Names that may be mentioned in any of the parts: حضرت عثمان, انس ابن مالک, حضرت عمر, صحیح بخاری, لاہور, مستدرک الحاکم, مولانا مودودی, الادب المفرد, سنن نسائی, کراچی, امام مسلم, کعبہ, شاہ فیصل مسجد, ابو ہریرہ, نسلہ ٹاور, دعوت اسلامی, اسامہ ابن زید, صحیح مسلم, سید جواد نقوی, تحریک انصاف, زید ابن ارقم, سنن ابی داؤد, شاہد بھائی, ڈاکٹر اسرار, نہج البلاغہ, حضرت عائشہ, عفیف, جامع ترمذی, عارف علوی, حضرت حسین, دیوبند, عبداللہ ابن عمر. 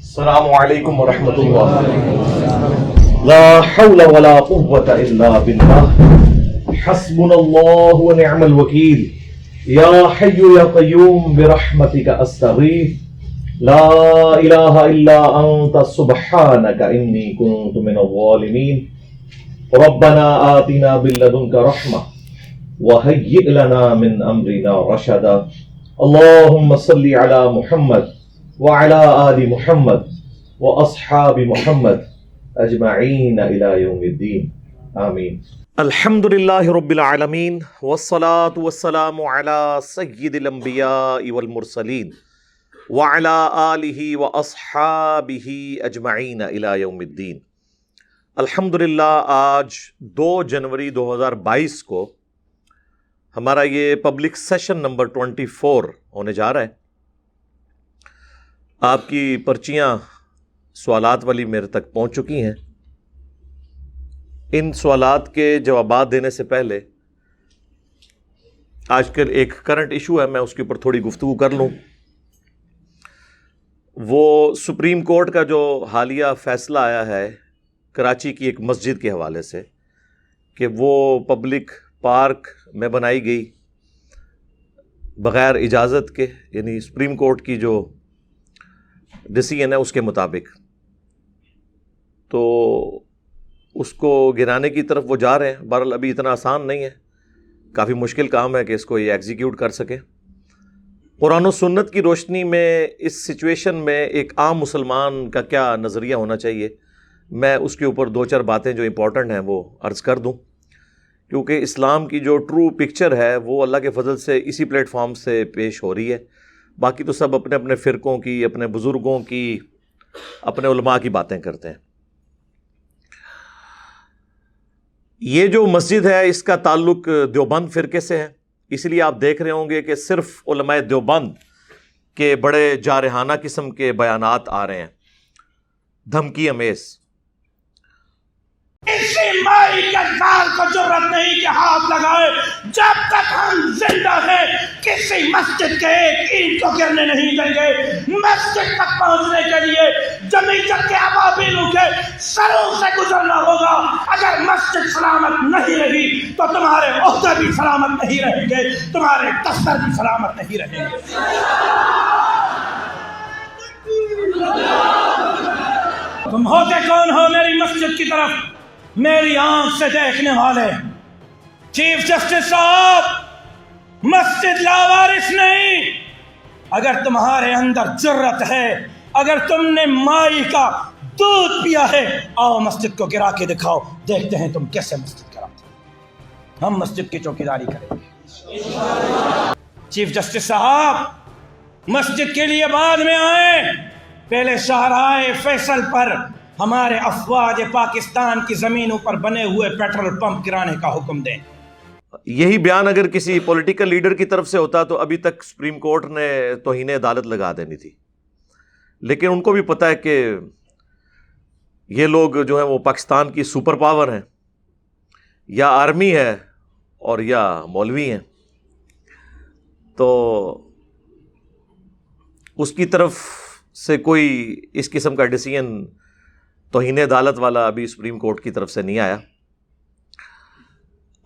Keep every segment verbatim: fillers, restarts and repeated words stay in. السلام علیکم ورحمۃ اللہ. لا حول ولا قوۃ الا باللہ. حسبنا اللہ ونعم الوکیل. یا حی یا قیوم برحمتک استغیث. لا الہ الا انت سبحانک انی کنت من الظالمین. ربنا آتنا باللدنک رحمہ وهيئ لنا من امرنا رشدا. اللهم صل على محمد وعلى آل محمد واصحاب محمد اجمعين الى يوم الدين. آمين. الحمد لله رب العالمين والصلاة والسلام على سيد الانبياء والمرسلين وعلى آله واصحابه اجمعين الى يوم الدين. الحمدللہ آج دو جنوری دو ہزار بائیس کو ہمارا یہ public session number twenty four ہونے جا رہا ہے. آپ کی پرچیاں سوالات والی میرے تک پہنچ چکی ہیں. ان سوالات کے جوابات دینے سے پہلے آج کل ایک کرنٹ ایشو ہے, میں اس کے اوپر تھوڑی گفتگو کر لوں. وہ سپریم کورٹ کا جو حالیہ فیصلہ آیا ہے کراچی کی ایک مسجد کے حوالے سے کہ وہ پبلک پارک میں بنائی گئی بغیر اجازت کے, یعنی سپریم کورٹ کی جو ڈیسیژن ہے اس کے مطابق, تو اس کو گرانے کی طرف وہ جا رہے ہیں. بہرحال ابھی اتنا آسان نہیں ہے, کافی مشکل کام ہے کہ اس کو یہ ایگزیکیوٹ کر سکیں. قرآن و سنت کی روشنی میں اس سچویشن میں ایک عام مسلمان کا کیا نظریہ ہونا چاہیے, میں اس کے اوپر دو چار باتیں جو امپورٹنٹ ہیں وہ عرض کر دوں, کیونکہ اسلام کی جو ٹرو پکچر ہے وہ اللہ کے فضل سے اسی پلیٹ فارم سے پیش ہو رہی ہے. باقی تو سب اپنے اپنے فرقوں کی, اپنے بزرگوں کی, اپنے علماء کی باتیں کرتے ہیں. یہ جو مسجد ہے اس کا تعلق دیوبند فرقے سے ہے, اس لیے آپ دیکھ رہے ہوں گے کہ صرف علماء دیوبند کے بڑے جارحانہ قسم کے بیانات آ رہے ہیں, دھمکی امیز. اسی مائی گدار کو جرات نہیں کہ ہاتھ لگائے جب تک ہم زندہ ہیں, کسی مسجد کے ایک اینٹ کو گرنے نہیں دیں گے. مسجد تک پہنچنے کے لیے جمیت کے ابابیلوں کے سروں سے گزرنا ہوگا. اگر مسجد سلامت نہیں رہی تو تمہارے عہدے بھی سلامت نہیں رہیں گے, تمہارے دفتر بھی سلامت نہیں رہیں گے. تم ہوتے کون ہو میری مسجد کی طرف میری آنکھ سے دیکھنے والے؟ چیف جسٹس صاحب, مسجد لاوارث نہیں. اگر تمہارے اندر جرت ہے, اگر تم نے مائی کا دودھ پیا ہے, آؤ مسجد کو گرا کے دکھاؤ, دیکھتے ہیں تم کیسے مسجد گراتے ہیں. ہم مسجد کی چوکیداری کریں گے. چیف جسٹس صاحب مسجد کے لیے بعد میں آئے, پہلے شاہراہِ فیصل پر ہمارے افواج پاکستان کی زمینوں پر بنے ہوئے پیٹرول پمپ گرانے کا حکم دیں. یہی بیان اگر کسی پولیٹیکل لیڈر کی طرف سے ہوتا تو ابھی تک سپریم کورٹ نے توہین عدالت لگا دینی تھی, لیکن ان کو بھی پتہ ہے کہ یہ لوگ جو ہیں وہ پاکستان کی سپر پاور ہیں, یا آرمی ہے اور یا مولوی ہیں, تو اس کی طرف سے کوئی اس قسم کا ڈیسیژن توہین عدالت والا ابھی سپریم کورٹ کی طرف سے نہیں آیا.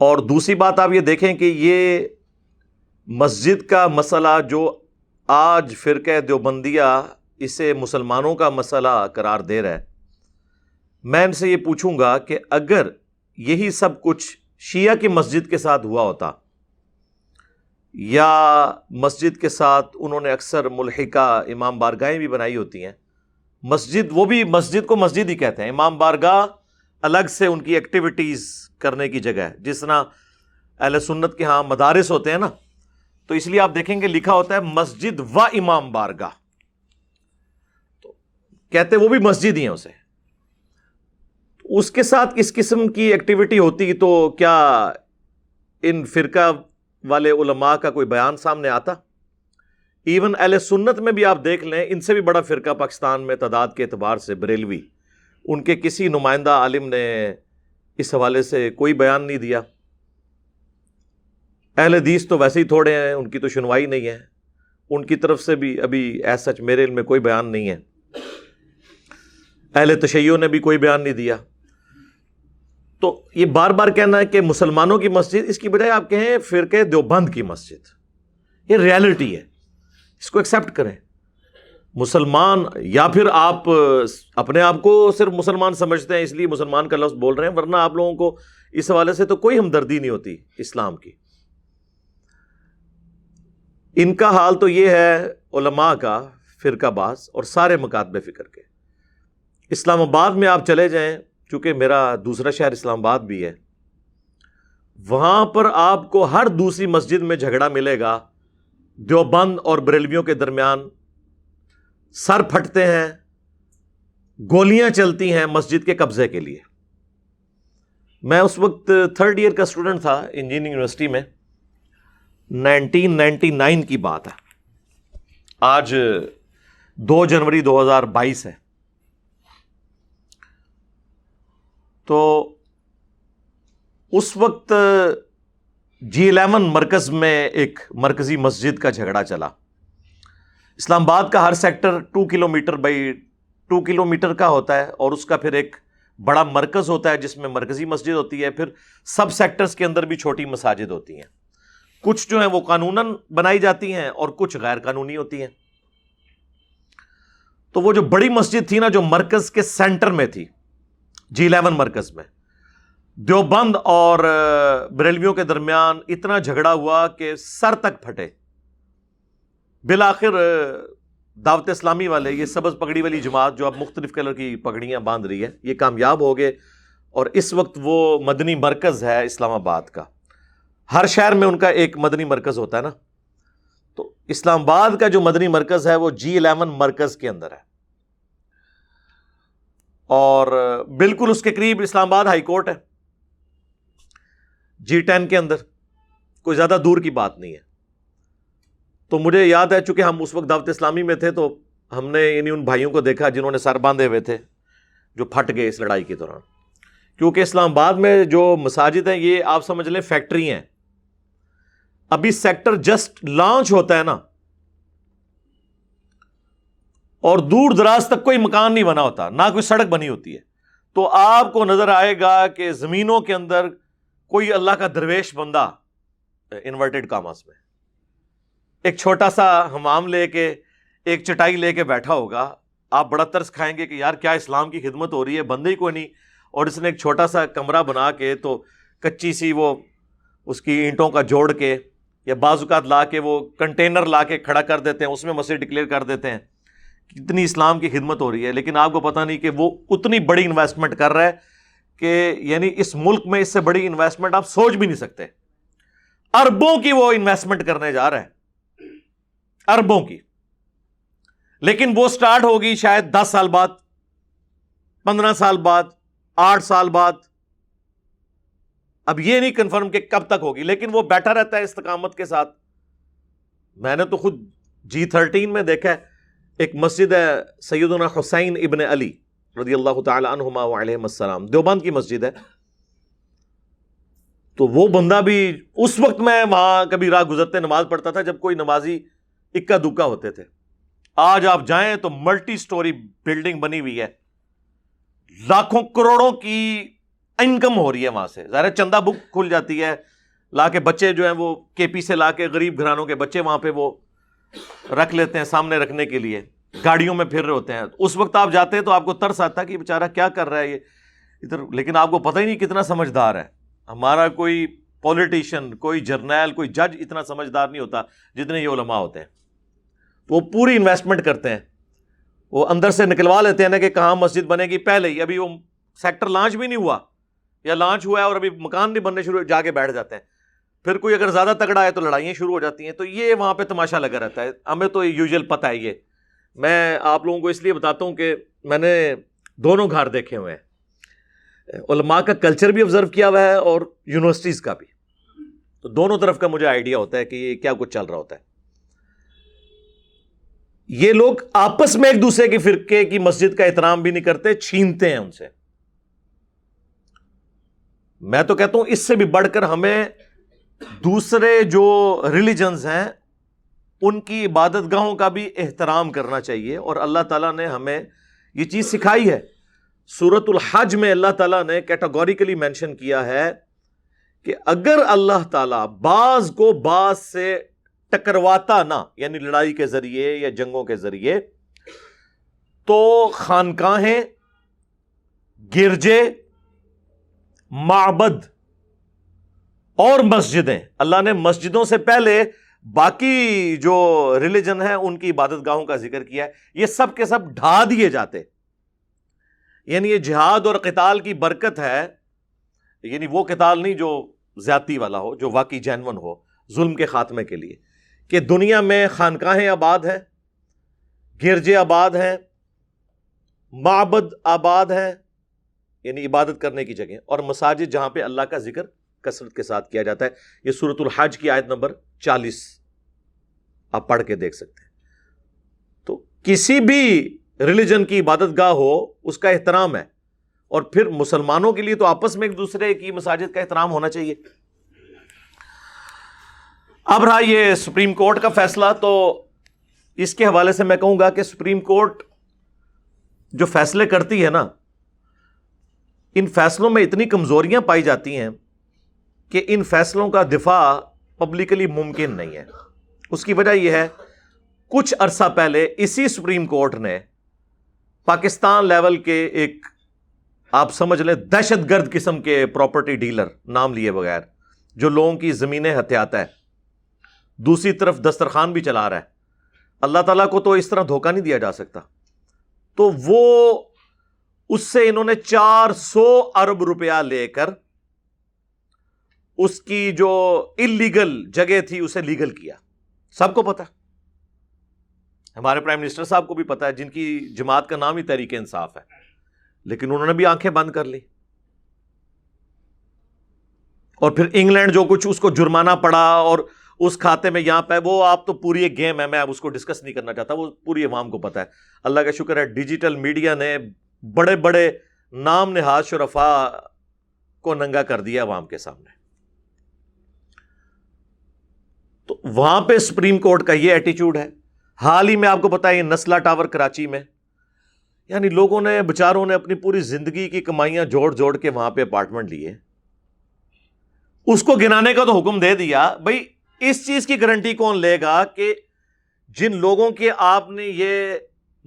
اور دوسری بات آپ یہ دیکھیں کہ یہ مسجد کا مسئلہ جو آج فرقہ دیوبندیہ اسے مسلمانوں کا مسئلہ قرار دے رہا ہے, میں ان سے یہ پوچھوں گا کہ اگر یہی سب کچھ شیعہ کی مسجد کے ساتھ ہوا ہوتا, یا مسجد کے ساتھ انہوں نے اکثر ملحقہ امام بارگاہیں بھی بنائی ہوتی ہیں, مسجد وہ بھی مسجد کو مسجد ہی کہتے ہیں, امام بارگاہ الگ سے ان کی ایکٹیویٹیز کرنے کی جگہ ہے. جس طرح اہل سنت کے ہاں مدارس ہوتے ہیں نا, تو اس لیے آپ دیکھیں گے لکھا ہوتا ہے مسجد و امام بارگاہ, تو کہتے وہ بھی مسجد ہی ہیں اسے. اس کے ساتھ اس قسم کی ایکٹیویٹی ہوتی تو کیا ان فرقہ والے علماء کا کوئی بیان سامنے آتا؟ ایون اہل سنت میں بھی آپ دیکھ لیں, ان سے بھی بڑا فرقہ پاکستان میں تعداد کے اعتبار سے بریلوی, ان کے کسی نمائندہ عالم نے اس حوالے سے کوئی بیان نہیں دیا. اہل حدیث تو ویسے ہی تھوڑے ہیں, ان کی تو سنوائی نہیں ہے, ان کی طرف سے بھی ابھی ایز سچ میرے علم میں کوئی بیان نہیں ہے. اہل تشیعوں نے بھی کوئی بیان نہیں دیا. تو یہ بار بار کہنا ہے کہ مسلمانوں کی مسجد، اس کی بجائے آپ کہیں فرقہ دیوبند کی مسجد. یہ ریالٹی ہے، اس کو ایکسیپٹ کریں. مسلمان، یا پھر آپ اپنے آپ کو صرف مسلمان سمجھتے ہیں اس لیے مسلمان کا لفظ بول رہے ہیں، ورنہ آپ لوگوں کو اس حوالے سے تو کوئی ہمدردی نہیں ہوتی اسلام کی. ان کا حال تو یہ ہے علماء کا، فرقہ باز اور سارے مکاتب فکر کے. اسلام آباد میں آپ چلے جائیں، چونکہ میرا دوسرا شہر اسلام آباد بھی ہے، وہاں پر آپ کو ہر دوسری مسجد میں جھگڑا ملے گا دیوبند اور بریلویوں کے درمیان. سر پھٹتے ہیں، گولیاں چلتی ہیں مسجد کے قبضے کے لیے. میں اس وقت تھرڈ ایئر کا اسٹوڈنٹ تھا انجینئرنگ یونیورسٹی میں، نائنٹین نائنٹی نائن کی بات ہے، آج دو جنوری دو ہزار بائیس ہے. تو اس وقت جی الیون مرکز میں ایک مرکزی مسجد کا جھگڑا چلا. اسلام آباد کا ہر sector two kilometre by two kilometre کا ہوتا ہے، اور اس کا پھر ایک بڑا مرکز ہوتا ہے جس میں مرکزی مسجد ہوتی ہے، پھر سب سیکٹرز کے اندر بھی چھوٹی مساجد ہوتی ہیں. کچھ جو ہیں وہ قانوناً بنائی جاتی ہیں اور کچھ غیر قانونی ہوتی ہیں. تو وہ جو بڑی مسجد تھی نا، جو مرکز کے سینٹر میں تھی، جی الیون مرکز میں، دیوبند اور بریلویوں کے درمیان اتنا جھگڑا ہوا کہ سر تک پھٹے. بالآخر دعوت اسلامی والے، یہ سبز پگڑی والی جماعت جو اب مختلف کلر کی پگڑیاں باندھ رہی ہے، یہ کامیاب ہو گئے. اور اس وقت وہ مدنی مرکز ہے اسلام آباد کا، ہر شہر میں ان کا ایک مدنی مرکز ہوتا ہے نا. تو اسلام آباد کا جو مدنی مرکز ہے وہ جی الیون مرکز کے اندر ہے، اور بالکل اس کے قریب اسلام آباد ہائی کورٹ ہے جی ٹین کے اندر، کوئی زیادہ دور کی بات نہیں ہے. تو مجھے یاد ہے، چونکہ ہم اس وقت دعوت اسلامی میں تھے، تو ہم نے یعنی ان بھائیوں کو دیکھا جنہوں نے سر باندھے ہوئے تھے، جو پھٹ گئے اس لڑائی کے دوران. کیونکہ اسلام آباد میں جو مساجد ہیں یہ آپ سمجھ لیں فیکٹری ہیں. ابھی سیکٹر جسٹ لانچ ہوتا ہے نا، اور دور دراز تک کوئی مکان نہیں بنا ہوتا، نہ کوئی سڑک بنی ہوتی ہے. تو آپ کو نظر آئے گا کہ زمینوں کے اندر کوئی اللہ کا درویش بندہ، انورٹڈ کاماس میں، ایک چھوٹا سا حمام لے کے ایک چٹائی لے کے بیٹھا ہوگا. آپ بڑا ترس کھائیں گے کہ یار کیا اسلام کی خدمت ہو رہی ہے، بندے ہی کوئی نہیں، اور اس نے ایک چھوٹا سا کمرہ بنا کے، تو کچی سی وہ اس کی اینٹوں کا جوڑ کے، یا بعض اوقات لا کے وہ کنٹینر لا کے کھڑا کر دیتے ہیں، اس میں مسجد ڈکلیئر کر دیتے ہیں. کتنی اسلام کی خدمت ہو رہی ہے، لیکن آپ کو پتہ نہیں کہ وہ اتنی بڑی انویسٹمنٹ کر رہا ہے کہ یعنی اس ملک میں اس سے بڑی انویسٹمنٹ آپ سوچ بھی نہیں سکتے. اربوں کی وہ انویسٹمنٹ کرنے جا رہا ہے، اربوں کی، لیکن وہ سٹارٹ ہوگی شاید دس سال بعد، پندرہ سال بعد، آٹھ سال بعد. اب یہ نہیں کنفرم کہ کب تک ہوگی، لیکن وہ بیٹھا رہتا ہے استقامت کے ساتھ. میں نے تو خود جی تھرٹین میں دیکھا ہے، ایک مسجد ہے سیدنا حسین ابن علی رضی اللہ تعالی عنہما وعلیہم السلام، دیوبند کی مسجد ہے. تو وہ بندہ بھی، اس وقت میں وہاں کبھی راہ گزرتے نماز پڑھتا تھا جب کوئی نمازی اکا دکا ہوتے تھے. آج آپ جائیں تو ملٹی سٹوری بلڈنگ بنی ہوئی ہے، لاکھوں کروڑوں کی انکم ہو رہی ہے وہاں سے. ظاہر ہے چندہ بک کھل جاتی ہے، لا کے بچے جو ہیں وہ کے پی سے لا کے، غریب گھرانوں کے بچے وہاں پہ وہ رکھ لیتے ہیں سامنے رکھنے کے لیے، گاڑیوں میں پھر رہے ہوتے ہیں. اس وقت آپ جاتے ہیں تو آپ کو ترس آتا ہے کہ بیچارہ کیا کر رہا ہے یہ ادھر، لیکن آپ کو پتہ ہی نہیں کتنا سمجھدار ہے. ہمارا کوئی پولیٹیشین، کوئی جرنیل، کوئی جج اتنا سمجھدار نہیں ہوتا جتنے یہ علماء ہوتے ہیں. تو وہ پوری انویسٹمنٹ کرتے ہیں، وہ اندر سے نکلوا لیتے ہیں نا کہ کہاں مسجد بنے گی پہلے ہی، ابھی وہ سیکٹر لانچ بھی نہیں ہوا، یا لانچ ہوا ہے اور ابھی مکان نہیں بننے شروع، جا کے بیٹھ جاتے ہیں. پھر کوئی اگر زیادہ تگڑا ہے تو لڑائیاں شروع ہو جاتی ہیں. تو یہ وہاں پہ تماشا لگا رہتا ہے. ہمیں تو یوزول پتہ ہے، یہ میں آپ لوگوں کو اس لیے بتاتا ہوں کہ میں نے دونوں گھر دیکھے ہوئے ہیں، علماء کا کلچر بھی آبزرو کیا ہوا ہے اور یونیورسٹیز کا بھی. تو دونوں طرف کا مجھے آئیڈیا ہوتا ہے کہ یہ کیا کچھ چل رہا ہوتا ہے. یہ لوگ آپس میں ایک دوسرے کی فرقے کی مسجد کا احترام بھی نہیں کرتے، چھینتے ہیں ان سے. میں تو کہتا ہوں اس سے بھی بڑھ کر ہمیں دوسرے جو ریلیجنز ہیں ان کی عبادت گاہوں کا بھی احترام کرنا چاہیے، اور اللہ تعالیٰ نے ہمیں یہ چیز سکھائی ہے. سورۃ الحج میں اللہ تعالیٰ نے کیٹاگوریکلی مینشن کیا ہے کہ اگر اللہ تعالیٰ بعض کو بعض سے ٹکرواتا نہ، یعنی لڑائی کے ذریعے یا جنگوں کے ذریعے، تو خانقاہیں، گرجے، معبد اور مسجدیں، اللہ نے مسجدوں سے پہلے باقی جو ریلیجن ہیں ان کی عبادت گاہوں کا ذکر کیا ہے، یہ سب کے سب ڈھا دیے جاتے. یعنی یہ جہاد اور قتال کی برکت ہے، یعنی وہ قتال نہیں جو زیادتی والا ہو، جو واقعی جینون ہو ظلم کے خاتمے کے لیے، کہ دنیا میں خانقاہیں آباد ہیں، گرجے آباد ہیں، معبد آباد ہیں، یعنی عبادت کرنے کی جگہیں، اور مساجد جہاں پہ اللہ کا ذکر کثرت کے ساتھ کیا جاتا ہے. یہ سورۃ الحج کی آیت نمبر چالیس آپ پڑھ کے دیکھ سکتے ہیں. تو کسی بھی ریلیجن کی عبادت گاہ ہو اس کا احترام ہے، اور پھر مسلمانوں کے لیے تو آپس میں ایک دوسرے کی مساجد کا احترام ہونا چاہیے. اب رہا یہ سپریم کورٹ کا فیصلہ، تو اس کے حوالے سے میں کہوں گا کہ سپریم کورٹ جو فیصلے کرتی ہے نا، ان فیصلوں میں اتنی کمزوریاں پائی جاتی ہیں کہ ان فیصلوں کا دفاع پبلکلی ممکن نہیں ہے. اس کی وجہ یہ ہے، کچھ عرصہ پہلے اسی سپریم کورٹ نے پاکستان لیول کے ایک، آپ سمجھ لیں، دہشت گرد قسم کے پراپرٹی ڈیلر، نام لیے بغیر، جو لوگوں کی زمینیں ہتھیاتا ہے، دوسری طرف دسترخوان بھی چلا رہا ہے. اللہ تعالیٰ کو تو اس طرح دھوکہ نہیں دیا جا سکتا. تو وہ اس سے انہوں نے چار سو ارب روپیہ لے کر اس کی جو اللیگل جگہ تھی اسے لیگل کیا. سب کو پتہ ہے، ہمارے پرائم منسٹر صاحب کو بھی پتہ ہے، جن کی جماعت کا نام ہی تحریک انصاف ہے، لیکن انہوں نے بھی آنکھیں بند کر لی. اور پھر انگلینڈ جو کچھ اس کو جرمانہ پڑا اور اس کھاتے میں یہاں پہ وہ آپ تو پوری ایک گیم ہے، میں اب اس کو ڈسکس نہیں کرنا چاہتا، وہ پوری عوام کو پتہ ہے. اللہ کا شکر ہے ڈیجیٹل میڈیا نے بڑے بڑے نام نہاد شرفاء کو ننگا کر دیا عوام کے سامنے. تو وہاں پہ سپریم کورٹ کا یہ ایٹیچیوڈ ہے. حال ہی میں آپ کو پتہ ہے نسلہ ٹاور کراچی میں، یعنی لوگوں نے، بچاروں نے اپنی پوری زندگی کی کمائیاں جوڑ جوڑ کے وہاں پہ اپارٹمنٹ لیے. اس کو گنانے کا تو حکم دے دیا، بھائی اس چیز کی گارنٹی کون لے گا کہ جن لوگوں کے آپ نے یہ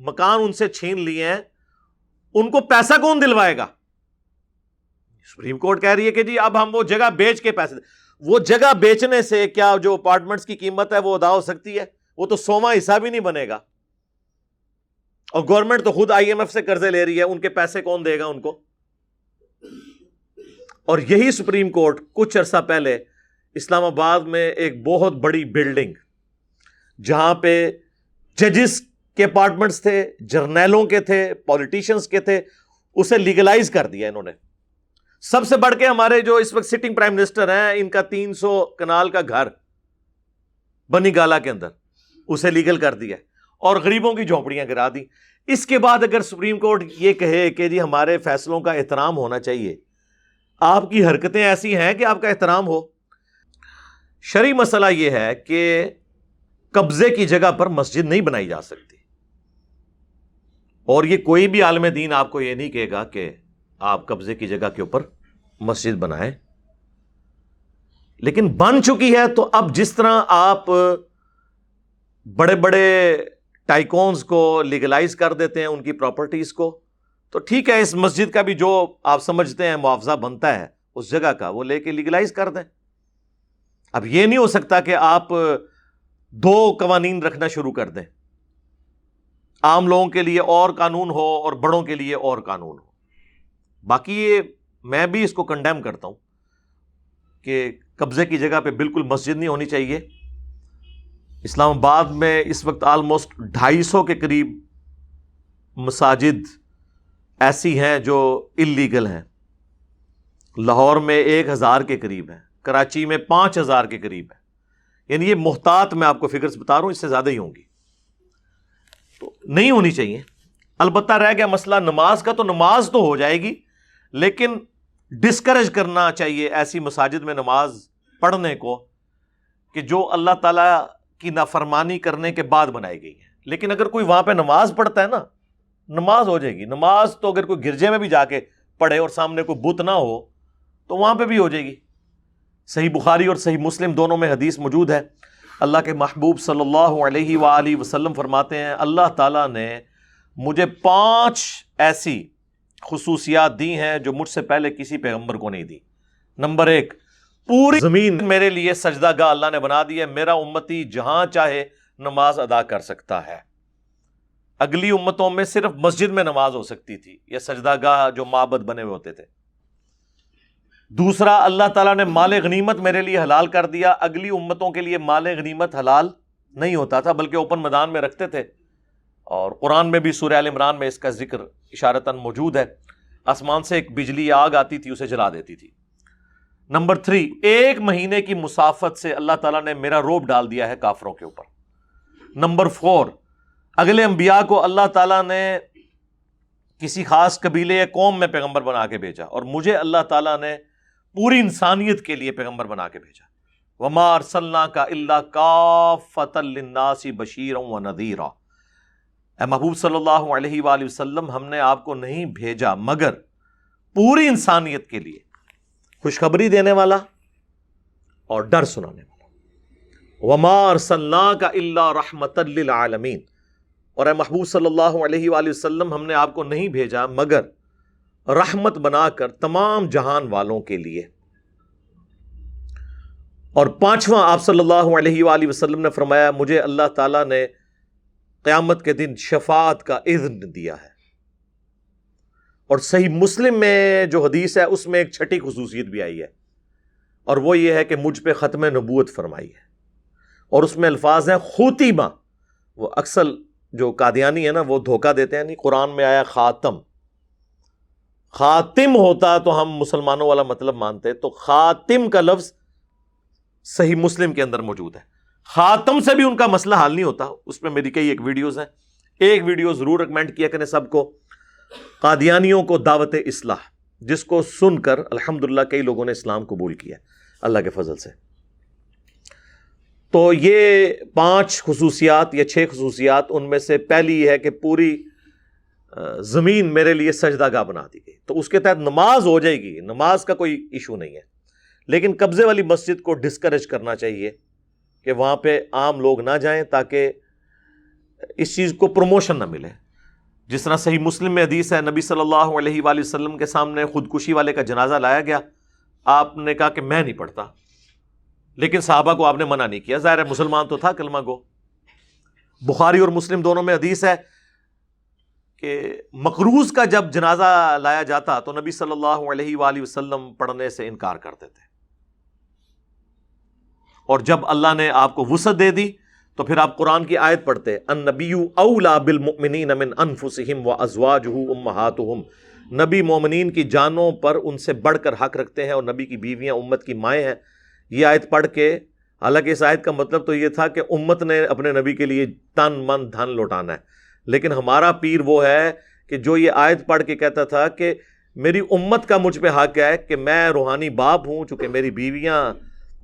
مکان ان سے چھین لیے ہیں ان کو پیسہ کون دلوائے گا؟ سپریم کورٹ کہہ رہی ہے کہ جی اب ہم وہ جگہ بیچ کے پیسے دیں. وہ جگہ بیچنے سے کیا جو اپارٹمنٹس کی قیمت ہے وہ ادا ہو سکتی ہے؟ وہ تو سوما حصہ بھی نہیں بنے گا. اور گورنمنٹ تو خود آئی ایم ایف سے قرضے لے رہی ہے، ان کے پیسے کون دے گا ان کو؟ اور یہی سپریم کورٹ کچھ عرصہ پہلے اسلام آباد میں ایک بہت بڑی بلڈنگ جہاں پہ ججز کے اپارٹمنٹس تھے، جرنیلوں کے تھے، پولیٹیشنز کے تھے، اسے لیگلائز کر دیا انہوں نے. سب سے بڑھ کے ہمارے جو اس وقت سٹنگ پرائم منسٹر ہیں، ان کا تین سو کنال کا گھر بنی گالا کے اندر، اسے لیگل کر دیا اور غریبوں کی جھونپڑیاں گرا دی. اس کے بعد اگر سپریم کورٹ یہ کہے کہ جی ہمارے فیصلوں کا احترام ہونا چاہیے، آپ کی حرکتیں ایسی ہیں کہ آپ کا احترام ہو. شرعی مسئلہ یہ ہے کہ قبضے کی جگہ پر مسجد نہیں بنائی جا سکتی، اور یہ کوئی بھی عالم دین آپ کو یہ نہیں کہے گا کہ آپ قبضے کی جگہ کے اوپر مسجد بنائیں. لیکن بن چکی ہے، تو اب جس طرح آپ بڑے بڑے ٹائیکونز کو لیگلائز کر دیتے ہیں، ان کی پراپرٹیز کو، تو ٹھیک ہے اس مسجد کا بھی جو آپ سمجھتے ہیں معاوضہ بنتا ہے اس جگہ کا، وہ لے کے لیگلائز کر دیں. اب یہ نہیں ہو سکتا کہ آپ دو قوانین رکھنا شروع کر دیں، عام لوگوں کے لیے اور قانون ہو اور بڑوں کے لیے اور قانون ہو. باقی یہ میں بھی اس کو کنڈیم کرتا ہوں کہ قبضے کی جگہ پہ بالکل مسجد نہیں ہونی چاہیے. اسلام آباد میں اس وقت آلموسٹ ڈھائی سو کے قریب مساجد ایسی ہیں جو اللیگل ہیں. لاہور میں ایک ہزار کے قریب ہیں، کراچی میں پانچ ہزار کے قریب ہیں. یعنی یہ محتاط میں آپ کو فگرز بتا رہا ہوں، اس سے زیادہ ہی ہوں گی، تو نہیں ہونی چاہیے. البتہ رہ گیا مسئلہ نماز کا، تو نماز تو ہو جائے گی، لیکن ڈسکریج کرنا چاہیے ایسی مساجد میں نماز پڑھنے کو کہ جو اللہ تعالیٰ کی نافرمانی کرنے کے بعد بنائی گئی ہے. لیکن اگر کوئی وہاں پہ نماز پڑھتا ہے نا، نماز ہو جائے گی. نماز تو اگر کوئی گرجے میں بھی جا کے پڑھے اور سامنے کوئی بت نہ ہو تو وہاں پہ بھی ہو جائے گی. صحیح بخاری اور صحیح مسلم دونوں میں حدیث موجود ہے. اللہ کے محبوب صلی اللہ علیہ وآلہ وسلم فرماتے ہیں اللہ تعالیٰ نے مجھے پانچ ایسی خصوصیات دی ہیں جو مجھ سے پہلے کسی پیغمبر کو نہیں دی. نمبر ایک، پوری زمین میرے لیے سجدہ گاہ اللہ نے بنا دی ہے. میرا امتی جہاں چاہے نماز ادا کر سکتا ہے. اگلی امتوں میں صرف مسجد میں نماز ہو سکتی تھی یا سجدہ گاہ جو معبد بنے ہوئے ہوتے تھے. دوسرا، اللہ تعالیٰ نے مال غنیمت میرے لیے حلال کر دیا. اگلی امتوں کے لیے مال غنیمت حلال نہیں ہوتا تھا بلکہ اوپن میدان میں رکھتے تھے، اور قرآن میں بھی سورہ آل عمران میں اس کا ذکر اشارتاً موجود ہے. آسمان سے ایک بجلی آگ آتی تھی، اسے جلا دیتی تھی. نمبر تھری، ایک مہینے کی مسافت سے اللہ تعالیٰ نے میرا روب ڈال دیا ہے کافروں کے اوپر. نمبر فور، اگلے انبیاء کو اللہ تعالیٰ نے کسی خاص قبیلے یا قوم میں پیغمبر بنا کے بھیجا، اور مجھے اللہ تعالیٰ نے پوری انسانیت کے لیے پیغمبر بنا کے بھیجا. وما ارسلناک الا کافۃ للناس بشیرا ونذیرا. اے محبوب صلی اللہ علیہ وآلہ وسلم، ہم نے آپ کو نہیں بھیجا مگر پوری انسانیت کے لیے خوشخبری دینے والا اور ڈر سنانے والا. وما ارسلناک الا رحمۃ للعالمین. اور اے محبوب صلی اللہ علیہ وآلہ وسلم، ہم نے آپ کو نہیں بھیجا مگر رحمت بنا کر تمام جہان والوں کے لیے. اور پانچواں، آپ صلی اللہ علیہ وآلہ وسلم نے فرمایا مجھے اللہ تعالیٰ نے قیامت کے دن شفاعت کا اذن دیا ہے. اور صحیح مسلم میں جو حدیث ہے اس میں ایک چھٹی خصوصیت بھی آئی ہے، اور وہ یہ ہے کہ مجھ پہ ختم نبوت فرمائی ہے. اور اس میں الفاظ ہیں خوتیمہ. وہ اکثر جو قادیانی ہے نا وہ دھوکہ دیتے ہیں، نہیں قرآن میں آیا خاتم، خاتم ہوتا تو ہم مسلمانوں والا مطلب مانتے. تو خاتم کا لفظ صحیح مسلم کے اندر موجود ہے. خاتم سے بھی ان کا مسئلہ حل نہیں ہوتا. اس پہ میری کئی ایک ویڈیوز ہیں، ایک ویڈیو ضرور ریکمینڈ کیا کریں سب کو، قادیانیوں کو دعوت اصلاح، جس کو سن کر الحمدللہ کئی لوگوں نے اسلام قبول کیا اللہ کے فضل سے. تو یہ پانچ خصوصیات یا چھ خصوصیات، ان میں سے پہلی یہ ہے کہ پوری زمین میرے لیے سجدہ گاہ بنا دی گئی، تو اس کے تحت نماز ہو جائے گی، نماز کا کوئی ایشو نہیں ہے. لیکن قبضے والی مسجد کو ڈسکریج کرنا چاہیے کہ وہاں پہ عام لوگ نہ جائیں تاکہ اس چیز کو پروموشن نہ ملے. جس طرح صحیح مسلم میں حدیث ہے، نبی صلی اللہ علیہ وآلہ وسلم کے سامنے خودکشی والے کا جنازہ لایا گیا، آپ نے کہا کہ میں نہیں پڑھتا، لیکن صحابہ کو آپ نے منع نہیں کیا، ظاہر ہے مسلمان تو تھا کلمہ گو. بخاری اور مسلم دونوں میں حدیث ہے کہ مقروض کا جب جنازہ لایا جاتا تو نبی صلی اللہ علیہ وآلہ وسلم پڑھنے سے انکار کرتے تھے، اور جب اللہ نے آپ کو وسعت دے دی تو پھر آپ قرآن کی آیت پڑھتے، النبی اولا بالمؤمنین من انفسہم وازواجہ امہاتہم. نبی مومنین کی جانوں پر ان سے بڑھ کر حق رکھتے ہیں، اور نبی کی بیویاں امت کی مائیں ہیں. یہ آیت پڑھ کے، حالانکہ اس آیت کا مطلب تو یہ تھا کہ امت نے اپنے نبی کے لیے تن من دھن لوٹانا ہے، لیکن ہمارا پیر وہ ہے کہ جو یہ آیت پڑھ کے کہتا تھا کہ میری امت کا مجھ پہ حق ہے کہ میں روحانی باپ ہوں، چونکہ میری بیویاں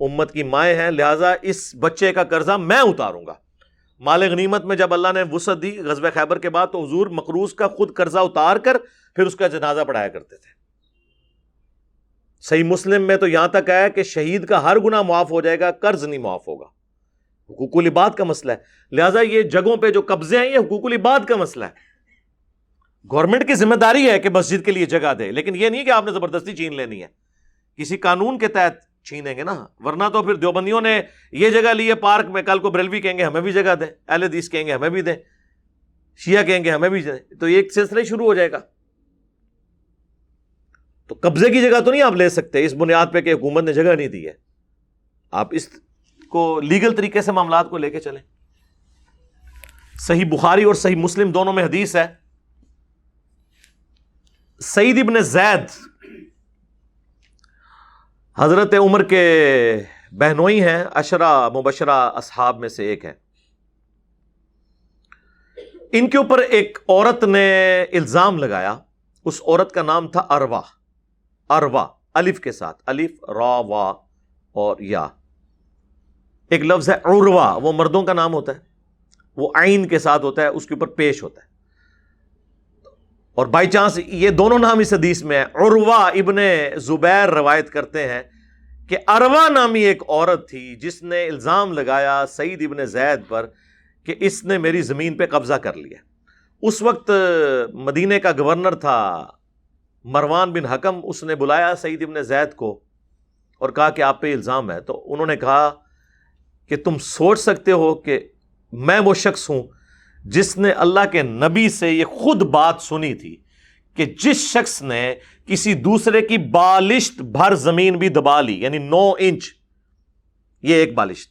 امت کی مائیں ہیں، لہٰذا اس بچے کا قرضہ میں اتاروں گا. مال غنیمت میں جب اللہ نے وسعت دی غزوہ خیبر کے بعد، تو حضور مقروض کا خود قرضہ اتار کر پھر اس کا جنازہ پڑھایا کرتے تھے. صحیح مسلم میں تو یہاں تک آیا کہ شہید کا ہر گناہ معاف ہو جائے گا، قرض نہیں معاف ہوگا. حقوق العباد کا مسئلہ ہے، لہٰذا یہ جگہوں پہ جو قبضے ہیں یہ حقوق العباد کا مسئلہ ہے. گورنمنٹ کی ذمہ داری ہے کہ مسجد کے لیے جگہ دے، لیکن یہ نہیں کہ آپ نے زبردستی چھین لینی ہے، کسی قانون کے تحت چھینیں گے نا. ورنہ تو پھر دیوبندیوں نے یہ جگہ لی ہے پارک میں، کل کو بریلوی کہیں گے ہمیں بھی جگہ دیں، اہل حدیث کہیں گے ہمیں بھی دیں، شیعہ کہیں گے ہمیں بھی دیں، تو یہ ایک سلسلہ شروع ہو جائے گا. تو قبضے کی جگہ تو نہیں آپ لے سکتے اس بنیاد پہ کہ حکومت نے جگہ نہیں دی ہے. آپ اس کو لیگل طریقے سے معاملات کو لے کے چلیں. صحیح بخاری اور صحیح مسلم دونوں میں حدیث ہے، سعید ابن زید حضرت عمر کے بہنوئی ہیں، عشرہ مبشرہ اصحاب میں سے ایک ہیں. ان کے اوپر ایک عورت نے الزام لگایا. اس عورت کا نام تھا اروا، اروا الف کے ساتھ، الف را وا اور یا. ایک لفظ ہے عروا، وہ مردوں کا نام ہوتا ہے، وہ عین کے ساتھ ہوتا ہے، اس کے اوپر پیش ہوتا ہے. اور بائی چانس یہ دونوں نام اس حدیث میں ہیں. عروہ ابن زبیر روایت کرتے ہیں کہ اروا نامی ایک عورت تھی جس نے الزام لگایا سعید ابن زید پر کہ اس نے میری زمین پہ قبضہ کر لیا. اس وقت مدینے کا گورنر تھا مروان بن حکم, اس نے بلایا سعید ابن زید کو اور کہا کہ آپ پہ الزام ہے. تو انہوں نے کہا کہ تم سوچ سکتے ہو کہ میں وہ شخص ہوں جس نے اللہ کے نبی سے یہ خود بات سنی تھی کہ جس شخص نے کسی دوسرے کی بالشت بھر زمین بھی دبا لی, یعنی نو انچ یہ ایک بالشت,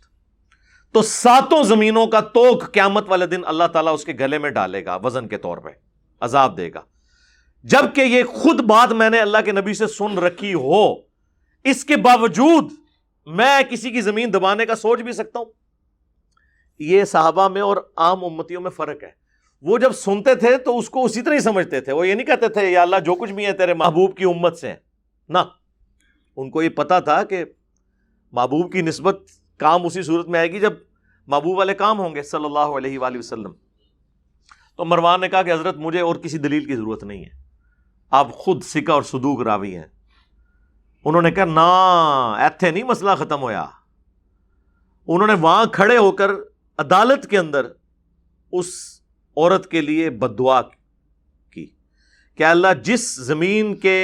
تو ساتوں زمینوں کا توق قیامت والے دن اللہ تعالیٰ اس کے گلے میں ڈالے گا وزن کے طور پہ, عذاب دے گا. جبکہ یہ خود بات میں نے اللہ کے نبی سے سن رکھی ہو, اس کے باوجود میں کسی کی زمین دبانے کا سوچ بھی سکتا ہوں. یہ صحابہ میں اور عام امتیوں میں فرق ہے. وہ جب سنتے تھے تو اس کو اسی طرح ہی سمجھتے تھے, وہ یہ نہیں کہتے تھے یا اللہ جو کچھ بھی ہے تیرے محبوب کی امت سے ہیں. نہ, ان کو یہ پتا تھا کہ محبوب کی نسبت کام اسی صورت میں آئے گی جب محبوب والے کام ہوں گے صلی اللہ علیہ وآلہ وسلم. تو مروان نے کہا کہ حضرت مجھے اور کسی دلیل کی ضرورت نہیں ہے, آپ خود سکہ اور صدوق راوی ہیں. انہوں نے کہا نا ایتھے نہیں مسئلہ ختم ہویا. انہوں نے وہاں کھڑے ہو کر عدالت کے اندر اس عورت کے لیے بد دعا کی کہ اللہ جس زمین کے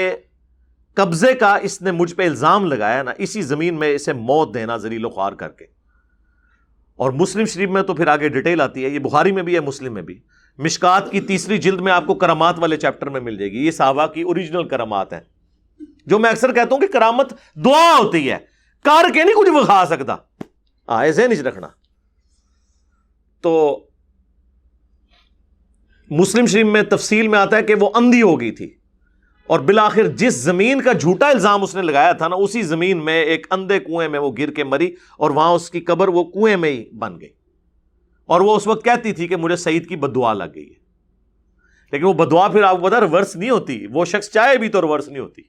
قبضے کا اس نے مجھ پہ الزام لگایا نا, اسی زمین میں اسے موت دینا ذلیل و خوار کر کے. اور مسلم شریف میں تو پھر آگے ڈیٹیل آتی ہے, یہ بخاری میں بھی ہے مسلم میں بھی, مشکات کی تیسری جلد میں آپ کو کرامات والے چیپٹر میں مل جائے گی. یہ صحابہ کی اوریجنل کرامات ہیں, جو میں اکثر کہتا ہوں کہ کرامت دعا ہوتی ہے, کر کے نہیں کچھ بخا سکتا, آئے ذہن رکھنا. تو مسلم شریف میں تفصیل میں آتا ہے کہ وہ اندھی ہو گئی تھی اور بالآخر جس زمین کا جھوٹا الزام اس نے لگایا تھا نا, اسی زمین میں ایک اندھے کنویں میں وہ گر کے مری اور وہاں اس کی قبر وہ کنویں میں ہی بن گئی. اور وہ اس وقت کہتی تھی کہ مجھے سعید کی بدعا لگ گئی ہے, لیکن وہ بدعا پھر آپ کو پتا ریورس نہیں ہوتی, وہ شخص چاہے بھی تو ریورس نہیں ہوتی,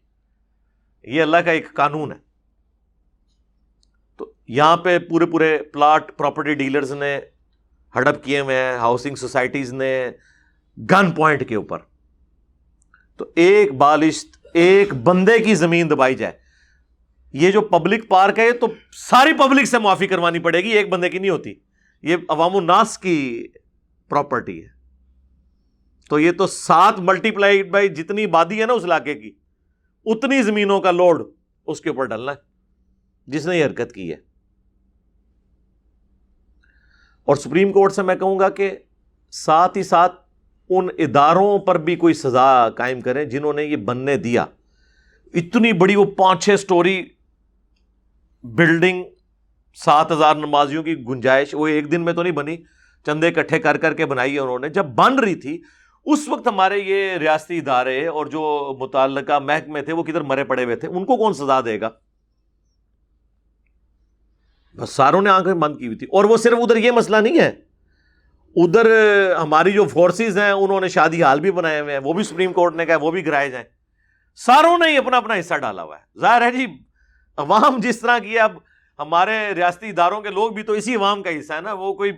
یہ اللہ کا ایک قانون ہے. تو یہاں پہ پورے پورے پلاٹ پراپرٹی ڈیلرز نے ہڑپ کیے ہوئے ہیں, ہاؤسنگ سوسائٹیز نے, گن پوائنٹ کے اوپر. تو ایک بالشت ایک بندے کی زمین دبائی جائے, یہ جو پبلک پارک ہے تو ساری پبلک سے معافی کروانی پڑے گی, ایک بندے کی نہیں ہوتی, یہ عوام الناس کی پراپرٹی ہے. تو یہ تو سات ملٹی پلائی بائی جتنی آبادی ہے نا اس علاقے کی, اتنی زمینوں کا لوڈ اس کے اوپر ڈالنا ہے جس نے یہ حرکت کی ہے. اور سپریم کورٹ سے میں کہوں گا کہ ساتھ ہی ساتھ ان اداروں پر بھی کوئی سزا قائم کریں جنہوں نے یہ بننے دیا. اتنی بڑی وہ پانچ چھ سٹوری بلڈنگ, سات ہزار نمازیوں کی گنجائش, وہ ایک دن میں تو نہیں بنی, چندے اکٹھے کر کر کے بنائی ہے انہوں نے. جب بن رہی تھی اس وقت ہمارے یہ ریاستی ادارے اور جو متعلقہ محکمے تھے وہ کدھر مرے پڑے ہوئے تھے, ان کو کون سزا دے گا؟ بس ساروں نے آنکھیں بند کی ہوئی تھی. اور وہ صرف ادھر یہ مسئلہ نہیں ہے, ادھر ہماری جو فورسز ہیں انہوں نے شادی حال بھی بنائے ہوئے ہیں, وہ بھی سپریم کورٹ نے کہا وہ بھی گرائے جائیں. ساروں نے ہی اپنا اپنا حصہ ڈالا ہوا ہے. ظاہر ہے جی عوام جس طرح کی ہے, اب ہمارے ریاستی اداروں کے لوگ بھی تو اسی عوام کا حصہ ہے نا, وہ کوئی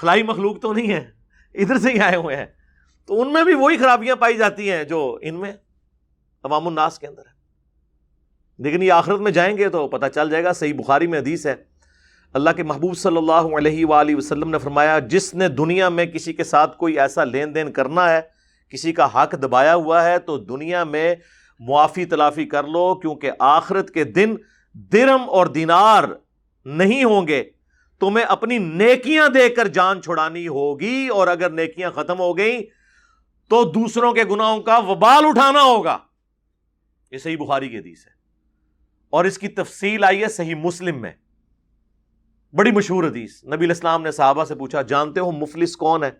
خلائی مخلوق تو نہیں ہے, ادھر سے ہی آئے ہوئے ہیں. تو ان میں بھی وہی خرابیاں پائی جاتی ہیں جو ان میں عوام الناس کے اندر ہے. لیکن یہ آخرت میں جائیں گے تو پتہ چل جائے گا. صحیح بخاری میں حدیث ہے, اللہ کے محبوب صلی اللہ علیہ وآلہ وسلم نے فرمایا, جس نے دنیا میں کسی کے ساتھ کوئی ایسا لین دین کرنا ہے, کسی کا حق دبایا ہوا ہے, تو دنیا میں معافی تلافی کر لو, کیونکہ آخرت کے دن درہم اور دینار نہیں ہوں گے, تمہیں اپنی نیکیاں دے کر جان چھڑانی ہوگی, اور اگر نیکیاں ختم ہو گئیں تو دوسروں کے گناہوں کا وبال اٹھانا ہوگا. یہ صحیح بخاری کی حدیث ہے, اور اس کی تفصیل آئی ہے صحیح مسلم میں, بڑی مشہور حدیث. نبی علیہ السلام نے صحابہ سے پوچھا, جانتے ہو مفلس کون ہے؟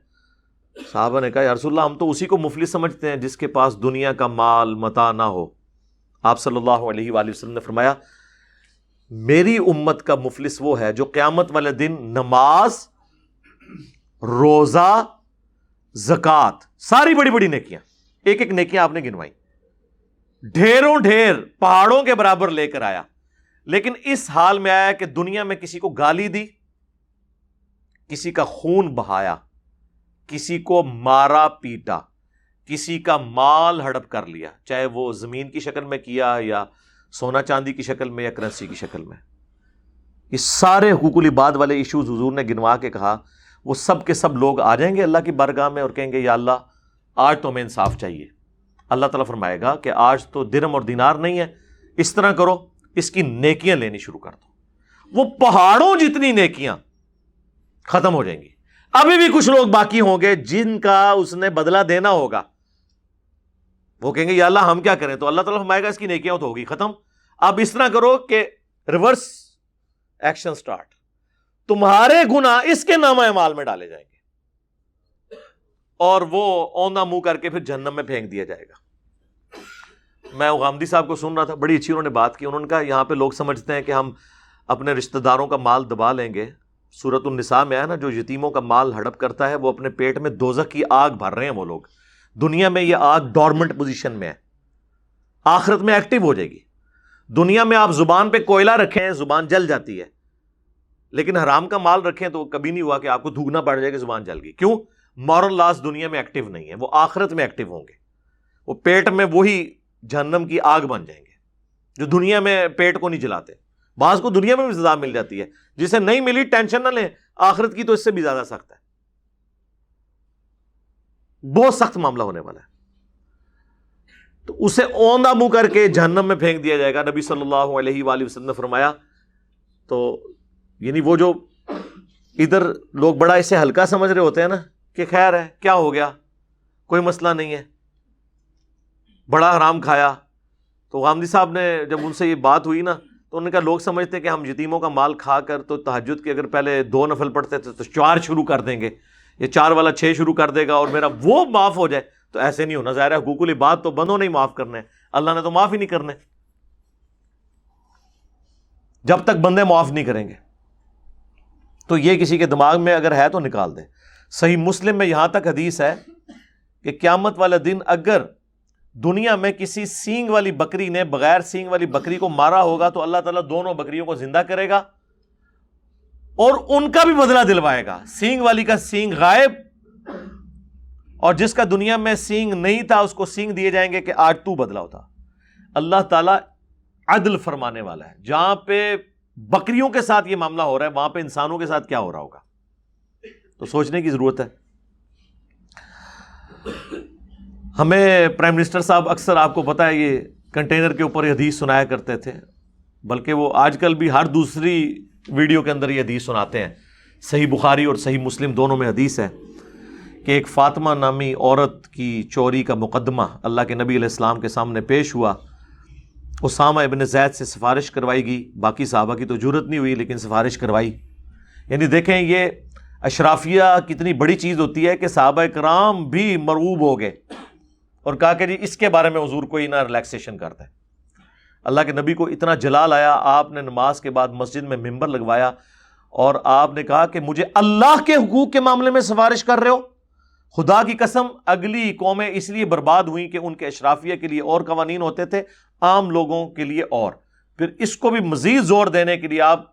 صحابہ نے کہا, یا رسول اللہ ہم تو اسی کو مفلس سمجھتے ہیں جس کے پاس دنیا کا مال متاع نہ ہو. آپ صلی اللہ علیہ وآلہ وسلم نے فرمایا, میری امت کا مفلس وہ ہے جو قیامت والے دن نماز, روزہ, زکوٰۃ, ساری بڑی بڑی نیکیاں, ایک ایک نیکیاں آپ نے گنوائیں, ڈھیروں ڈھیر پہاڑوں کے برابر لے کر آیا, لیکن اس حال میں آیا کہ دنیا میں کسی کو گالی دی, کسی کا خون بہایا, کسی کو مارا پیٹا, کسی کا مال ہڑپ کر لیا, چاہے وہ زمین کی شکل میں کیا یا سونا چاندی کی شکل میں یا کرنسی کی شکل میں. یہ سارے حقوق العباد والے ایشوز حضور نے گنوا کے کہا وہ سب کے سب لوگ آ جائیں گے اللہ کی بارگاہ میں اور کہیں گے یا اللہ آج تو ہمیں انصاف چاہیے. اللہ تعالیٰ فرمائے گا کہ آج تو درہم اور دینار نہیں ہے, اس طرح کرو اس کی نیکیاں لینی شروع کر دو. وہ پہاڑوں جتنی نیکیاں ختم ہو جائیں گی. ابھی بھی کچھ لوگ باقی ہوں گے جن کا اس نے بدلہ دینا ہوگا, وہ کہیں گے یا اللہ ہم کیا کریں, تو اللہ تعالیٰ فرمائے گا اس کی نیکیاں تو ہوگی ختم, اب اس طرح کرو کہ ریورس ایکشن سٹارٹ, تمہارے گناہ اس کے نامہ اعمال میں ڈالے جائیں گے اور وہ اوندھا منہ کر کے پھر جہنم میں پھینک دیا جائے گا. میں غامدی صاحب کو سن رہا تھا, بڑی اچھی انہوں نے بات کی. انہوں نے کہا یہاں پہ لوگ سمجھتے ہیں کہ ہم اپنے رشتہ داروں کا مال دبا لیں گے. سورۃ النساء میں آیا نا, جو یتیموں کا مال ہڑپ کرتا ہے وہ اپنے پیٹ میں دوزخ کی آگ بھر رہے ہیں. وہ لوگ دنیا میں یہ آگ ڈورمنٹ پوزیشن میں ہے, آخرت میں ایکٹیو ہو جائے گی. دنیا میں آپ زبان پہ کوئلہ رکھیں زبان جل جاتی ہے, لیکن حرام کا مال رکھیں تو کبھی نہیں ہوا کہ آپ کو دھوکنا پڑ جائے کہ زبان جل گئی. کیوں؟ مورل لاز دنیا میں ایکٹیو نہیں ہے, وہ آخرت میں ایکٹیو ہوں گے. وہ پیٹ میں وہی جہنم کی آگ بن جائیں گے جو دنیا میں پیٹ کو نہیں جلاتے. بعض کو دنیا میں بھی سزا مل جاتی ہے, جسے نہیں ملی ٹینشن نہ لیں, آخرت کی تو اس سے بھی زیادہ سخت ہے. بہت سخت معاملہ ہونے والا ہے. تو اسے اوندھا منہ کر کے جہنم میں پھینک دیا جائے گا. نبی صلی اللہ علیہ وآلہ وسلم نے فرمایا, تو یعنی وہ جو ادھر لوگ بڑا اسے ہلکا سمجھ رہے ہوتے ہیں نا کہ خیر ہے کیا ہو گیا, کوئی مسئلہ نہیں ہے, بڑا حرام کھایا. تو غامدی صاحب نے جب ان سے یہ بات ہوئی نا تو ان کا لوگ سمجھتے ہیں کہ ہم یتیموں کا مال کھا کر تو تہجد کے اگر پہلے دو نفل پڑھتے تھے تو چار شروع کر دیں گے, یہ چار والا چھ شروع کر دے گا اور میرا وہ معاف ہو جائے. تو ایسے نہیں ہونا, ظاہر ہے حقوق العباد تو بندوں نہیں معاف کرنے, اللہ نے تو معاف ہی نہیں کرنے جب تک بندے معاف نہیں کریں گے. تو یہ کسی کے دماغ میں اگر ہے تو نکال دیں. صحیح مسلم میں یہاں تک حدیث ہے کہ قیامت والے دن اگر دنیا میں کسی سینگ والی بکری نے بغیر سینگ والی بکری کو مارا ہوگا تو اللہ تعالیٰ دونوں بکریوں کو زندہ کرے گا اور ان کا بھی بدلہ دلوائے گا. سینگ والی کا سینگ غائب, اور جس کا دنیا میں سینگ نہیں تھا اس کو سینگ دیے جائیں گے کہ آج تو بدلا ہوتا. اللہ تعالیٰ عدل فرمانے والا ہے. جہاں پہ بکریوں کے ساتھ یہ معاملہ ہو رہا ہے وہاں پہ انسانوں کے ساتھ کیا ہو رہا ہوگا, تو سوچنے کی ضرورت ہے. ہمیں پرائم منسٹر صاحب اکثر, آپ کو پتہ ہے, یہ کنٹینر کے اوپر یہ حدیث سنایا کرتے تھے, بلکہ وہ آج کل بھی ہر دوسری ویڈیو کے اندر یہ حدیث سناتے ہیں. صحیح بخاری اور صحیح مسلم دونوں میں حدیث ہے کہ ایک فاطمہ نامی عورت کی چوری کا مقدمہ اللہ کے نبی علیہ السلام کے سامنے پیش ہوا. اسامہ ابن زید سے سفارش کروائی گئی, باقی صحابہ کی تو جرت نہیں ہوئی لیکن سفارش کروائی. یعنی دیکھیں یہ اشرافیہ کتنی بڑی چیز ہوتی ہے کہ صحابہ کرام بھی مرعوب ہو گئے اور کہا کہ جی اس کے بارے میں حضور کوئی نہ ریلیکسیشن کرتا ہے. اللہ کے نبی کو اتنا جلال آیا, آپ نے نماز کے بعد مسجد میں ممبر لگوایا اور آپ نے کہا کہ مجھے اللہ کے حقوق کے معاملے میں سفارش کر رہے ہو, خدا کی قسم اگلی قومیں اس لیے برباد ہوئیں کہ ان کے اشرافیہ کے لیے اور قوانین ہوتے تھے, عام لوگوں کے لیے اور. پھر اس کو بھی مزید زور دینے کے لیے آپ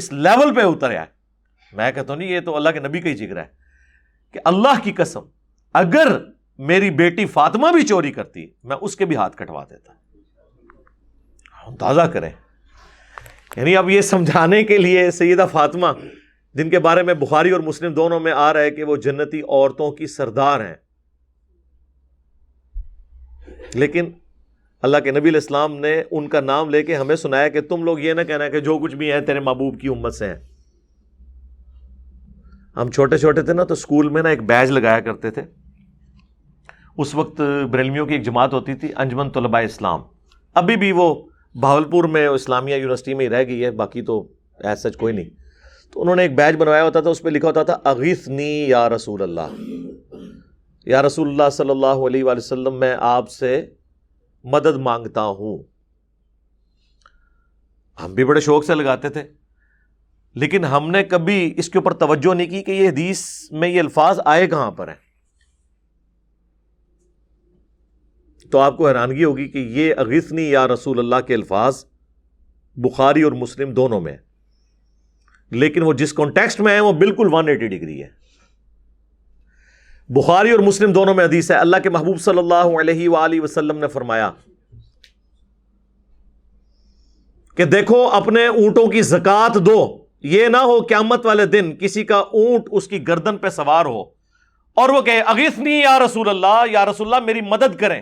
اس لیول پہ اترے آئے. میں کہتا ہوں نہیں, یہ تو اللہ کے نبی کا ہی جگر ہے کہ اللہ کی قسم اگر میری بیٹی فاطمہ بھی چوری کرتی میں اس کے بھی ہاتھ کٹوا دیتا. اندازہ کریں, یعنی اب یہ سمجھانے کے لیے سیدہ فاطمہ, جن کے بارے میں بخاری اور مسلم دونوں میں آ رہا ہے کہ وہ جنتی عورتوں کی سردار ہیں, لیکن اللہ کے نبی علیہ السلام نے ان کا نام لے کے ہمیں سنایا کہ تم لوگ یہ نہ کہنا کہ جو کچھ بھی ہیں تیرے محبوب کی امت سے ہیں. ہم چھوٹے چھوٹے تھے نا تو اسکول میں نا ایک بیج لگایا کرتے تھے. اس وقت بریلمیوں کی ایک جماعت ہوتی تھی, انجمن طلباء اسلام. ابھی بھی وہ بھاولپور میں اسلامیہ یونیورسٹی میں ہی رہ گئی ہے, باقی تو ایز سچ کوئی نہیں. تو انہوں نے ایک بیج بنوایا ہوتا تھا, اس پہ لکھا ہوتا تھا اغیثنی یا رسول اللہ, یا رسول اللہ صلی اللہ علیہ وآلہ وسلم میں آپ سے مدد مانگتا ہوں. ہم بھی بڑے شوق سے لگاتے تھے, لیکن ہم نے کبھی اس کے اوپر توجہ نہیں کی کہ یہ حدیث میں یہ الفاظ آئے کہاں پر ہیں. تو آپ کو حیرانگی ہوگی کہ یہ اغیثنی یا رسول اللہ کے الفاظ بخاری اور مسلم دونوں میں, لیکن وہ جس کانٹیکسٹ میں ہیں وہ بالکل ون ایٹی ڈگری ہے. بخاری اور مسلم دونوں میں حدیث ہے, اللہ کے محبوب صلی اللہ علیہ وآلہ وسلم نے فرمایا کہ دیکھو اپنے اونٹوں کی زکات دو, یہ نہ ہو قیامت والے دن کسی کا اونٹ اس کی گردن پہ سوار ہو اور وہ کہے اغیثنی یا رسول اللہ, یا رسول اللہ میری مدد کریں,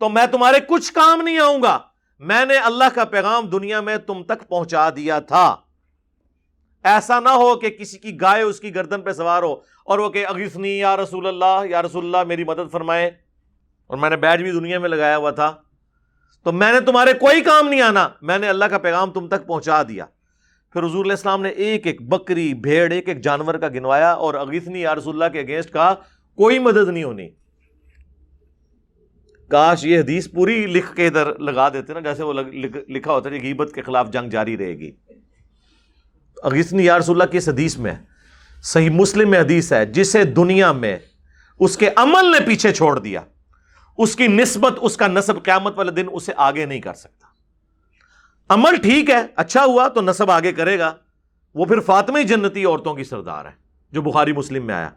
تو میں تمہارے کچھ کام نہیں آؤں گا, میں نے اللہ کا پیغام دنیا میں تم تک پہنچا دیا تھا. ایسا نہ ہو کہ کسی کی گائے اس کی گردن پہ سوار ہو اور وہ کہے اغیثنی یا رسول اللہ, یا رسول اللہ میری مدد فرمائے, اور میں نے بیج بھی دنیا میں لگایا ہوا تھا, تو میں نے تمہارے کوئی کام نہیں آنا, میں نے اللہ کا پیغام تم تک پہنچا دیا. پھر حضور علیہ السلام نے ایک ایک بکری, بھیڑ, ایک ایک جانور کا گنوایا, اور اغیثنی یا رسول اللہ کے اگینسٹ کا کوئی مدد نہیں ہونی. کاش یہ حدیث پوری لکھ کے ادھر لگا دیتے نا, جیسے وہ لکھا ہوتا ہے کہ غیبت کے خلاف جنگ جاری رہے گی. اغیثنی یا رسول اللہ کی اس حدیث میں, صحیح مسلم میں حدیث ہے, جسے دنیا میں اس کے عمل نے پیچھے چھوڑ دیا, اس کی نسبت, اس کا نسب قیامت والے دن اسے آگے نہیں کر سکتا. عمل ٹھیک ہے, اچھا ہوا تو نسب آگے کرے گا, وہ پھر فاطمہ جنتی عورتوں کی سردار ہے جو بخاری مسلم میں آیا.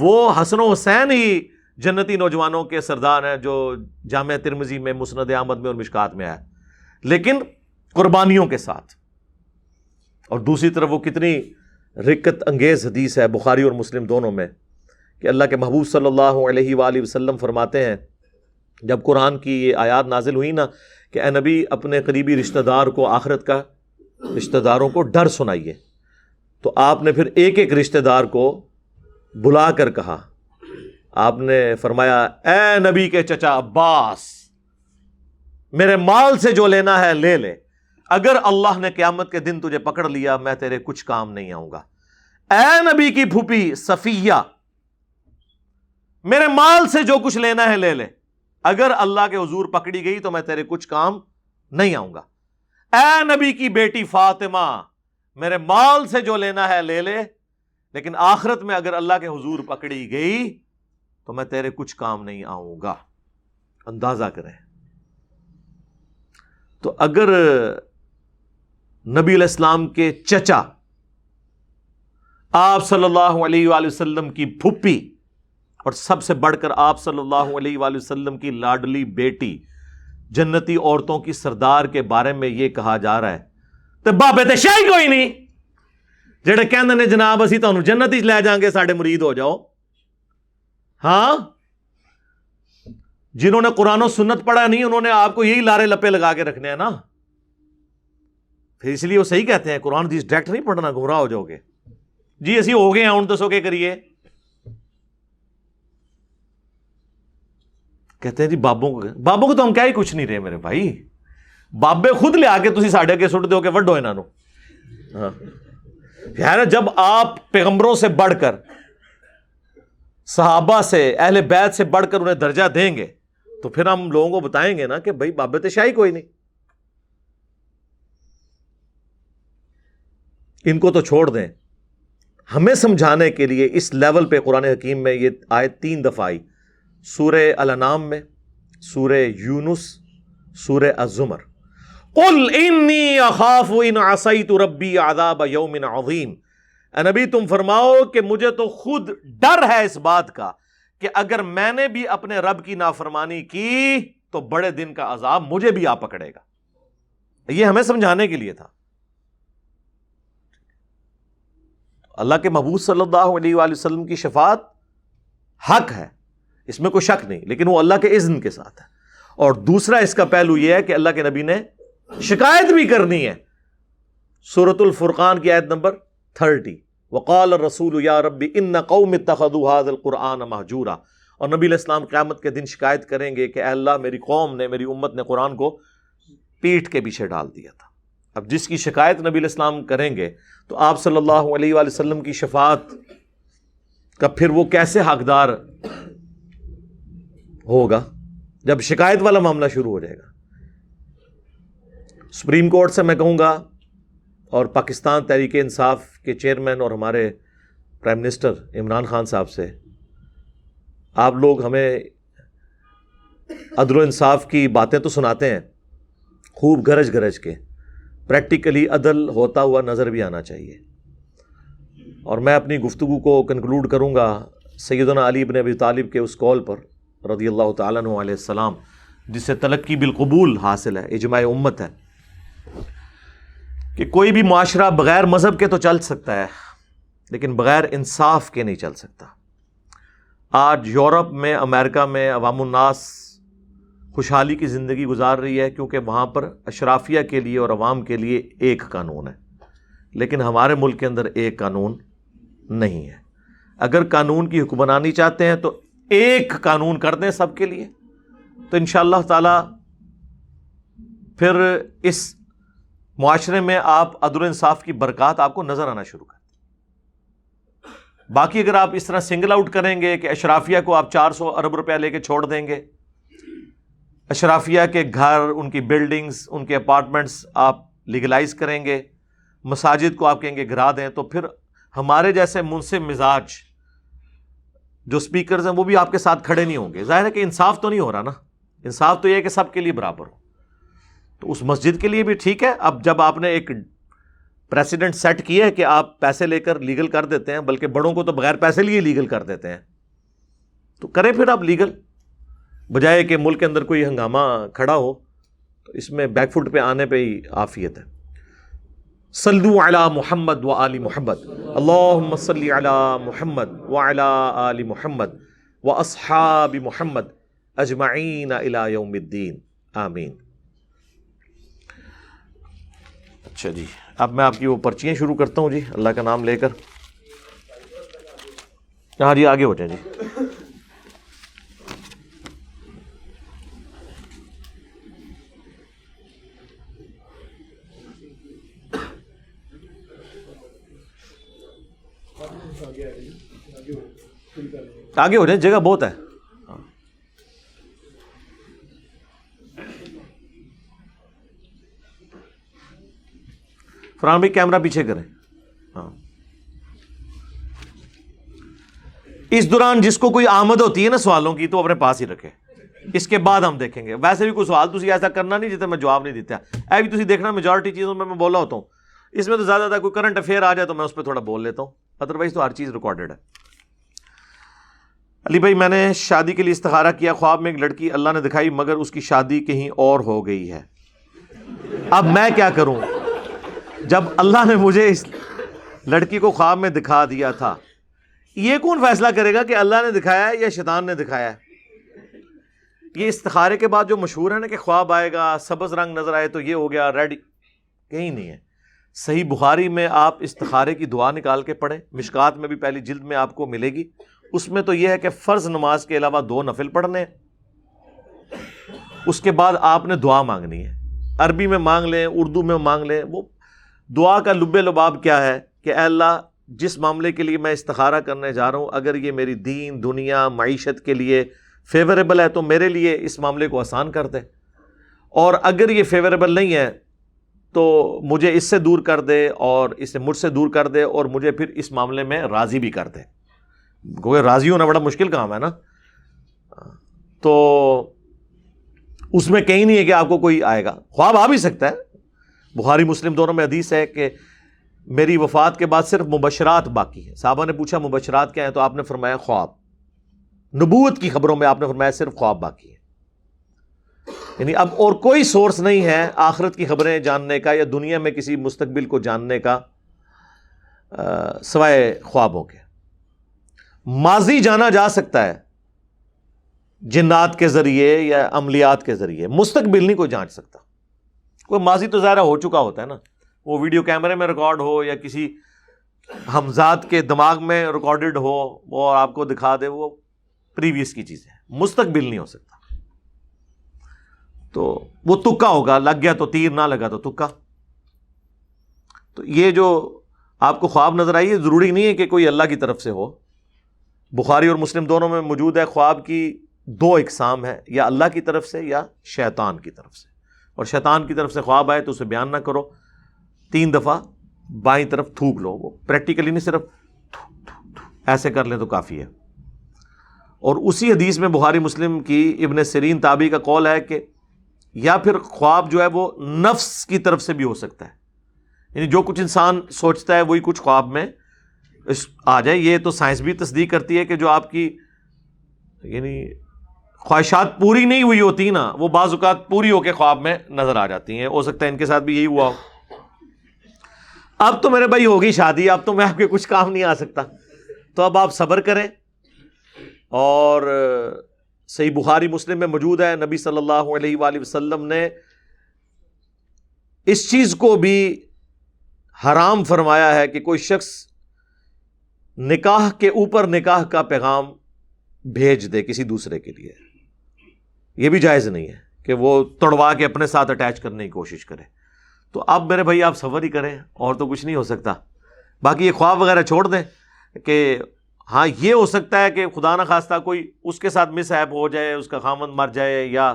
وہ حسن و حسین ہی جنتی نوجوانوں کے سردار ہیں جو جامع ترمذی میں, مسند احمد میں اور مشکات میں آیا, لیکن قربانیوں کے ساتھ. اور دوسری طرف وہ کتنی رقت انگیز حدیث ہے بخاری اور مسلم دونوں میں کہ اللہ کے محبوب صلی اللہ علیہ وآلہ وسلم فرماتے ہیں جب قرآن کی یہ آیات نازل ہوئی نا کہ اے نبی اپنے قریبی رشتہ دار کو, آخرت کا رشتہ داروں کو ڈر سنائیے, تو آپ نے پھر ایک ایک رشتہ دار کو بلا کر کہا, آپ نے فرمایا اے نبی کے چچا عباس میرے مال سے جو لینا ہے لے لے, اگر اللہ نے قیامت کے دن تجھے پکڑ لیا میں تیرے کچھ کام نہیں آؤں گا. اے نبی کی پھوپھی صفیہ میرے مال سے جو کچھ لینا ہے لے لے, اگر اللہ کے حضور پکڑی گئی تو میں تیرے کچھ کام نہیں آؤں گا. اے نبی کی بیٹی فاطمہ میرے مال سے جو لینا ہے لے لے, لیکن آخرت میں اگر اللہ کے حضور پکڑی گئی تو میں تیرے کچھ کام نہیں آؤں گا. اندازہ کریں. تو اگر نبی علیہ السلام کے چچا, آپ صلی اللہ علیہ وآلہ وسلم کی پھوپھی اور سب سے بڑھ کر آپ صلی اللہ علیہ وآلہ وسلم کی لاڈلی بیٹی جنتی عورتوں کی سردار کے بارے میں یہ کہا جا رہا ہے تو بابے تے شے کوئی نہیں جڑے کہندے نے جناب اسی تانوں جنت وچ لے جاؤں گے, ساڈے مرید ہو جاؤ. ہاں, جنہوں نے قرآن و سنت پڑھا نہیں انہوں نے آپ کو یہی لارے لپے لگا کے رکھنے ہیں نا, پھر اس لیے وہ صحیح کہتے ہیں قرآن حدیث ڈائریکٹ نہیں پڑھنا, گمراہ ہو جاؤ گے. جی اسی ہو گئے ہیں ہن دسو کے کریے, کہتے ہیں جی بابوں کو, بابوں کو تو ہم کیا ہی کچھ نہیں رہے میرے بھائی, بابے خود لے آ کے تسی ساڑھے کے سٹ دو کہ وڈو انہاں نو. ہاں یار, جب آپ پیغمبروں سے بڑھ کر, صحابہ سے, اہل بیت سے بڑھ کر انہیں درجہ دیں گے تو پھر ہم لوگوں کو بتائیں گے نا کہ بھائی بابے تے شاہی کوئی نہیں. ان کو تو چھوڑ دیں. ہمیں سمجھانے کے لیے اس لیول پہ قرآن حکیم میں یہ آیت تین دفعہ آئی, سورہ الانام میں, سورہ یونس, سورہ الزمر. قل انی اخاف ان عصیت ربی عذاب یوم عظیم. اے نبی تم فرماؤ کہ مجھے تو خود ڈر ہے اس بات کا کہ اگر میں نے بھی اپنے رب کی نافرمانی کی تو بڑے دن کا عذاب مجھے بھی آ پکڑے گا. یہ ہمیں سمجھانے کے لیے تھا. اللہ کے محبوب صلی اللہ علیہ وآلہ وسلم کی شفاعت حق ہے, اس میں کوئی شک نہیں, لیکن وہ اللہ کے اذن کے ساتھ ہے. اور دوسرا اس کا پہلو یہ ہے کہ اللہ کے نبی نے شکایت بھی کرنی ہے. سورۃ الفرقان کی آیت نمبر تیس. وقال الرسول یا رب ان قوم اتخذوا هذا القرآن مهجورا. اور نبی علیہ السلام قیامت کے دن شکایت کریں گے کہ اے اللہ میری قوم نے, میری امت نے قرآن کو پیٹھ کے پیچھے ڈال دیا تھا. اب جس کی شکایت نبی علیہ السلام کریں گے تو آپ صلی اللہ علیہ وآلہ وسلم کی شفاعت کا پھر وہ کیسے حقدار ہوگا جب شکایت والا معاملہ شروع ہو جائے گا. سپریم کورٹ سے میں کہوں گا اور پاکستان تحریک انصاف کے چیئرمین اور ہمارے پرائم منسٹر عمران خان صاحب سے, آپ لوگ ہمیں عدل و انصاف کی باتیں تو سناتے ہیں خوب گرج گرج کے, پریکٹیکلی عدل ہوتا ہوا نظر بھی آنا چاہیے. اور میں اپنی گفتگو کو کنکلوڈ کروں گا سیدنا علی ابن ابی طالب کے اس قول پر رضی اللہ تعالیٰ عنہ علیہ السلام جسے تلقی بالقبول حاصل ہے، اجماع امت ہے، کہ کوئی بھی معاشرہ بغیر مذہب کے تو چل سکتا ہے لیکن بغیر انصاف کے نہیں چل سکتا. آج یورپ میں، امریکہ میں عوام الناس خوشحالی کی زندگی گزار رہی ہے کیونکہ وہاں پر اشرافیہ کے لیے اور عوام کے لیے ایک قانون ہے، لیکن ہمارے ملک کے اندر ایک قانون نہیں ہے. اگر قانون کی حکمرانی چاہتے ہیں تو ایک قانون کر دیں سب کے لیے، تو انشاءاللہ تعالی پھر اس معاشرے میں آپ عدل و انصاف کی برکات آپ کو نظر آنا شروع کر دیں. باقی اگر آپ اس طرح سنگل آؤٹ کریں گے کہ اشرافیہ کو آپ چار سو ارب روپیہ لے کے چھوڑ دیں گے، اشرافیہ کے گھر، ان کی بلڈنگز، ان کے اپارٹمنٹس آپ لیگلائز کریں گے، مساجد کو آپ کہیں گے گرا دیں، تو پھر ہمارے جیسے منصف مزاج جو سپیکرز ہیں وہ بھی آپ کے ساتھ کھڑے نہیں ہوں گے. ظاہر ہے کہ انصاف تو نہیں ہو رہا نا، انصاف تو یہ ہے کہ سب کے لیے برابر ہو. تو اس مسجد کے لیے بھی ٹھیک ہے، اب جب آپ نے ایک پریسیڈنٹ سیٹ کیا ہے کہ آپ پیسے لے کر لیگل کر دیتے ہیں، بلکہ بڑوں کو تو بغیر پیسے لیے لیگل کر دیتے ہیں، تو کریں پھر آپ لیگل، بجائے کہ ملک کے اندر کوئی ہنگامہ کھڑا ہو. تو اس میں بیک فٹ پہ آنے پہ ہی عافیت ہے. صلو علی محمد و آل محمد، اللہم صلی علی محمد و علی آل محمد و اصحاب محمد اجمعین الی یوم الدین، آمین. اچھا جی، اب میں آپ کی وہ پرچیاں شروع کرتا ہوں جی، اللہ کا نام لے کر. ہاں جی، آگے ہو جائیں جی. آگے ہو جائیں، جگہ بہت ہے. فرحان بھائی کیمرہ پیچھے کریں. ہاں، اس دوران جس کو کوئی آمد ہوتی ہے نا سوالوں کی تو اپنے پاس ہی رکھے، اس کے بعد ہم دیکھیں گے. ویسے بھی کوئی سوال تسی ایسا کرنا نہیں جتنے میں جواب نہیں دیتا. اے بھی تسی دیکھنا میجورٹی چیزوں میں میں بولا ہوتا ہوں، اس میں تو زیادہ زیادہ کوئی کرنٹ افیئر آ جائے تو میں اس پہ تھوڑا بول لیتا ہوں، ادروائز تو ہر چیز ریکارڈڈ ہے. علی بھائی، میں نے شادی کے لیے استخارہ کیا، خواب میں ایک لڑکی اللہ نے دکھائی مگر اس کی شادی کہیں اور ہو گئی ہے، اب میں کیا کروں؟ جب اللہ نے مجھے اس لڑکی کو خواب میں دکھا دیا تھا، یہ کون فیصلہ کرے گا کہ اللہ نے دکھایا ہے یا شیطان نے دکھایا ہے؟ یہ استخارے کے بعد جو مشہور ہے نا کہ خواب آئے گا، سبز رنگ نظر آئے تو یہ ہو گیا، ریڈ، کہیں نہیں ہے. صحیح بخاری میں آپ استخارے کی دعا نکال کے پڑھیں، مشکات میں بھی پہلی جلد میں آپ کو ملے گی. اس میں تو یہ ہے کہ فرض نماز کے علاوہ دو نفل پڑھنے، اس کے بعد آپ نے دعا مانگنی ہے، عربی میں مانگ لیں، اردو میں مانگ لیں. وہ دعا کا لب لباب کیا ہے کہ اے اللہ، جس معاملے کے لیے میں استخارہ کرنے جا رہا ہوں، اگر یہ میری دین، دنیا، معیشت کے لیے فیوریبل ہے تو میرے لیے اس معاملے کو آسان کر دے، اور اگر یہ فیوریبل نہیں ہے تو مجھے اس سے دور کر دے، اور اسے مجھ سے دور کر دے، اور مجھے پھر اس معاملے میں راضی بھی کر دے. گویا راضی ہونا بڑا مشکل کام ہے نا، تو اس میں کہیں نہیں ہے کہ آپ کو کوئی آئے گا، خواب آ بھی سکتا ہے. بخاری مسلم دونوں میں حدیث ہے کہ میری وفات کے بعد صرف مبشرات باقی ہیں. صحابہ نے پوچھا مبشرات کیا ہیں، تو آپ نے فرمایا خواب. نبوت کی خبروں میں آپ نے فرمایا صرف خواب باقی ہے، یعنی اب اور کوئی سورس نہیں ہے آخرت کی خبریں جاننے کا یا دنیا میں کسی مستقبل کو جاننے کا سوائے خوابوں کے. ماضی جانا جا سکتا ہے جنات کے ذریعے یا عملیات کے ذریعے، مستقبل نہیں کوئی جانچ سکتا. کوئی ماضی تو ظاہر ہو چکا ہوتا ہے نا، وہ ویڈیو کیمرے میں ریکارڈ ہو یا کسی ہمزاد کے دماغ میں ریکارڈڈ ہو اور آپ کو دکھا دے، وہ پریویس کی چیز ہے، مستقبل نہیں ہو سکتا. تو وہ تکا ہوگا، لگ گیا تو تیر، نہ لگا تو تکا. تو یہ جو آپ کو خواب نظر آئی ہے ضروری نہیں ہے کہ کوئی اللہ کی طرف سے ہو. بخاری اور مسلم دونوں میں موجود ہے، خواب کی دو اقسام ہے، یا اللہ کی طرف سے یا شیطان کی طرف سے. اور شیطان کی طرف سے خواب آئے تو اسے بیان نہ کرو، تین دفعہ بائیں طرف تھوک لو. وہ پریکٹیکلی نہیں، صرف تھوک تھوک تھوک ایسے کر لیں تو کافی ہے. اور اسی حدیث میں بخاری مسلم کی ابن سیرین تابعی کا قول ہے کہ یا پھر خواب جو ہے وہ نفس کی طرف سے بھی ہو سکتا ہے، یعنی جو کچھ انسان سوچتا ہے وہی کچھ خواب میں آ جائے. یہ تو سائنس بھی تصدیق کرتی ہے کہ جو آپ کی یعنی خواہشات پوری نہیں ہوئی ہوتی نا, وہ بعض اوقات پوری ہو کے خواب میں نظر آ جاتی ہیں. ہو سکتا ہے ان کے ساتھ بھی یہی ہوا ہو. اب تو میرے بھائی ہوگی شادی, اب تو میں آپ کے کچھ کام نہیں آ سکتا, تو اب آپ صبر کریں. اور صحیح بخاری مسلم میں موجود ہے, نبی صلی اللہ علیہ وآلہ وسلم نے اس چیز کو بھی حرام فرمایا ہے کہ کوئی شخص نکاح کے اوپر نکاح کا پیغام بھیج دے کسی دوسرے کے لیے. یہ بھی جائز نہیں ہے کہ وہ تڑوا کے اپنے ساتھ اٹیچ کرنے کی کوشش کرے. تو اب میرے بھائی آپ صبر ہی کریں, اور تو کچھ نہیں ہو سکتا. باقی یہ خواب وغیرہ چھوڑ دیں کہ ہاں یہ ہو سکتا ہے کہ خدا نہ خواستہ کوئی اس کے ساتھ مس ہیپ ہو جائے, اس کا خامند مر جائے یا